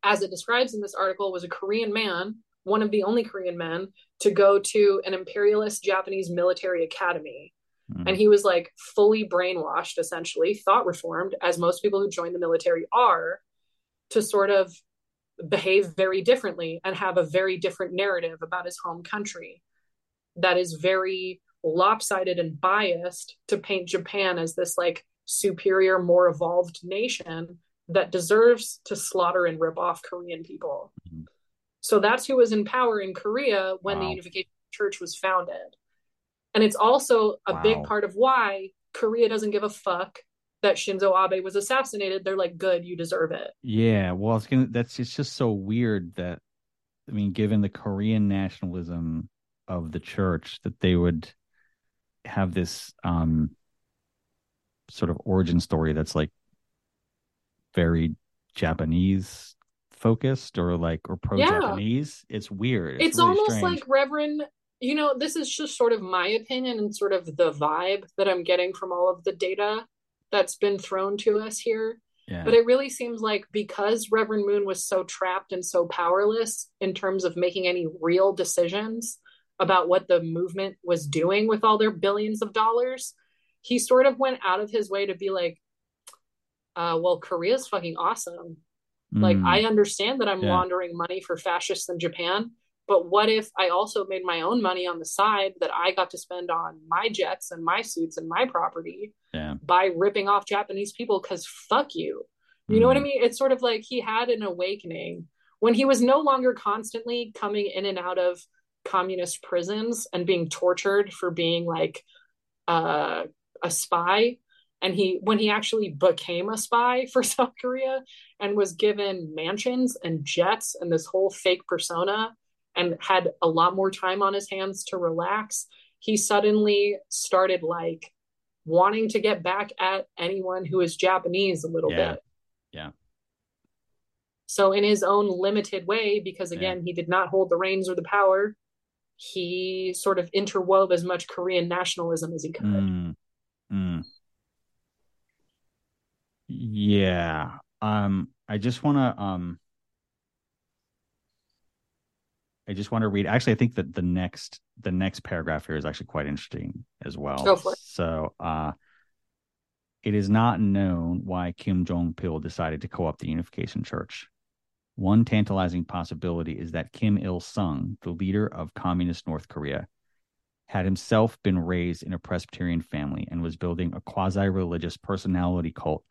as it describes in this article, was a Korean man, one of the only Korean men, to go to an imperialist Japanese military academy. And he was like fully brainwashed, essentially, thought reformed, as most people who join the military are, to sort of behave very differently and have a very different narrative about his home country that is very lopsided and biased to paint Japan as this like superior, more evolved nation that deserves to slaughter and rip off Korean people. Mm-hmm. So that's who was in power in Korea when wow. the Unification Church was founded. And it's also a wow. big part of why Korea doesn't give a fuck that Shinzo Abe was assassinated. They're like, good, you deserve it. Yeah, well, it's gonna, that's it's just so weird that, I mean, given the Korean nationalism of the church, that they would have this um, sort of origin story that's like very Japanese focused or like or pro-Japanese. Yeah. It's weird. It's, it's really almost strange. Like Reverend... You know, this is just sort of my opinion and sort of the vibe that I'm getting from all of the data that's been thrown to us here. Yeah. But it really seems like because Reverend Moon was so trapped and so powerless in terms of making any real decisions about what the movement was doing with all their billions of dollars, he sort of went out of his way to be like, uh, well, Korea's fucking awesome. Mm. Like, I understand that I'm yeah. laundering money for fascists in Japan. But what if I also made my own money on the side that I got to spend on my jets and my suits and my property yeah. by ripping off Japanese people? Because fuck you. You mm. know what I mean? It's sort of like he had an awakening when he was no longer constantly coming in and out of communist prisons and being tortured for being like uh, a spy. And he, when he actually became a spy for South Korea and was given mansions and jets and this whole fake persona and had a lot more time on his hands to relax, he suddenly started like wanting to get back at anyone who is Japanese a little yeah. bit. Yeah. So in his own limited way, because again, yeah. he did not hold the reins or the power, he sort of interwove as much Korean nationalism as he could. Mm. Mm. Yeah. Um, I just want to, um, I just want to read, actually, I think that the next, the next paragraph here is actually quite interesting as well. Go for it. So, uh, it is not known why Kim Jong-pil decided to co-opt the Unification Church. One tantalizing possibility is that Kim Il-sung, the leader of communist North Korea, had himself been raised in a Presbyterian family and was building a quasi-religious personality cult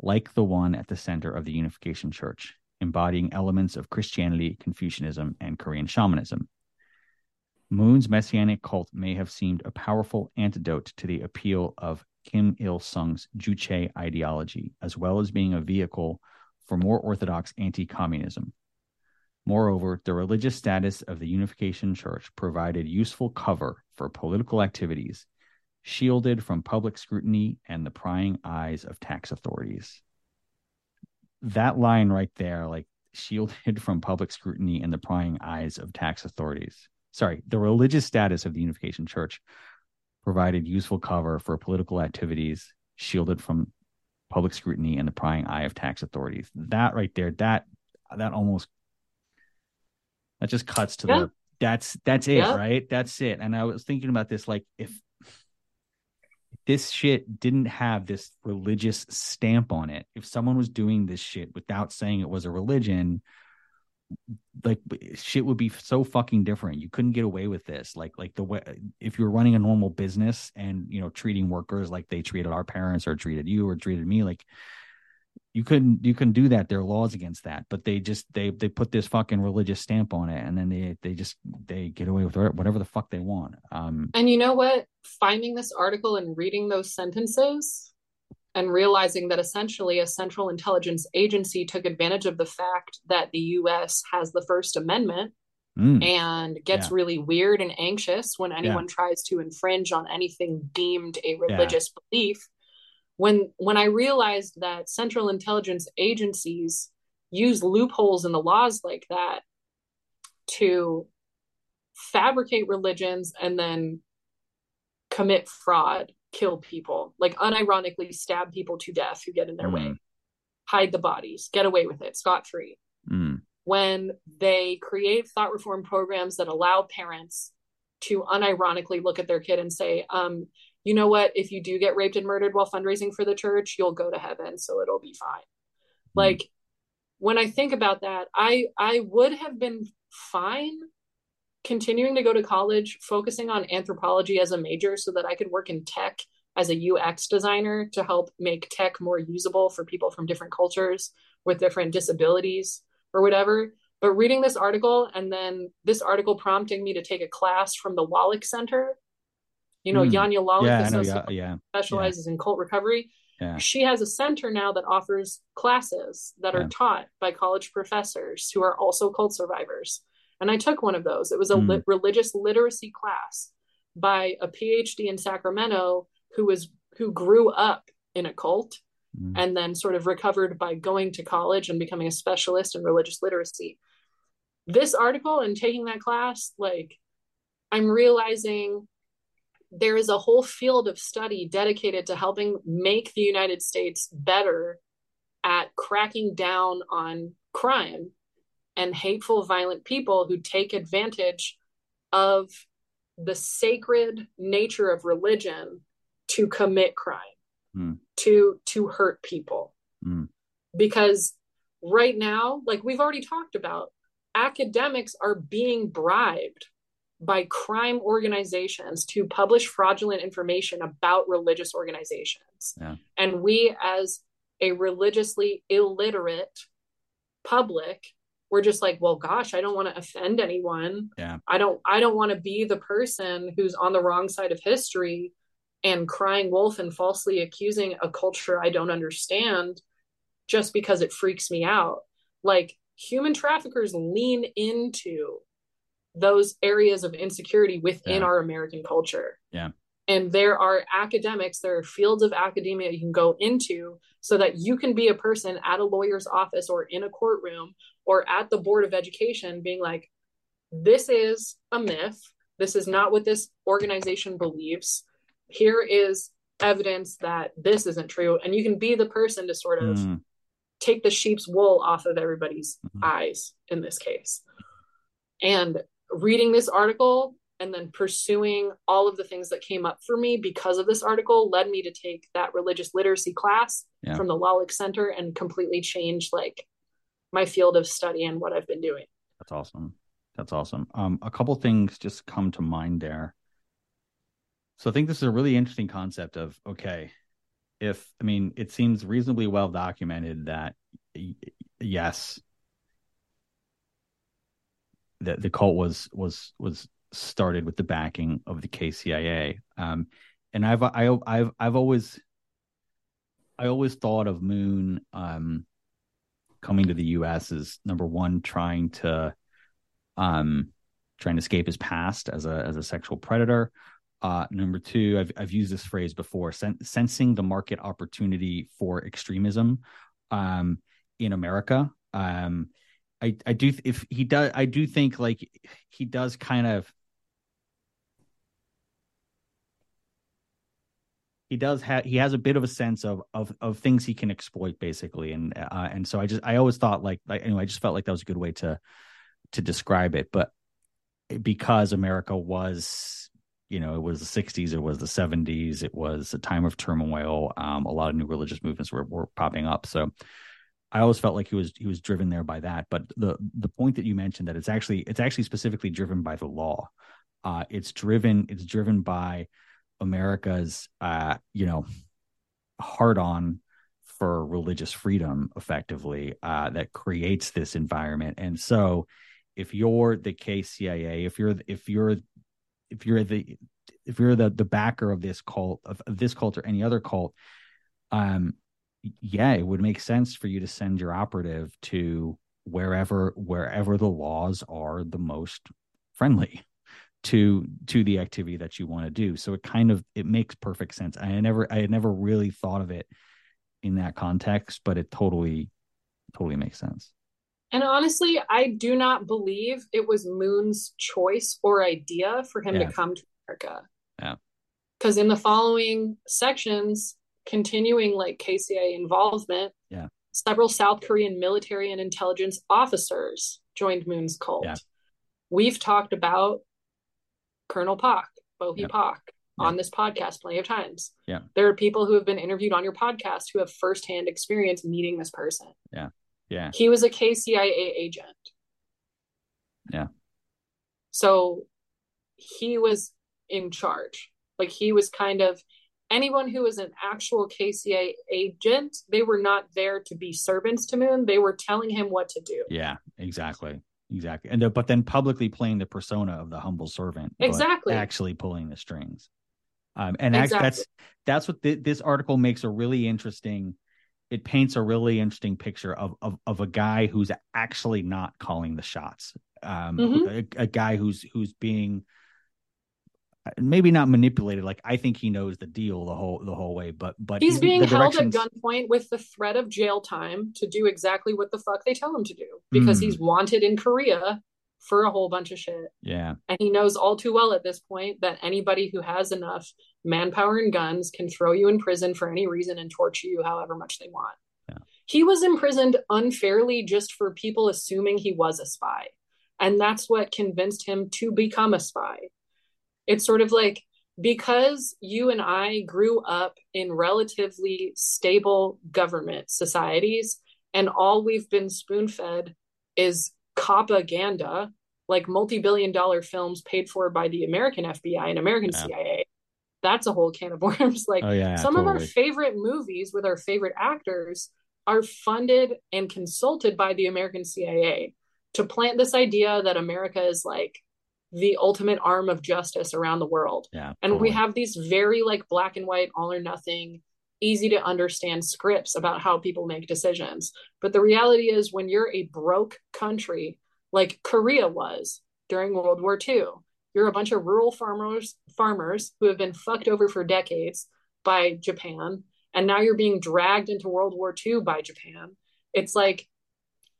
like the one at the center of the Unification Church, embodying elements of Christianity, Confucianism, and Korean shamanism. Moon's messianic cult may have seemed a powerful antidote to the appeal of Kim Il-sung's Juche ideology, as well as being a vehicle for more orthodox anti-communism. Moreover, the religious status of the Unification Church provided useful cover for political activities, shielded from public scrutiny and the prying eyes of tax authorities. That line right there, like shielded from public scrutiny and the prying eyes of tax authorities. Sorry, the religious status of the Unification Church provided useful cover for political activities, shielded from public scrutiny and the prying eye of tax authorities. That right there, that that almost that just cuts to yeah. the that's that's it, yeah. right? That's it. And I was thinking about this, like if this shit didn't have this religious stamp on it, if someone was doing this shit without saying it was a religion, like shit would be so fucking different. You couldn't get away with this. Like, like the way if you were running a normal business and, you know, treating workers like they treated our parents or treated you or treated me, like you couldn't, you couldn't do that. There are laws against that, but they just, they, they put this fucking religious stamp on it. And then they, they just, they get away with whatever the fuck they want. Um, and you know what, finding this article and reading those sentences and realizing that essentially a central intelligence agency took advantage of the fact that the U S has the First Amendment mm. and gets yeah. really weird and anxious when anyone yeah. tries to infringe on anything deemed a religious yeah. belief. When, when I realized that central intelligence agencies use loopholes in the laws like that to fabricate religions and then commit fraud, kill people, like unironically stab people to death who get in their mm. way, hide the bodies, get away with it scot-free. Mm. When they create thought reform programs that allow parents to unironically look at their kid and say, um, you know what, if you do get raped and murdered while fundraising for the church, you'll go to heaven, so it'll be fine. Mm. Like, when I think about that, I I would have been fine continuing to go to college, focusing on anthropology as a major so that I could work in tech as a U X designer to help make tech more usable for people from different cultures with different disabilities or whatever. But reading this article and then this article prompting me to take a class from the Wallach Center, you know, mm. Yanya Lawless yeah, know, yeah, yeah, specializes yeah. in cult recovery. Yeah. She has a center now that offers classes that yeah. are taught by college professors who are also cult survivors. And I took one of those. It was a mm. li- religious literacy class by a P H D in Sacramento who was who grew up in a cult mm. and then sort of recovered by going to college and becoming a specialist in religious literacy. This article and taking that class, like, I'm realizing there is a whole field of study dedicated to helping make the United States better at cracking down on crime and hateful, violent people who take advantage of the sacred nature of religion to commit crime, mm. to to hurt people. Mm. Because right now, like we've already talked about, academics are being bribed by crime organizations to publish fraudulent information about religious organizations. Yeah. And we as a religiously illiterate public we're just like, well, gosh, I don't want to offend anyone. Yeah. I don't, I don't want to be the person who's on the wrong side of history and crying wolf and falsely accusing a culture I don't understand just because it freaks me out. Like, human traffickers lean into those areas of insecurity within yeah. our American culture. Yeah. And there are academics, there are fields of academia you can go into so that you can be a person at a lawyer's office or in a courtroom or at the Board of Education being like, this is a myth. This is not what this organization believes. Here is evidence that this isn't true. And you can be the person to sort of mm. take the sheep's wool off of everybody's mm-hmm. eyes in this case. And reading this article, and then pursuing all of the things that came up for me because of this article, led me to take that religious literacy class yeah. from the Lalique Center and completely change like my field of study and what I've been doing. That's awesome. That's awesome. Um, a couple things just come to mind there. So I think this is a really interesting concept of, okay, if, I mean, it seems reasonably well documented that yes, that the cult was, was, was, started with the backing of the K C I A, um, and I've I, I've I've always I always thought of Moon um, coming to the U S as, number one, trying to um, trying to escape his past as a as a sexual predator. Uh, number two, I've I've used this phrase before: sen- sensing the market opportunity for extremism um, in America. Um, I I do if he does I do think like he does kind of. He does have he has a bit of a sense of of of things he can exploit, basically, and uh, and so I just I always thought like, like anyway I just felt like that was a good way to to describe it. But because America was, you know, it was the sixties, it was the seventies, it was a time of turmoil. Um, a lot of new religious movements were were popping up, so I always felt like he was he was driven there by that. But the the point that you mentioned, that it's actually it's actually specifically driven by the law. Uh, it's driven it's driven by America's, uh, you know, hard on for religious freedom, effectively, uh, that creates this environment. And so, if you're the K C I A, if you're if you're if you're the if you're the the backer of this cult of, of this cult or any other cult, um, yeah, it would make sense for you to send your operative to wherever wherever the laws are the most friendly to to the activity that you want to do. So it kind of it makes perfect sense. I never I had never really thought of it in that context, but it totally totally makes sense. And honestly, I do not believe it was Moon's choice or idea for him yeah. to come to America. Yeah. Because in the following sections, continuing like K C I A involvement, yeah. several South Korean military and intelligence officers joined Moon's cult. Yeah. We've talked about Colonel Pak, Bohee yep. Pak, on yep. this podcast plenty of times. Yeah, there are people who have been interviewed on your podcast who have firsthand experience meeting this person. Yeah, yeah. He was a K C I A agent. Yeah. So he was in charge. Like, he was kind of, anyone who was an actual K C I A agent, they were not there to be servants to Moon. They were telling him what to do. Yeah, exactly. Exactly. And, uh, but then publicly playing the persona of the humble servant, exactly, actually pulling the strings. Um, and exactly. that's, that's what th- this article makes a really interesting, it paints a really interesting picture of, of, of a guy who's actually not calling the shots. Um, mm-hmm. a, a guy who's, who's being maybe not manipulated. Like, I think he knows the deal the whole, the whole way, but, but he's being held at gunpoint with the threat of jail time to do exactly what the fuck they tell him to do, because mm. he's wanted in Korea for a whole bunch of shit. Yeah. And he knows all too well at this point that anybody who has enough manpower and guns can throw you in prison for any reason and torture you however much they want. Yeah. He was imprisoned unfairly just for people assuming he was a spy. And that's what convinced him to become a spy. It's sort of like, because you and I grew up in relatively stable government societies, and all we've been spoon-fed is propaganda, like multi-billion dollar films paid for by the American F B I and American yeah. C I A. That's a whole can of worms. Like, oh, yeah, some totally. of our favorite movies with our favorite actors are funded and consulted by the American C I A. to plant this idea that America is like the ultimate arm of justice around the world. Yeah, and totally. We have these very like black and white, all or nothing, easy to understand scripts about how people make decisions. But the reality is when you're a broke country, like Korea was during World War Two, you're a bunch of rural farmers, farmers who have been fucked over for decades by Japan. And now you're being dragged into World War Two by Japan. It's like,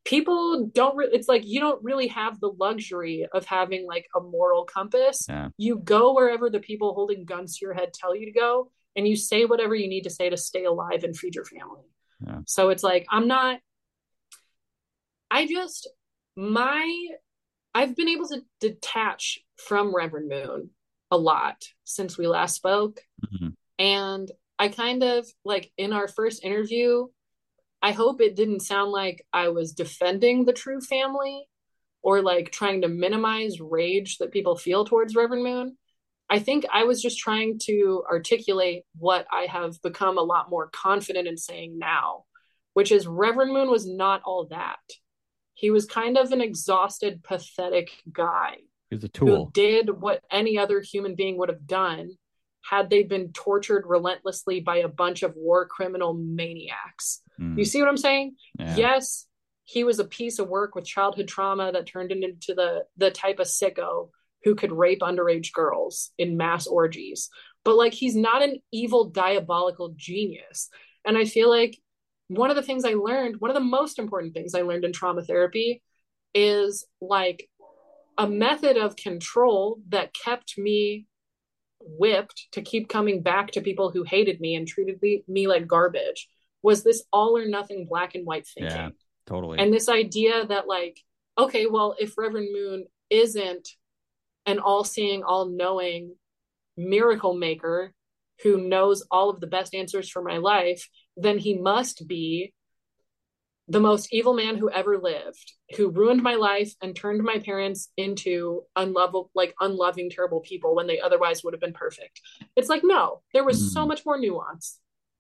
people don't, re- it's like, you don't really have the luxury of having like a moral compass. Yeah. You go wherever the people holding guns to your head tell you to go, and you say whatever you need to say to stay alive and feed your family. Yeah. So it's like, I'm not, I just, my, I've been able to detach from Reverend Moon a lot since we last spoke. Mm-hmm. And I kind of like in our first interview, I hope it didn't sound like I was defending the true family or like trying to minimize rage that people feel towards Reverend Moon. I think I was just trying to articulate what I have become a lot more confident in saying now, which is Reverend Moon was not all that. He was kind of an exhausted, pathetic guy. He was a tool. Who did what any other human being would have done had they been tortured relentlessly by a bunch of war criminal maniacs. Mm. You see what I'm saying? Yeah. Yes, he was a piece of work with childhood trauma that turned him into the, the type of sicko who could rape underage girls in mass orgies. But like, he's not an evil, diabolical genius. And I feel like one of the things I learned, one of the most important things I learned in trauma therapy is like a method of control that kept me whipped to keep coming back to people who hated me and treated me, me like garbage was this all or nothing black and white thinking. Yeah, totally. And this idea that like, okay, well, if Reverend Moon isn't an all-seeing, all-knowing miracle maker who knows all of the best answers for my life, then he must be the most evil man who ever lived, who ruined my life and turned my parents into unlovable, like unloving, terrible people when they otherwise would have been perfect. It's like, no, there was so much more nuance.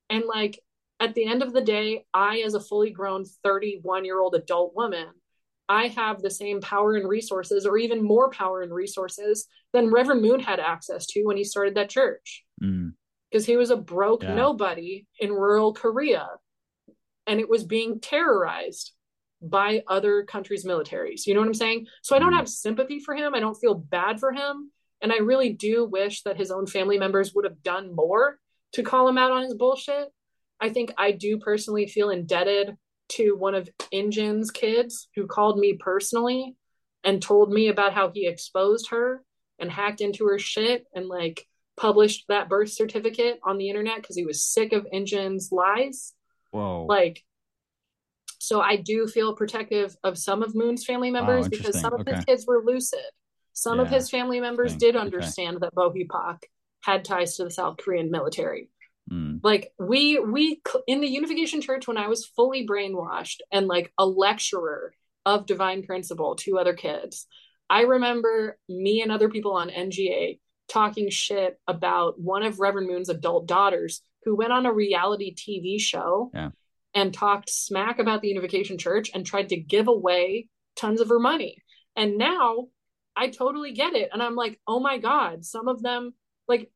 And like, at the end of the day, I, as a fully grown thirty-one year old adult woman, I have the same power and resources or even more power and resources than Reverend Moon had access to when he started that church. Mm. Cause he was a broke yeah. nobody in rural Korea. And it was being terrorized by other countries' militaries. You know what I'm saying? So I don't have sympathy for him. I don't feel bad for him. And I really do wish that his own family members would have done more to call him out on his bullshit. I think I do personally feel indebted to one of Injin's kids who called me personally and told me about how he exposed her and hacked into her shit and like published that birth certificate on the internet because he was sick of Injin's lies. Whoa. Like, so I do feel protective of some of Moon's family members oh, because some of okay. his kids were lucid. Some yeah. of his family members did understand okay. that Bohipak had ties to the South Korean military. Mm. Like we, we in the Unification Church, when I was fully brainwashed and like a lecturer of Divine Principle to other kids, I remember me and other people on N G A talking shit about one of Reverend Moon's adult daughters who went on a reality T V show yeah. and talked smack about the Unification Church and tried to give away tons of her money. And now I totally get it. And I'm like, oh my God, some of them, like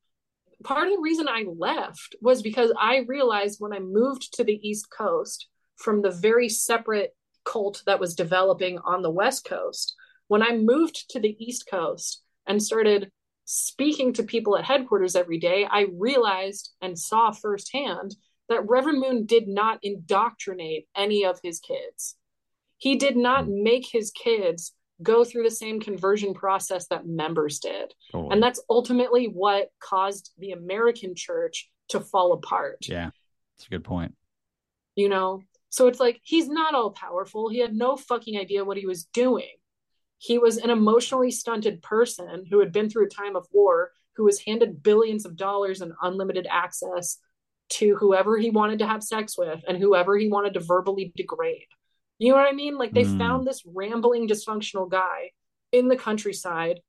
part of the reason I left was because I realized when I moved to the East Coast from the very separate cult that was developing on the West Coast, when I moved to the East Coast and started speaking to people at headquarters every day, I realized and saw firsthand that Reverend Moon did not indoctrinate any of his kids. He did not make his kids go through the same conversion process that members did. Totally. And that's ultimately what caused the American church to fall apart. Yeah, that's a good point. You know, so it's like, he's not all powerful. He had no fucking idea what he was doing. He was an emotionally stunted person who had been through a time of war, who was handed billions of dollars and unlimited access to whoever he wanted to have sex with and whoever he wanted to verbally degrade. You know what I mean? Like they mm. found this rambling, dysfunctional guy in the countryside.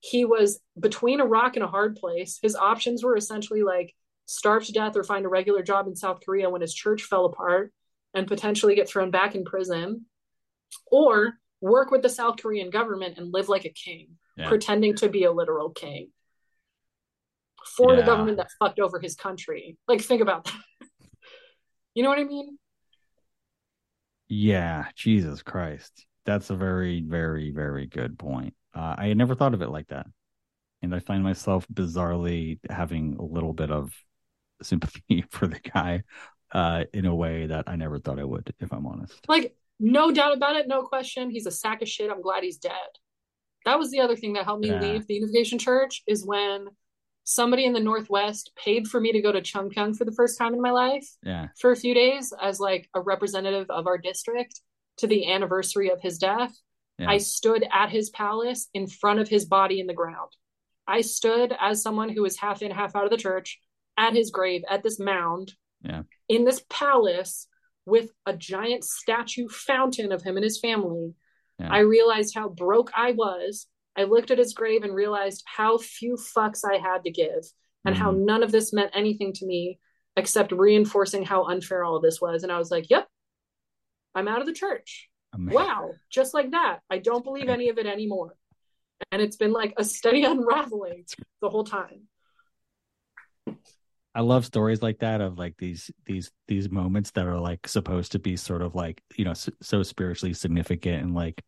He was between a rock and a hard place. His options were essentially like starve to death or find a regular job in South Korea when his church fell apart and potentially get thrown back in prison, or work with the South Korean government and live like a king, yeah. pretending to be a literal king for yeah. the government that fucked over his country. Like, think about that. You know what I mean? Yeah, Jesus Christ. That's a very, very, very good point. Uh, I had never thought of it like that. And I find myself bizarrely having a little bit of sympathy for the guy uh, in a way that I never thought I would, if I'm honest. Like, no doubt about it, no question. He's a sack of shit. I'm glad he's dead. That was the other thing that helped me yeah. leave the Unification Church, is when somebody in the Northwest paid for me to go to Chungpyong for the first time in my life yeah. for a few days as like a representative of our district to the anniversary of his death. Yeah. I stood at his palace in front of his body in the ground. I stood as someone who was half in, half out of the church at his grave, at this mound, yeah. in this palace with a giant statue fountain of him and his family. Yeah. I realized how broke I was. I looked at his grave and realized how few fucks I had to give and mm-hmm. how none of this meant anything to me except reinforcing how unfair all of this was. And I was like, yep, I'm out of the church. Amazing. Wow. Just like that. I don't believe any of it anymore. And it's been like a steady unraveling the whole time. I love stories like that of like these, these, these moments that are like supposed to be sort of like, you know, so, so spiritually significant and like,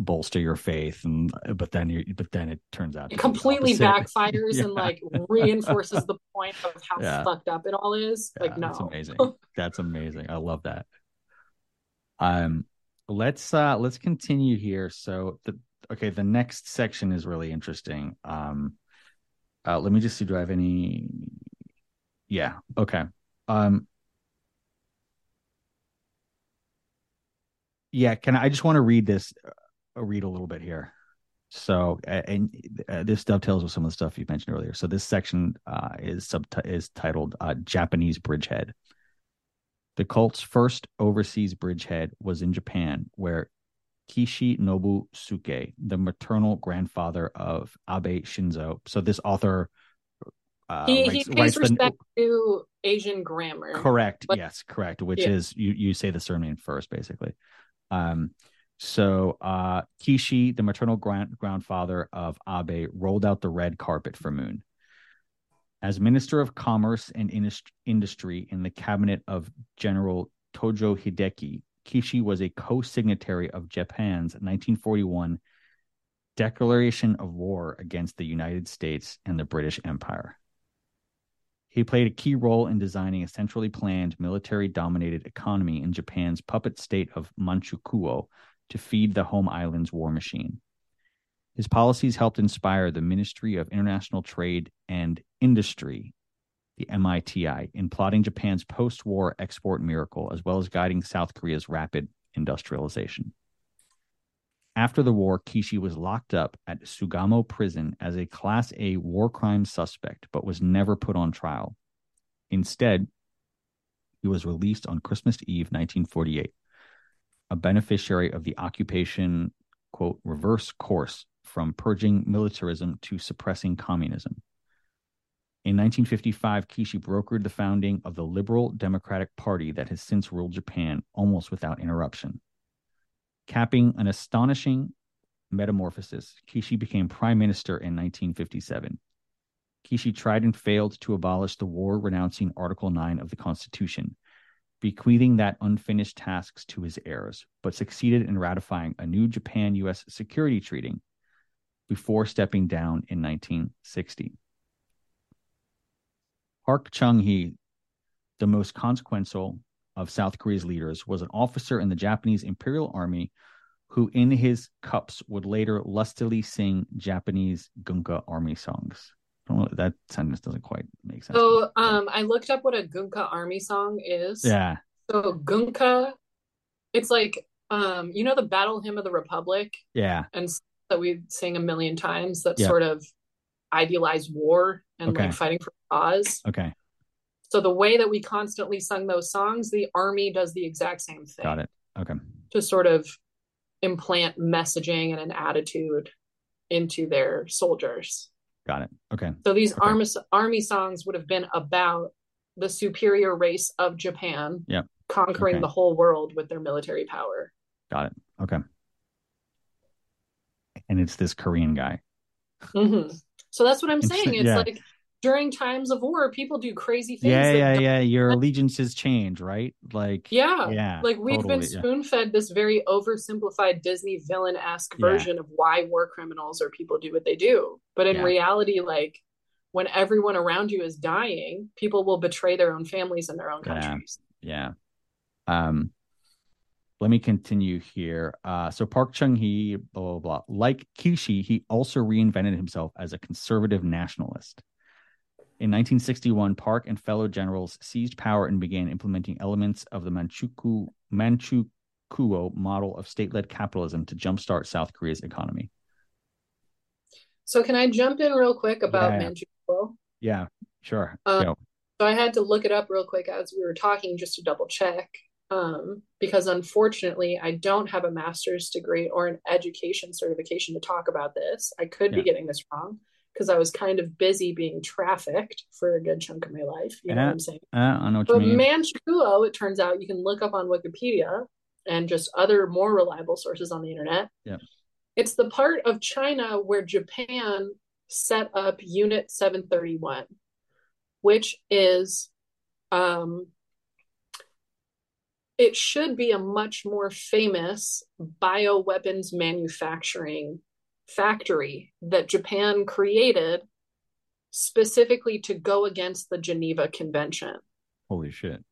bolster your faith, and but then you but then it turns out it completely backfires yeah. and like reinforces the point of how yeah. fucked up it all is. Yeah, like no, that's amazing. That's amazing. I love that. Um, let's uh let's continue here. So the okay, the next section is really interesting. Um, uh, let me just see. Do I have any? Yeah. Okay. Um. Yeah. Can I, I just want to read this? read a little bit here. So and uh, this dovetails with some of the stuff you mentioned earlier. So this section uh, is sub is titled uh, Japanese Bridgehead. The cult's first overseas bridgehead was in Japan, where Kishi Nobusuke, the maternal grandfather of Abe Shinzo. So this author uh, he, writes, he pays respect the, to Asian grammar. Correct. But, yes, correct. Which yeah. is you you say the surname first, basically. Um, So uh, Kishi, the maternal grand- grandfather of Abe, rolled out the red carpet for Moon. As Minister of Commerce and Indus- Industry in the cabinet of General Tojo Hideki, Kishi was a co-signatory of Japan's nineteen forty-one Declaration of War against the United States and the British Empire. He played a key role in designing a centrally planned military-dominated economy in Japan's puppet state of Manchukuo, to feed the home island's war machine. His policies helped inspire the Ministry of International Trade and Industry, the M I T I, in plotting Japan's post-war export miracle, as well as guiding South Korea's rapid industrialization. After the war, Kishi was locked up at Sugamo Prison as a Class A war crime suspect, but was never put on trial. Instead, he was released on Christmas Eve, nineteen forty-eight. A beneficiary of the occupation, quote, reverse course from purging militarism to suppressing communism. In nineteen fifty-five, Kishi brokered the founding of the Liberal Democratic Party that has since ruled Japan almost without interruption. Capping an astonishing metamorphosis, Kishi became prime minister in nineteen fifty-seven. Kishi tried and failed to abolish the war, renouncing Article nine of the Constitution, bequeathing that unfinished tasks to his heirs, but succeeded in ratifying a new Japan-U S security treaty before stepping down in nineteen sixty. Park Chung-hee, the most consequential of South Korea's leaders, was an officer in the Japanese Imperial Army who in his cups would later lustily sing Japanese Gunka army songs. That sentence doesn't quite make sense. So um, I looked up what a Gunka army song is. Yeah. So Gunka, it's like, um, you know, the battle hymn of the Republic? Yeah. And that we sing a million times that yeah. sort of idealize war and okay. like fighting for a cause. Okay. So the way that we constantly sung those songs, the army does the exact same thing. Got it. Okay. To sort of implant messaging and an attitude into their soldiers. Got it. Okay. So these okay. army, army songs would have been about the superior race of Japan yep. conquering okay. the whole world with their military power. Got it. Okay. and it's this Korean guy. Mm-hmm. So that's what I'm saying. It's yeah. like during times of war, people do crazy things. Yeah, yeah, don't... yeah. Your allegiances change, right? Like, yeah, yeah. Like we've totally, been spoon-fed yeah. this very oversimplified Disney villain-esque version yeah. of why war criminals or people do what they do. But in yeah. reality, like when everyone around you is dying, people will betray their own families and their own countries. Yeah. yeah. Um. Let me continue here. Uh, so Park Chung-hee, blah, blah, blah. Like Kishi, he also reinvented himself as a conservative nationalist. In nineteen sixty-one, Park and fellow generals seized power and began implementing elements of the Manchukuo, Manchukuo model of state-led capitalism to jumpstart South Korea's economy. So can I jump in real quick about yeah, yeah. Manchukuo? Yeah, sure. Um, so I had to look it up real quick as we were talking just to double check. Um, because unfortunately I don't have a master's degree or an education certification to talk about this. I could yeah. be getting this wrong because I was kind of busy being trafficked for a good chunk of my life. You yeah. know what I'm saying? Uh, I know what but you mean. Manchukuo, it turns out you can look up on Wikipedia and just other more reliable sources on the internet. Yeah. It's the part of China where Japan set up Unit seven thirty-one, which is, um, it should be a much more famous bioweapons manufacturing factory that Japan created specifically to go against the Geneva Convention. Holy shit.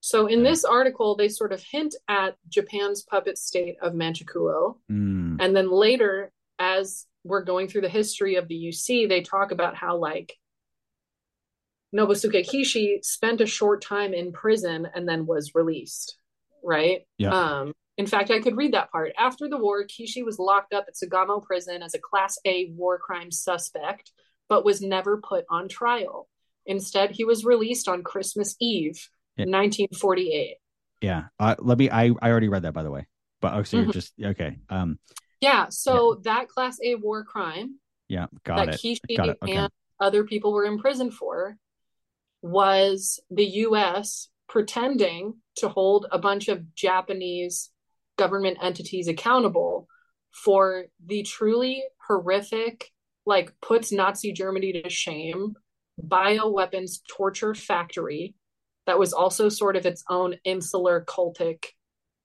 So in yeah. this article, they sort of hint at Japan's puppet state of Manchukuo. Mm. And then later, as we're going through the history of the U C, they talk about how like Nobusuke Kishi spent a short time in prison and then was released, right? Yeah. Um, in fact, I could read that part. After the war, Kishi was locked up at Sugamo Prison as a Class A war crime suspect, but was never put on trial. Instead, he was released on Christmas Eve, yeah. nineteen forty-eight. Yeah. Uh, let me, I, I already read that, by the way. But oh, so mm-hmm. you're just, okay. Um, yeah. So yeah. that Class A war crime yeah, got that it. Kishi got it. Okay. and other people were in prison for was the U S pretending to hold a bunch of Japanese government entities accountable for the truly horrific, like puts Nazi Germany to shame, bioweapons torture factory that was also sort of its own insular cultic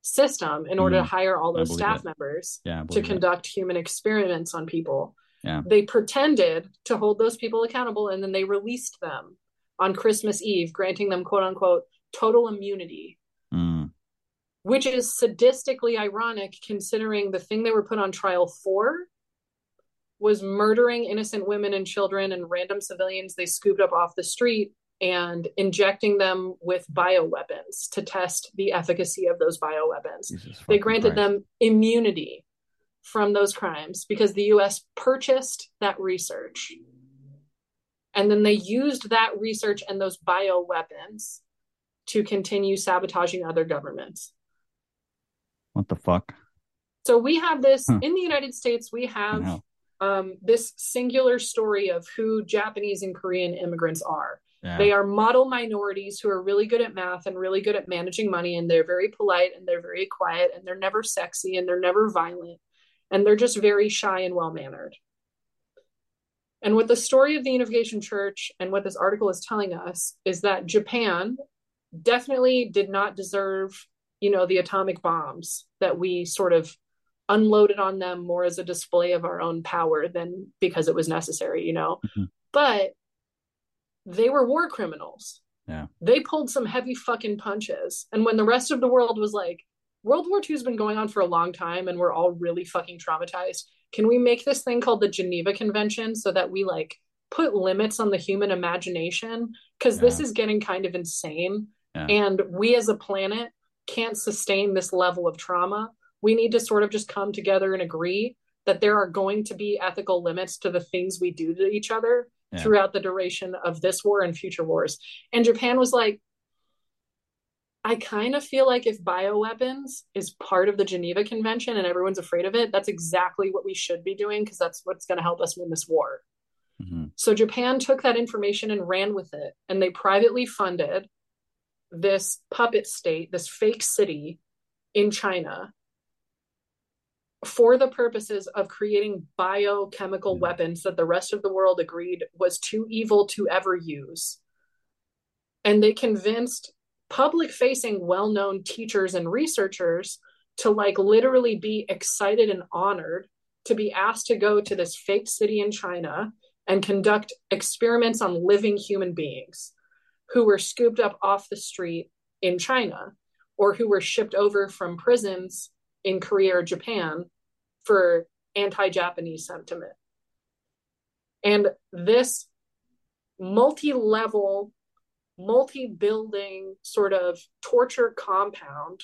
system in order mm. to hire all those staff it. members yeah, to conduct it. human experiments on people. Yeah. They pretended to hold those people accountable and then they released them on Christmas Eve, granting them quote unquote total immunity, mm. which is sadistically ironic considering the thing they were put on trial for was murdering innocent women and children and random civilians they scooped up off the street and injecting them with bioweapons to test the efficacy of those bioweapons. They granted Christ. them immunity from those crimes because the U S purchased that research. And then they used that research and those bioweapons to continue sabotaging other governments. What the fuck? So we have this huh. in the United States, we have um, this singular story of who Japanese and Korean immigrants are. Yeah. They are model minorities who are really good at math and really good at managing money. And they're very polite and they're very quiet and they're never sexy and they're never violent. And they're just very shy and well-mannered. And what the story of the Unification Church and what this article is telling us is that Japan definitely did not deserve, you know, the atomic bombs that we sort of unloaded on them more as a display of our own power than because it was necessary, you know, mm-hmm. but they were war criminals. Yeah. They pulled some heavy fucking punches. And when the rest of the world was like, World War Two has been going on for a long time and we're all really fucking traumatized. Can we make this thing called the Geneva Convention so that we like put limits on the human imagination? Because yeah. this is getting kind of insane. Yeah. And we as a planet can't sustain this level of trauma. We need to sort of just come together and agree that there are going to be ethical limits to the things we do to each other yeah. throughout the duration of this war and future wars. And Japan was like, I kind of feel like if bioweapons is part of the Geneva Convention and everyone's afraid of it, that's exactly what we should be doing because that's what's going to help us win this war. Mm-hmm. So Japan took that information and ran with it. And they privately funded this puppet state, this fake city in China for the purposes of creating biochemical weapons that the rest of the world agreed was too evil to ever use. And they convinced public-facing, well-known teachers and researchers to like literally be excited and honored to be asked to go to this fake city in China and conduct experiments on living human beings who were scooped up off the street in China or who were shipped over from prisons in Korea or Japan for anti-Japanese sentiment. And this multi-level, multi-building sort of torture compound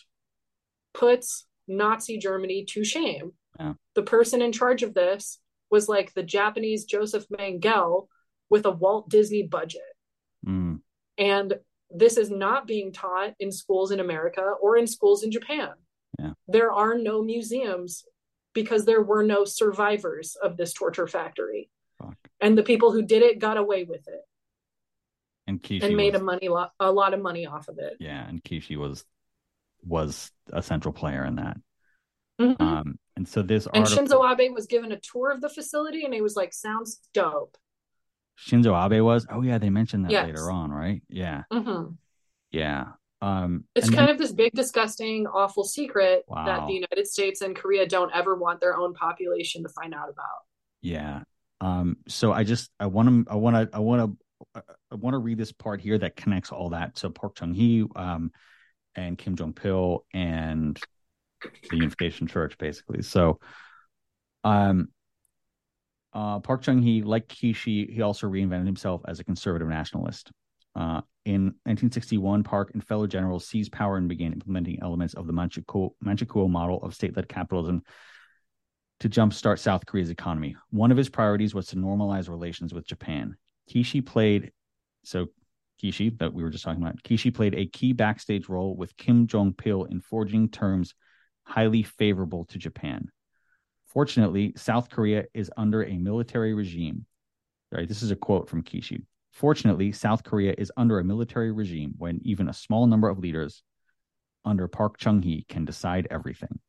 puts Nazi Germany to shame. Yeah. The person in charge of this was like the Japanese Joseph Mengele with a Walt Disney budget. Mm. And this is not being taught in schools in America or in schools in Japan. Yeah. There are no museums because there were no survivors of this torture factory. Fuck. And the people who did it got away with it. And Kishi and made was, a money lo- a lot of money off of it. Yeah, and Kishi was was a central player in that. Mm-hmm. Um, and so this and article, Shinzo Abe was given a tour of the facility, and he was like, "Sounds dope." Shinzo Abe was. Oh yeah, they mentioned that yes. later on, right? Yeah, mm-hmm. yeah. Um, it's kind then, of this big, disgusting, awful secret wow. that the United States and Korea don't ever want their own population to find out about. Yeah. Um. So I just I want to I want to I want to. I want to read this part here that connects all that. So Park Chung-hee um, and Kim Jong-pil and the Unification Church, basically. So um, uh, Park Chung-hee, like Kishi, he also reinvented himself as a conservative nationalist. Uh, in nineteen sixty-one, Park and fellow generals seized power and began implementing elements of the Manchukuo, Manchukuo model of state-led capitalism to jumpstart South Korea's economy. One of his priorities was to normalize relations with Japan. Kishi played, so Kishi that we were just talking about, Kishi played a key backstage role with Kim Jong-pil in forging terms highly favorable to Japan. Fortunately, South Korea is under a military regime. All right, this is a quote from Kishi. Fortunately, South Korea is under a military regime when even a small number of leaders under Park Chung-hee can decide everything.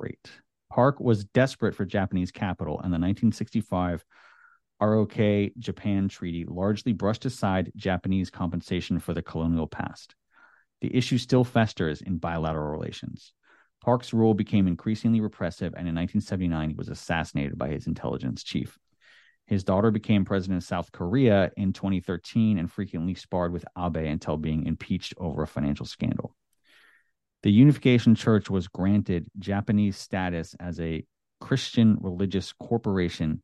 Great. Park was desperate for Japanese capital, and the nineteen sixty-five R O K Japan Treaty largely brushed aside Japanese compensation for the colonial past. The issue still festers in bilateral relations. Park's rule became increasingly repressive, and in nineteen seventy-nine, he was assassinated by his intelligence chief. His daughter became president of South Korea in twenty thirteen and frequently sparred with Abe until being impeached over a financial scandal. The Unification Church was granted Japanese status as a Christian religious corporation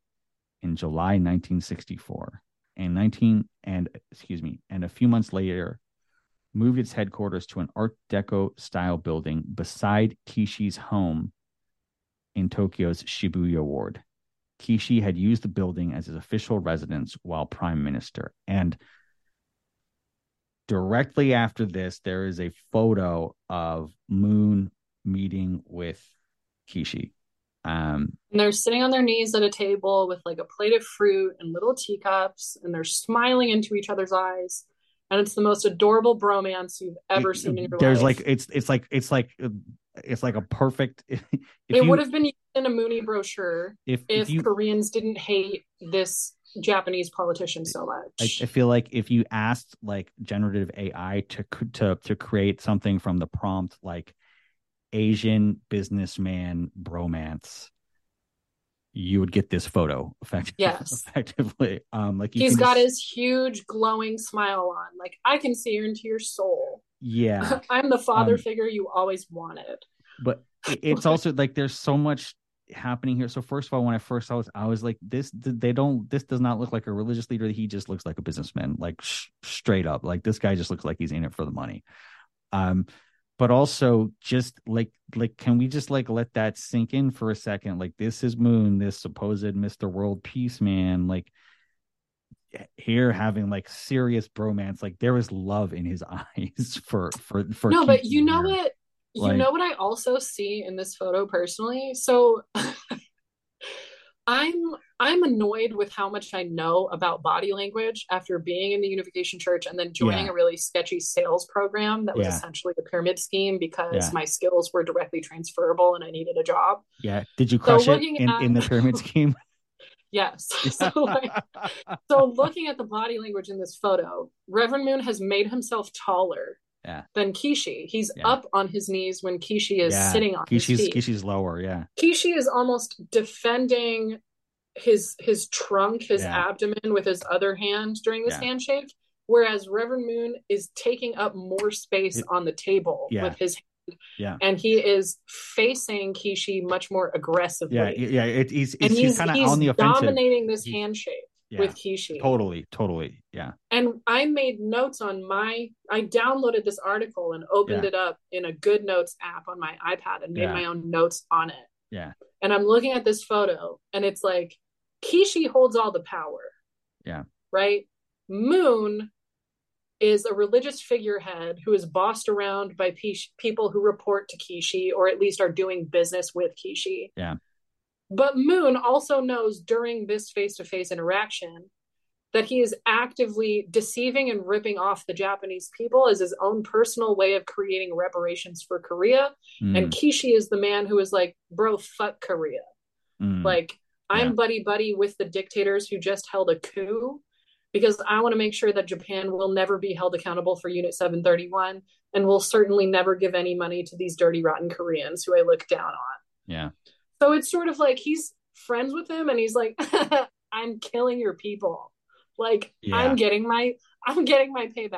in July nineteen sixty-four, and nineteen and excuse me and a few months later moved its headquarters to an Art Deco style building beside Kishi's home in Tokyo's Shibuya ward. Kishi had used the building as his official residence while prime minister, and directly after this there is a photo of Moon meeting with Kishi. Um, and they're sitting on their knees at a table with like a plate of fruit and little teacups, and they're smiling into each other's eyes, and it's the most adorable bromance you've ever it, seen in your there's life. There's like it's it's like it's like it's like a perfect. If it you, would have been used in a Mooney brochure if, if, if you, Koreans didn't hate this Japanese politician so much. I, I feel like if you asked like generative A I to to to create something from the prompt like Asian businessman bromance, you would get this photo effectively. Yes. Effectively. Um, like he's got just... his huge glowing smile on. Like, I can see into your soul. Yeah. I'm the father um, figure you always wanted. But it's also like there's so much happening here. So first of all, when I first saw this, I was like, this they don't this does not look like a religious leader. He just looks like a businessman, like sh- straight up. Like this guy just looks like he's in it for the money. Um But also just like, like, can we just like let that sink in for a second? Like this is Moon, this supposed Mister World Peace man, like here having like serious bromance. Like there was love in his eyes for, for, for. No, but you know what, you know what I also see in this photo personally? So I'm I'm annoyed with how much I know about body language after being in the Unification Church and then joining yeah. a really sketchy sales program that was yeah. essentially a pyramid scheme because yeah. my skills were directly transferable and I needed a job. Yeah. Did you crush so it in, at... in the pyramid scheme? Yes. So, like, so looking at the body language in this photo, Reverend Moon has made himself taller yeah. than Kishi. He's yeah. up on his knees when Kishi is yeah. sitting on Kishi's, his feet. Kishi's lower, yeah. Kishi is almost defending his his trunk, his yeah. abdomen with his other hand during this yeah. handshake, whereas Reverend Moon is taking up more space it, on the table yeah. with his hand. Yeah, and he is facing Kishi much more aggressively. Yeah, yeah, it, he's, and he's, he's kind of on the offensive, dominating this he, handshake yeah, with Kishi. Totally, totally, yeah. And I made notes on my. I downloaded this article and opened yeah. it up in a Good Notes app on my iPad and made yeah. my own notes on it. Yeah, and I'm looking at this photo, and it's like Kishi holds all the power. Yeah, right. Moon is a religious figurehead who is bossed around by pe- people who report to Kishi, or at least are doing business with Kishi. Yeah. But Moon also knows during this face-to-face interaction that he is actively deceiving and ripping off the Japanese people as his own personal way of creating reparations for Korea. Mm. And Kishi is the man who is like, bro, fuck Korea. Mm. Like, yeah. I'm buddy-buddy with the dictators who just held a coup, because I want to make sure that Japan will never be held accountable for Unit seven thirty-one and will certainly never give any money to these dirty, rotten Koreans who I look down on. Yeah. So it's sort of like he's friends with him and he's like, I'm killing your people. Like, yeah. I'm getting my I'm getting my payback.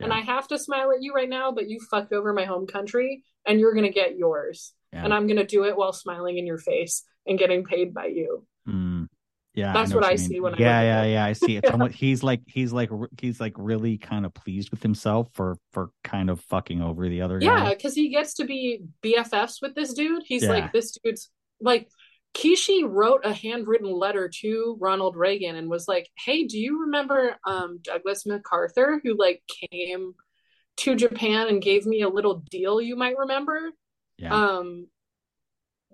Yeah. And I have to smile at you right now, but you fucked over my home country and you're going to get yours. Yeah. And I'm going to do it while smiling in your face and getting paid by you. Mm. Yeah, that's I what, what I mean. see when yeah, I yeah, yeah, yeah. I see it's yeah. almost he's like he's like he's like really kind of pleased with himself for for kind of fucking over the other yeah, guy. Yeah, because he gets to be B F Fs with this dude. He's yeah. like this dude's like Kishi wrote a handwritten letter to Ronald Reagan and was like, "Hey, do you remember um, Douglas MacArthur who like came to Japan and gave me a little deal? You might remember." Yeah. Um,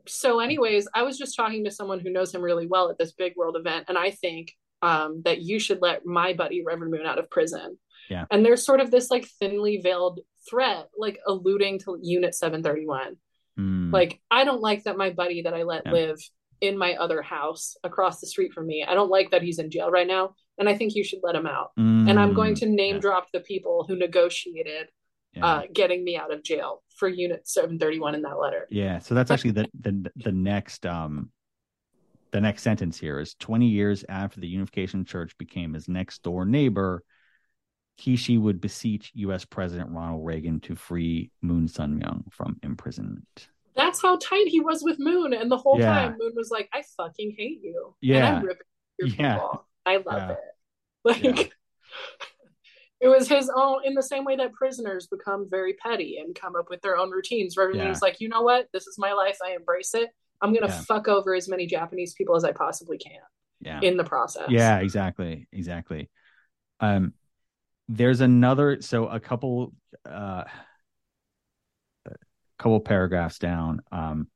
So anyways, I was just talking to someone who knows him really well at this big world event. And I think um, that you should let my buddy Reverend Moon out of prison. Yeah. And there's sort of this like thinly veiled threat, like alluding to Unit seven thirty-one. Mm. Like, I don't like that my buddy that I let yeah. live in my other house across the street from me. I don't like that he's in jail right now. And I think you should let him out. Mm. And I'm going to name yeah. drop the people who negotiated Yeah. Uh, getting me out of jail for Unit seven thirty-one in that letter. Yeah, so that's actually the the the next um the next sentence here is twenty years after the Unification Church became his next door neighbor, Kishi would beseech U S President Ronald Reagan to free Moon Sun Myung from imprisonment. That's how tight he was with Moon, and the whole yeah. time Moon was like, "I fucking hate you." Yeah, and I'm ripping your yeah. people. I love yeah. it. Like. Yeah. It was his own, in the same way that prisoners become very petty and come up with their own routines. Reverend yeah. Moon was like, you know what? This is my life. I embrace it. I'm going to yeah. fuck over as many Japanese people as I possibly can yeah. in the process. Yeah, exactly. Exactly. Um, there's another, so a couple, uh, a couple paragraphs down. Um,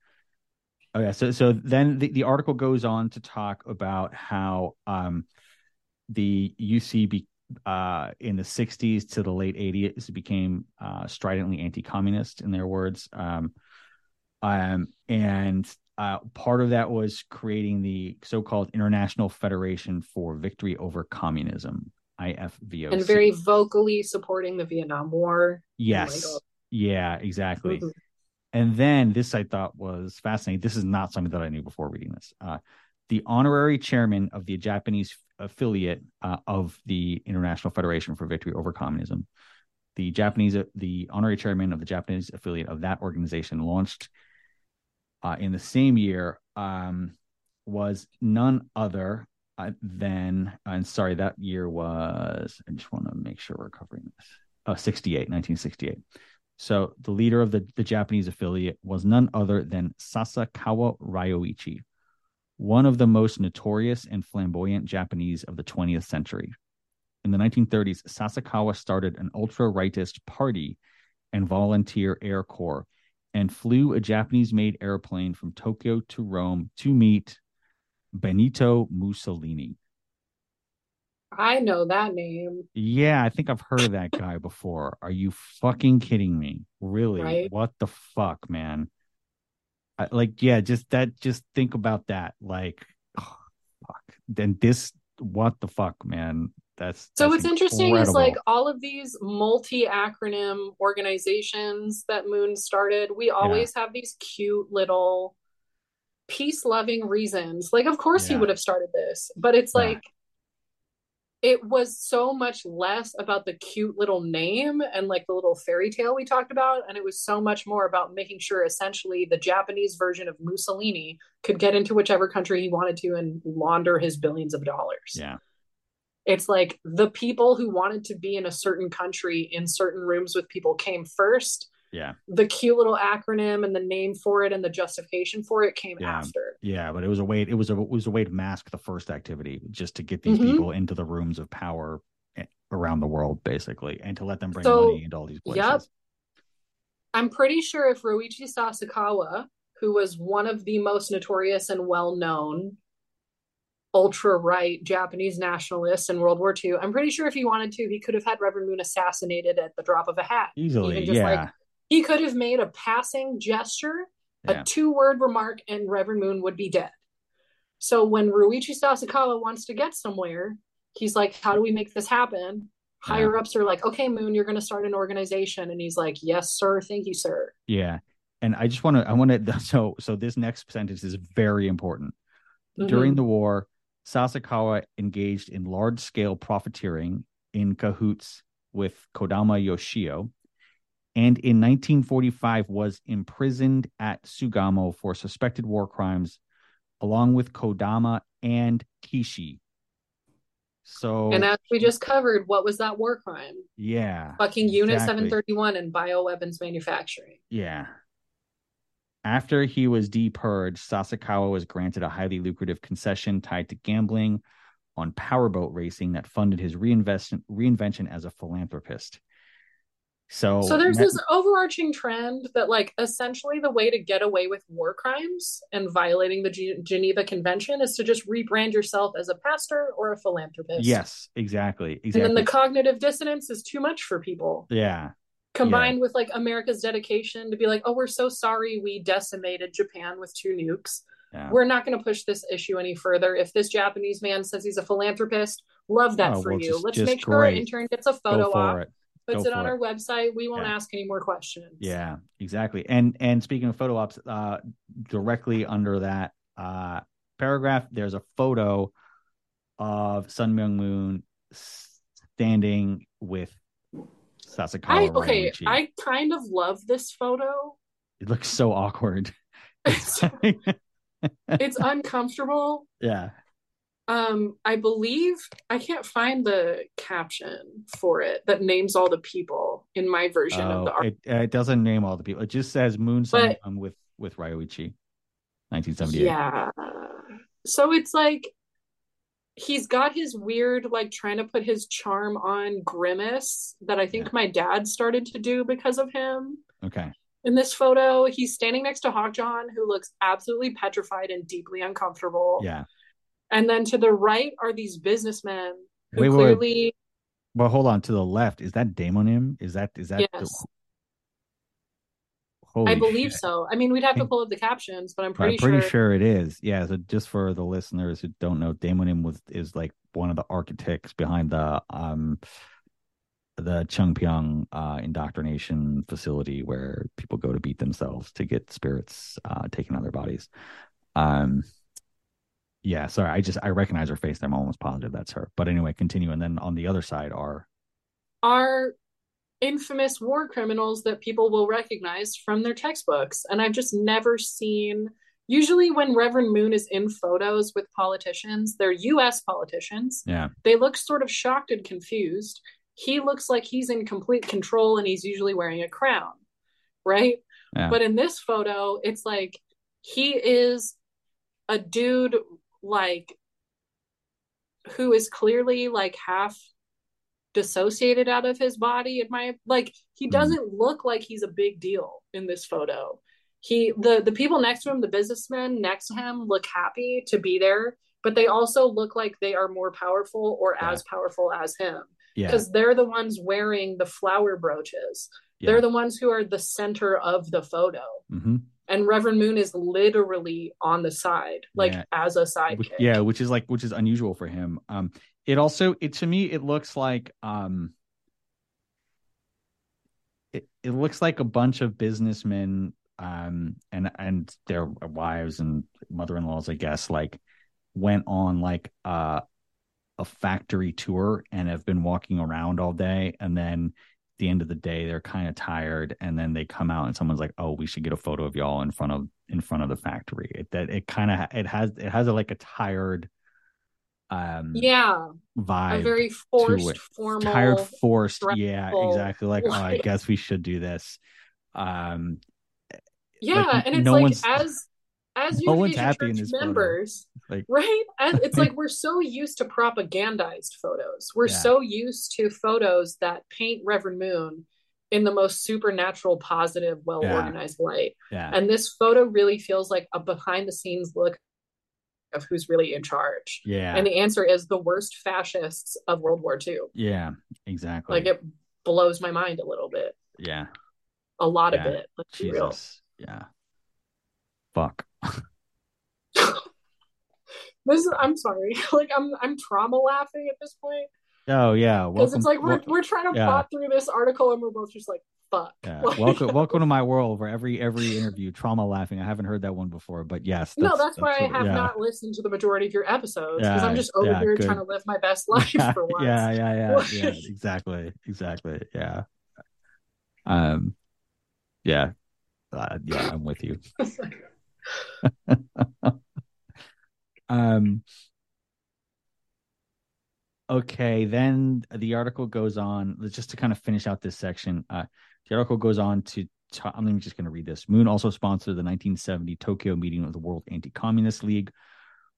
okay. So, so then the, the article goes on to talk about how um, the U C B uh in the sixties to the late eighties became uh stridently anti-communist, in their words, um um and uh part of that was creating the so-called International Federation for Victory over Communism, I F V O C, and very vocally supporting the Vietnam War. Yes. Oh, yeah, exactly. Mm-hmm. And then this I thought was fascinating. This is not something that I knew before reading this. uh The honorary chairman of the Japanese affiliate uh, of the International Federation for Victory over Communism, the Japanese, the honorary chairman of the Japanese affiliate of that organization, launched uh, in the same year, um, was none other uh, than. And sorry, that year was. I just want to make sure we're covering this. Uh, sixty-eight, nineteen sixty-eight. So the leader of the, the Japanese affiliate was none other than Sasakawa Ryoichi, one of the most notorious and flamboyant Japanese of the twentieth century. In the nineteen thirties, Sasakawa started an ultra-rightist party and volunteer air corps and flew a Japanese-made airplane from Tokyo to Rome to meet Benito Mussolini. I know that name. Yeah, I think I've heard of that guy before. Are you fucking kidding me? Really? Right? What the fuck, man? I, like, yeah, just that. Just think about that. Like, oh, fuck. Then this. What the fuck, man? That's so. That's what's interesting incredible. Is like all of these multi-acronym organizations that Moon started. We always yeah. have these cute little peace-loving reasons. Like, of course yeah. he would have started this, but it's yeah. like. It was so much less about the cute little name and like the little fairy tale we talked about. And it was so much more about making sure essentially the Japanese version of Mussolini could get into whichever country he wanted to and launder his billions of dollars. Yeah. It's like the people who wanted to be in a certain country in certain rooms with people came first. Yeah. The cute little acronym and the name for it and the justification for it came yeah. after. Yeah, but it was a way it was a it was a way to mask the first activity just to get these mm-hmm. people into the rooms of power around the world, basically, and to let them bring so, money into all these places. Yep. I'm pretty sure if Ryoichi Sasakawa, who was one of the most notorious and well-known ultra-right Japanese nationalists in World War Two, I'm pretty sure if he wanted to, he could have had Reverend Moon assassinated at the drop of a hat. Easily, even just yeah. like, he could have made a passing gesture, yeah. a two-word remark, and Reverend Moon would be dead. So when Ryoichi Sasakawa wants to get somewhere, he's like, how do we make this happen? Yeah. Higher-ups are like, okay, Moon, you're going to start an organization. And he's like, yes, sir. Thank you, sir. Yeah. And I just want to, I want to, so, so this next sentence is very important. Mm-hmm. During the war, Sasakawa engaged in large-scale profiteering in cahoots with Kodama Yoshio, and in nineteen forty-five was imprisoned at Sugamo for suspected war crimes, along with Kodama and Kishi. So, and as we just covered, what was that war crime? Yeah. Fucking Unit exactly. seven thirty-one and bioweapons manufacturing. Yeah. After he was depurged, Sasakawa was granted a highly lucrative concession tied to gambling on powerboat racing that funded his reinvestment, reinvention as a philanthropist. So, so there's that, this overarching trend that, like, essentially the way to get away with war crimes and violating the G- Geneva Convention is to just rebrand yourself as a pastor or a philanthropist. Yes, exactly. exactly. And then the cognitive dissonance is too much for people. Yeah. Combined yeah. with, like, America's dedication to be like, oh, we're so sorry we decimated Japan with two nukes. Yeah. We're not going to push this issue any further. If this Japanese man says he's a philanthropist, love that oh, for well, you. Just, Let's just make sure great. Our intern gets a photo op. It. Puts it on it. Our website. We won't yeah. ask any more questions. Yeah, exactly. And and speaking of photo ops, uh, directly under that uh, paragraph, there's a photo of Sun Myung Moon standing with Sasakawa. I, okay, Ryoichi. I kind of love this photo. It looks so awkward. It's, it's uncomfortable. Yeah. Um, I believe I can't find the caption for it that names all the people in my version oh, of the art. It, it doesn't name all the people. It just says Moon Sun with with Ryoichi, nineteen seventy-eight. Yeah. So it's like he's got his weird, like, trying to put his charm on grimace that I think yeah. my dad started to do because of him. Okay. In this photo, he's standing next to Hak Ja Han, who looks absolutely petrified and deeply uncomfortable. Yeah. And then to the right are these businessmen who wait, clearly. Wait. Well, hold on. To the left, is that Daemonim? Is that is that? Yes. The... Holy I believe shit. So. I mean, we'd have to pull up the captions, but I'm pretty, I'm pretty sure. sure it is. Yeah. So just for the listeners who don't know, Daemonim was is like one of the architects behind the um the Cheongpyeong uh, indoctrination facility where people go to beat themselves to get spirits uh, taken out of their bodies. Um. Yeah, sorry. I just I recognize her face. I'm almost positive that's her. But anyway, continue. And then on the other side are are infamous war criminals that people will recognize from their textbooks. And I've just never seen. Usually, when Reverend Moon is in photos with politicians, they're U S politicians. Yeah, they look sort of shocked and confused. He looks like he's in complete control, and he's usually wearing a crown, right? Yeah. But in this photo, it's like he is a dude. Like, who is clearly, like, half dissociated out of his body. In my, like, he doesn't look like he's a big deal in this photo. he, the, the people next to him, the businessmen next to him, look happy to be there, but they also look like they are more powerful or yeah. as powerful as him. Because yeah. they're the ones wearing the flower brooches. Yeah. They're the ones who are the center of the photo. Mm-hmm. And Reverend Moon is literally on the side, like yeah. as a sidekick. Yeah, which is like, which is unusual for him. Um, it also, it to me, it looks like, um, it, it looks like a bunch of businessmen, um, and and their wives and mother-in-laws, I guess, like went on like uh, a factory tour and have been walking around all day, and then the end of the day they're kind of tired, and then they come out and someone's like, oh, we should get a photo of y'all in front of in front of the factory. It, that it kind of it has it has a, like a tired um yeah vibe, a very forced formal tired forced yeah exactly like, like oh, I guess we should do this. um yeah like, and it's no like as as no Unification Church in this members like, right as, it's like we're so used to propagandized photos, we're yeah. so used to photos that paint Reverend Moon in the most supernatural, positive, well-organized yeah. light yeah. and this photo really feels like a behind the scenes look of who's really in charge. Yeah and the answer is the worst fascists of World War Two. Yeah exactly like it blows my mind a little bit. Yeah a lot yeah. of it, let's Jesus. be real. yeah Fuck. This is, I'm sorry. Like I'm, I'm trauma laughing at this point. Oh yeah, because it's like we're we're trying to yeah. plot through this article and we're both just like, fuck. Yeah. Like, welcome, welcome to my world where every every interview trauma laughing. I haven't heard that one before, but yes. That's, no, that's, that's why what, I have yeah. not listened to the majority of your episodes because yeah, I'm just over yeah, here good. trying to live my best life yeah, for once. Yeah, yeah, yeah, like, yeah. Exactly, exactly. Yeah. Um. Yeah. Uh, yeah, I'm with you. um okay then the article goes on, just to kind of finish out this section, uh the article goes on to ta- I'm just going to read this. Moon also sponsored the nineteen seventy Tokyo meeting of the World Anti-Communist League,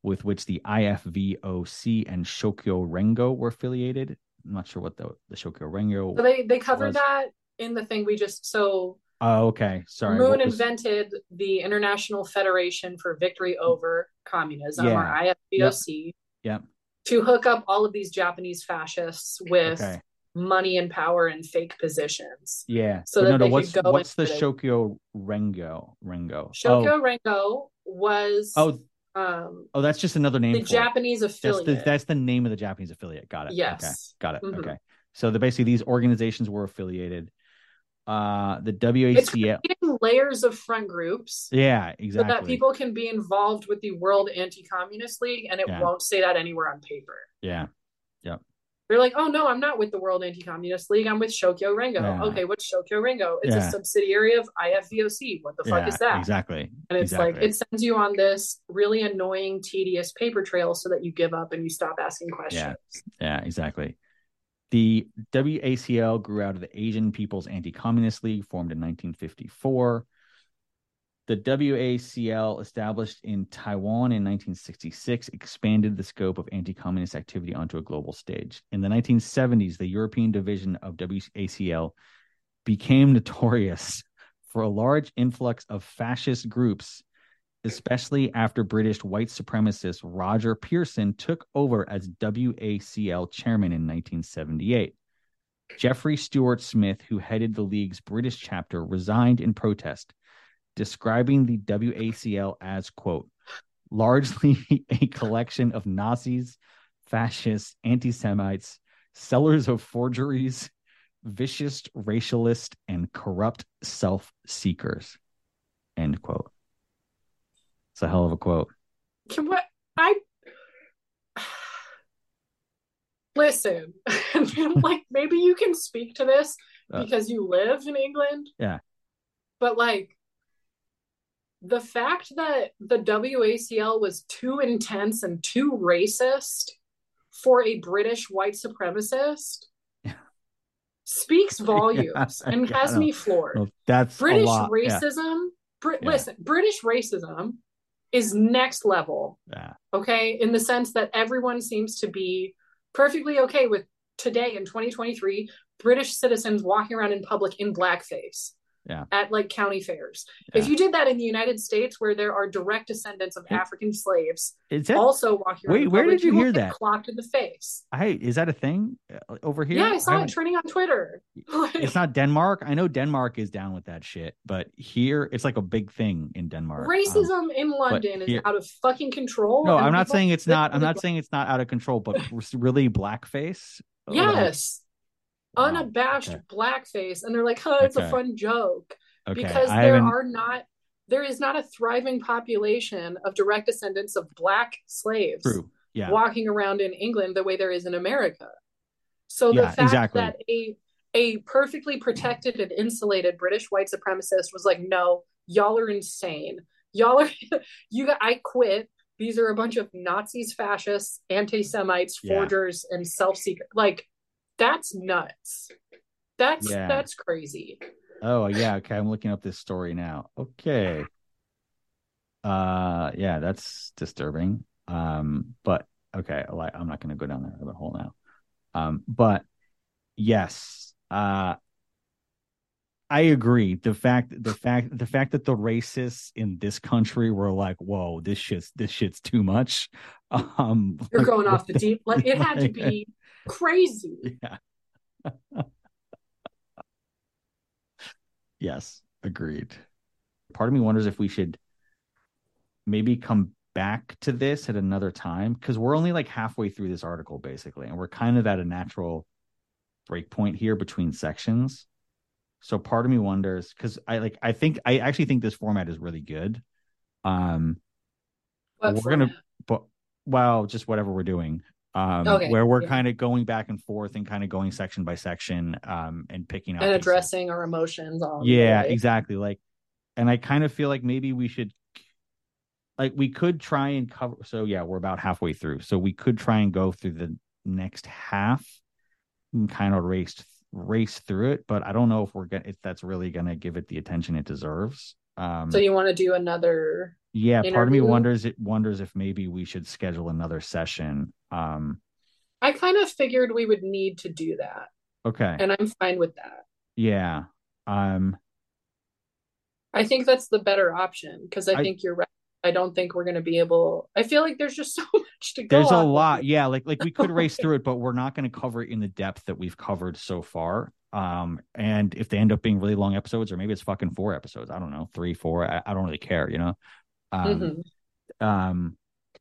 with which the I F V O C and Shokyo Rengo were affiliated. I'm not sure what the, the Shokyo Rengo so they they covered was. that in the thing we just so Oh, okay. Sorry. Moon was... invented the International Federation for Victory over Communism, yeah. or I F V O C, yep. Yep. to hook up all of these Japanese fascists with okay. money and power and fake positions. Yeah. So but that no, they no, what's, could go. What's the it. Shokyo Rengo? Rengo. Shokyo oh. Rengo was. Oh. Um, oh, that's just another name. The for Japanese it. affiliate. That's the, that's the name of the Japanese affiliate. Got it. Yes. Okay. Got it. Mm-hmm. Okay. So the, basically, these organizations were affiliated. Uh, the W H C L. It's creating layers of front groups. Yeah, exactly. So that people can be involved with the World Anti-Communist League, and it yeah. won't say that anywhere on paper. Yeah, yeah. They're like, oh no, I'm not with the World Anti-Communist League. I'm with Shokyo Rengo. Yeah. Okay, what's Shokyo Rengo? It's yeah. a subsidiary of I F V O C. What the fuck yeah, is that? Exactly. And it's exactly. like it sends you on this really annoying, tedious paper trail so that you give up and you stop asking questions. Yeah, yeah, exactly. The W A C L grew out of the Asian People's Anti-Communist League, formed in nineteen fifty-four. The W A C L, established in Taiwan in nineteen sixty-six, expanded the scope of anti-communist activity onto a global stage. In the nineteen seventies, the European division of W A C L became notorious for a large influx of fascist groups, especially after British white supremacist Roger Pearson took over as W A C L chairman in nineteen seventy-eight. Jeffrey Stuart Smith, who headed the league's British chapter, resigned in protest, describing the W A C L as, quote, largely a collection of Nazis, fascists, anti-Semites, sellers of forgeries, vicious racialist, and corrupt self-seekers, end quote. It's a hell of a quote. Can what I listen? Like maybe you can speak to this because you live in England. Yeah, but like the fact that the W A C L was too intense and too racist for a British white supremacist speaks volumes yeah, and has me floored. Well, that's British a lot. racism. Yeah. Br- yeah. Listen, British racism is next level, yeah. okay, in the sense that everyone seems to be perfectly okay with today in twenty twenty-three British citizens walking around in public in blackface. yeah. at like county fairs. Yeah. If you did that in the United States, where there are direct descendants of it, African slaves, is that, also walking around, wait, where did you hear that? Clocked in the face. I is that a thing over here? Yeah, I saw I it trending on Twitter. It's not Denmark. I know Denmark is down with that shit, but here it's like a big thing in Denmark. Racism um, in London is here, out of fucking control. No, I'm not saying it's not. I'm not saying it's not out of control, but really blackface. Yes. Like, Wow. unabashed okay. blackface, and they're like, oh, it's okay. a fun joke okay. because I there haven't... are not there is not a thriving population of direct descendants of black slaves True. Yeah. walking around in England the way there is in America. So yeah, the fact exactly. that a a perfectly protected and insulated British white supremacist was like, no, y'all are insane, y'all are you I quit, these are a bunch of Nazis, fascists, anti-Semites, yeah. forgers, and self-seekers, like that's nuts. That's yeah. that's crazy. Oh yeah, okay. I'm looking up this story now. Okay. Uh yeah, that's disturbing. Um, but okay, I'm not gonna go down that rabbit hole now. Um, but yes, uh I agree. The fact the fact the fact that the racists in this country were like, whoa, this shit's this shit's too much. Um You're like, going off the deep like it had to be crazy. Yeah. Yes, agreed. Part of me wonders if we should maybe come back to this at another time, because we're only like halfway through this article basically, and we're kind of at a natural breakpoint here between sections. So part of me wonders, because I like I think I actually think this format is really good. Um, what we're format? gonna, but well, just whatever we're doing. Um, okay. Where we're yeah. kind of going back and forth and kind of going section by section, um, and picking up and addressing our emotions. All yeah, way. exactly. Like, and I kind of feel like maybe we should, like, we could try and cover. So yeah, we're about halfway through. So we could try and go through the next half and kind of race race through it. But I don't know if we're gonna if that's really gonna give it the attention it deserves. Um, so you want to do another? Yeah, interview? Part of me wonders it wonders if maybe we should schedule another session. Um, I kind of figured we would need to do that. Okay. And I'm fine with that. Yeah. Um, I think that's the better option, because I, I think you're right. I don't think we're going to be able, I feel like there's just so much to go. There's on. a lot. Yeah. Like, like we could race through it, but we're not going to cover it in the depth that we've covered so far. Um, and if they end up being really long episodes, or maybe it's fucking four episodes, I don't know, three, four, I, I don't really care, you know? Um, mm-hmm. um,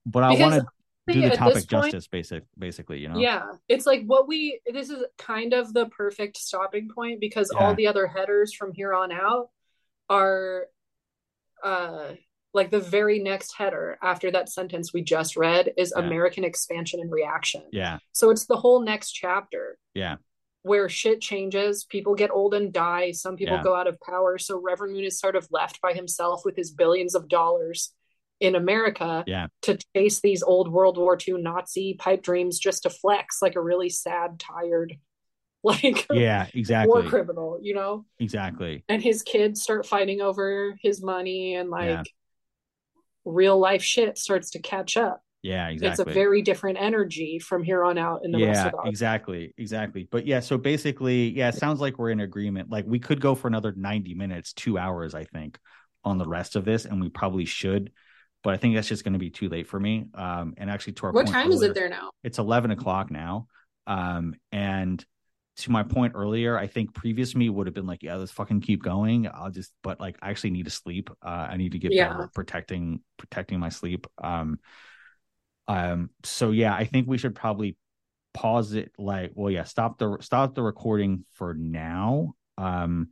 but I want to do the topic justice, basic, basically, you know? Yeah. It's like what we, this is kind of the perfect stopping point, because yeah. all the other headers from here on out are uh, like the very next header after that sentence we just read is yeah. American expansion and reaction. Yeah. So it's the whole next chapter. Yeah. Where shit changes, people get old and die. Some people yeah. go out of power. So Reverend Moon is sort of left by himself with his billions of dollars in America yeah. to chase these old World War Two Nazi pipe dreams, just to flex like a really sad, tired, like yeah, exactly. war criminal, you know? Exactly. And his kids start fighting over his money, and like yeah. real life shit starts to catch up. Yeah, exactly. It's a very different energy from here on out in the yeah, rest of our exactly, exactly. But yeah, so basically, yeah, it sounds like we're in agreement. Like we could go for another ninety minutes, two hours, I think, on the rest of this, and we probably should. But I think that's just going to be too late for me. Um, and actually, to our what point time earlier, is it there now? It's eleven o'clock now. Um, and to my point earlier, I think previous me would have been like, "Yeah, let's fucking keep going." I'll just, but like, I actually need to sleep. Uh, I need to get yeah. better at protecting protecting my sleep. Um, um. So yeah, I think we should probably pause it. Like, well, yeah, stop the stop the recording for now. Um,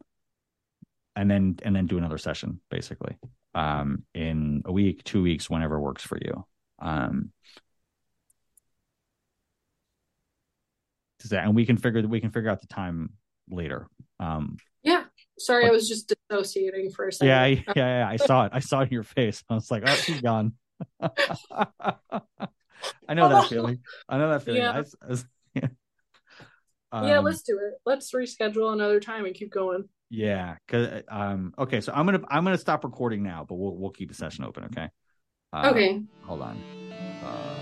and then and then do another session, basically. Um, in a week, two weeks, whenever works for you. Um, does that, and we can figure we can figure out the time later. Um, yeah. Sorry, but, I was just dissociating for a second. Yeah, yeah, yeah. I saw it. I saw it in your face. I was like, oh, she's gone. I know that feeling. I know that feeling. Yeah. I, I was, yeah. Um, yeah. Let's do it. Let's reschedule another time and keep going. Yeah, cause um okay, so I'm gonna I'm gonna stop recording now, but we'll we'll keep the session open, okay? Uh, okay. Hold on. Uh...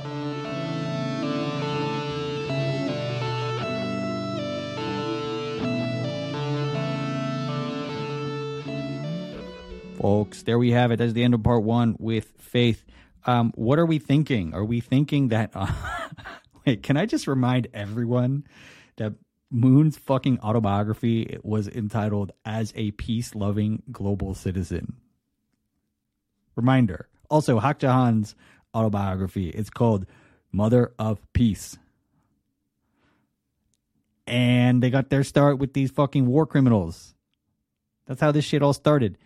folks. There we have it. That's the end of part one with Faith. Um, what are we thinking? Are we thinking that... Uh, wait, can I just remind everyone that Moon's fucking autobiography was entitled As a Peace-Loving Global Citizen? Reminder. Also, Hak Ja Han's autobiography, it's called Mother of Peace. And they got their start with these fucking war criminals. That's how this shit all started.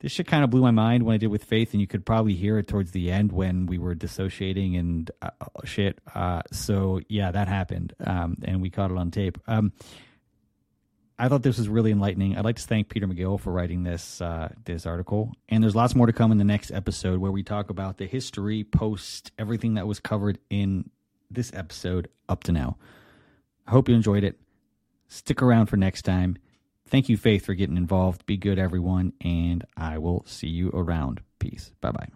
This shit kind of blew my mind when I did with Faith, and you could probably hear it towards the end when we were dissociating and uh, shit. Uh, so, yeah, that happened, um, and we caught it on tape. Um, I thought this was really enlightening. I'd like to thank Peter McGill for writing this uh, this article. And there's lots more to come in the next episode where we talk about the history post, everything that was covered in this episode up to now. I hope you enjoyed it. Stick around for next time. Thank you, Faith, for getting involved. Be good, everyone, and I will see you around. Peace. Bye-bye.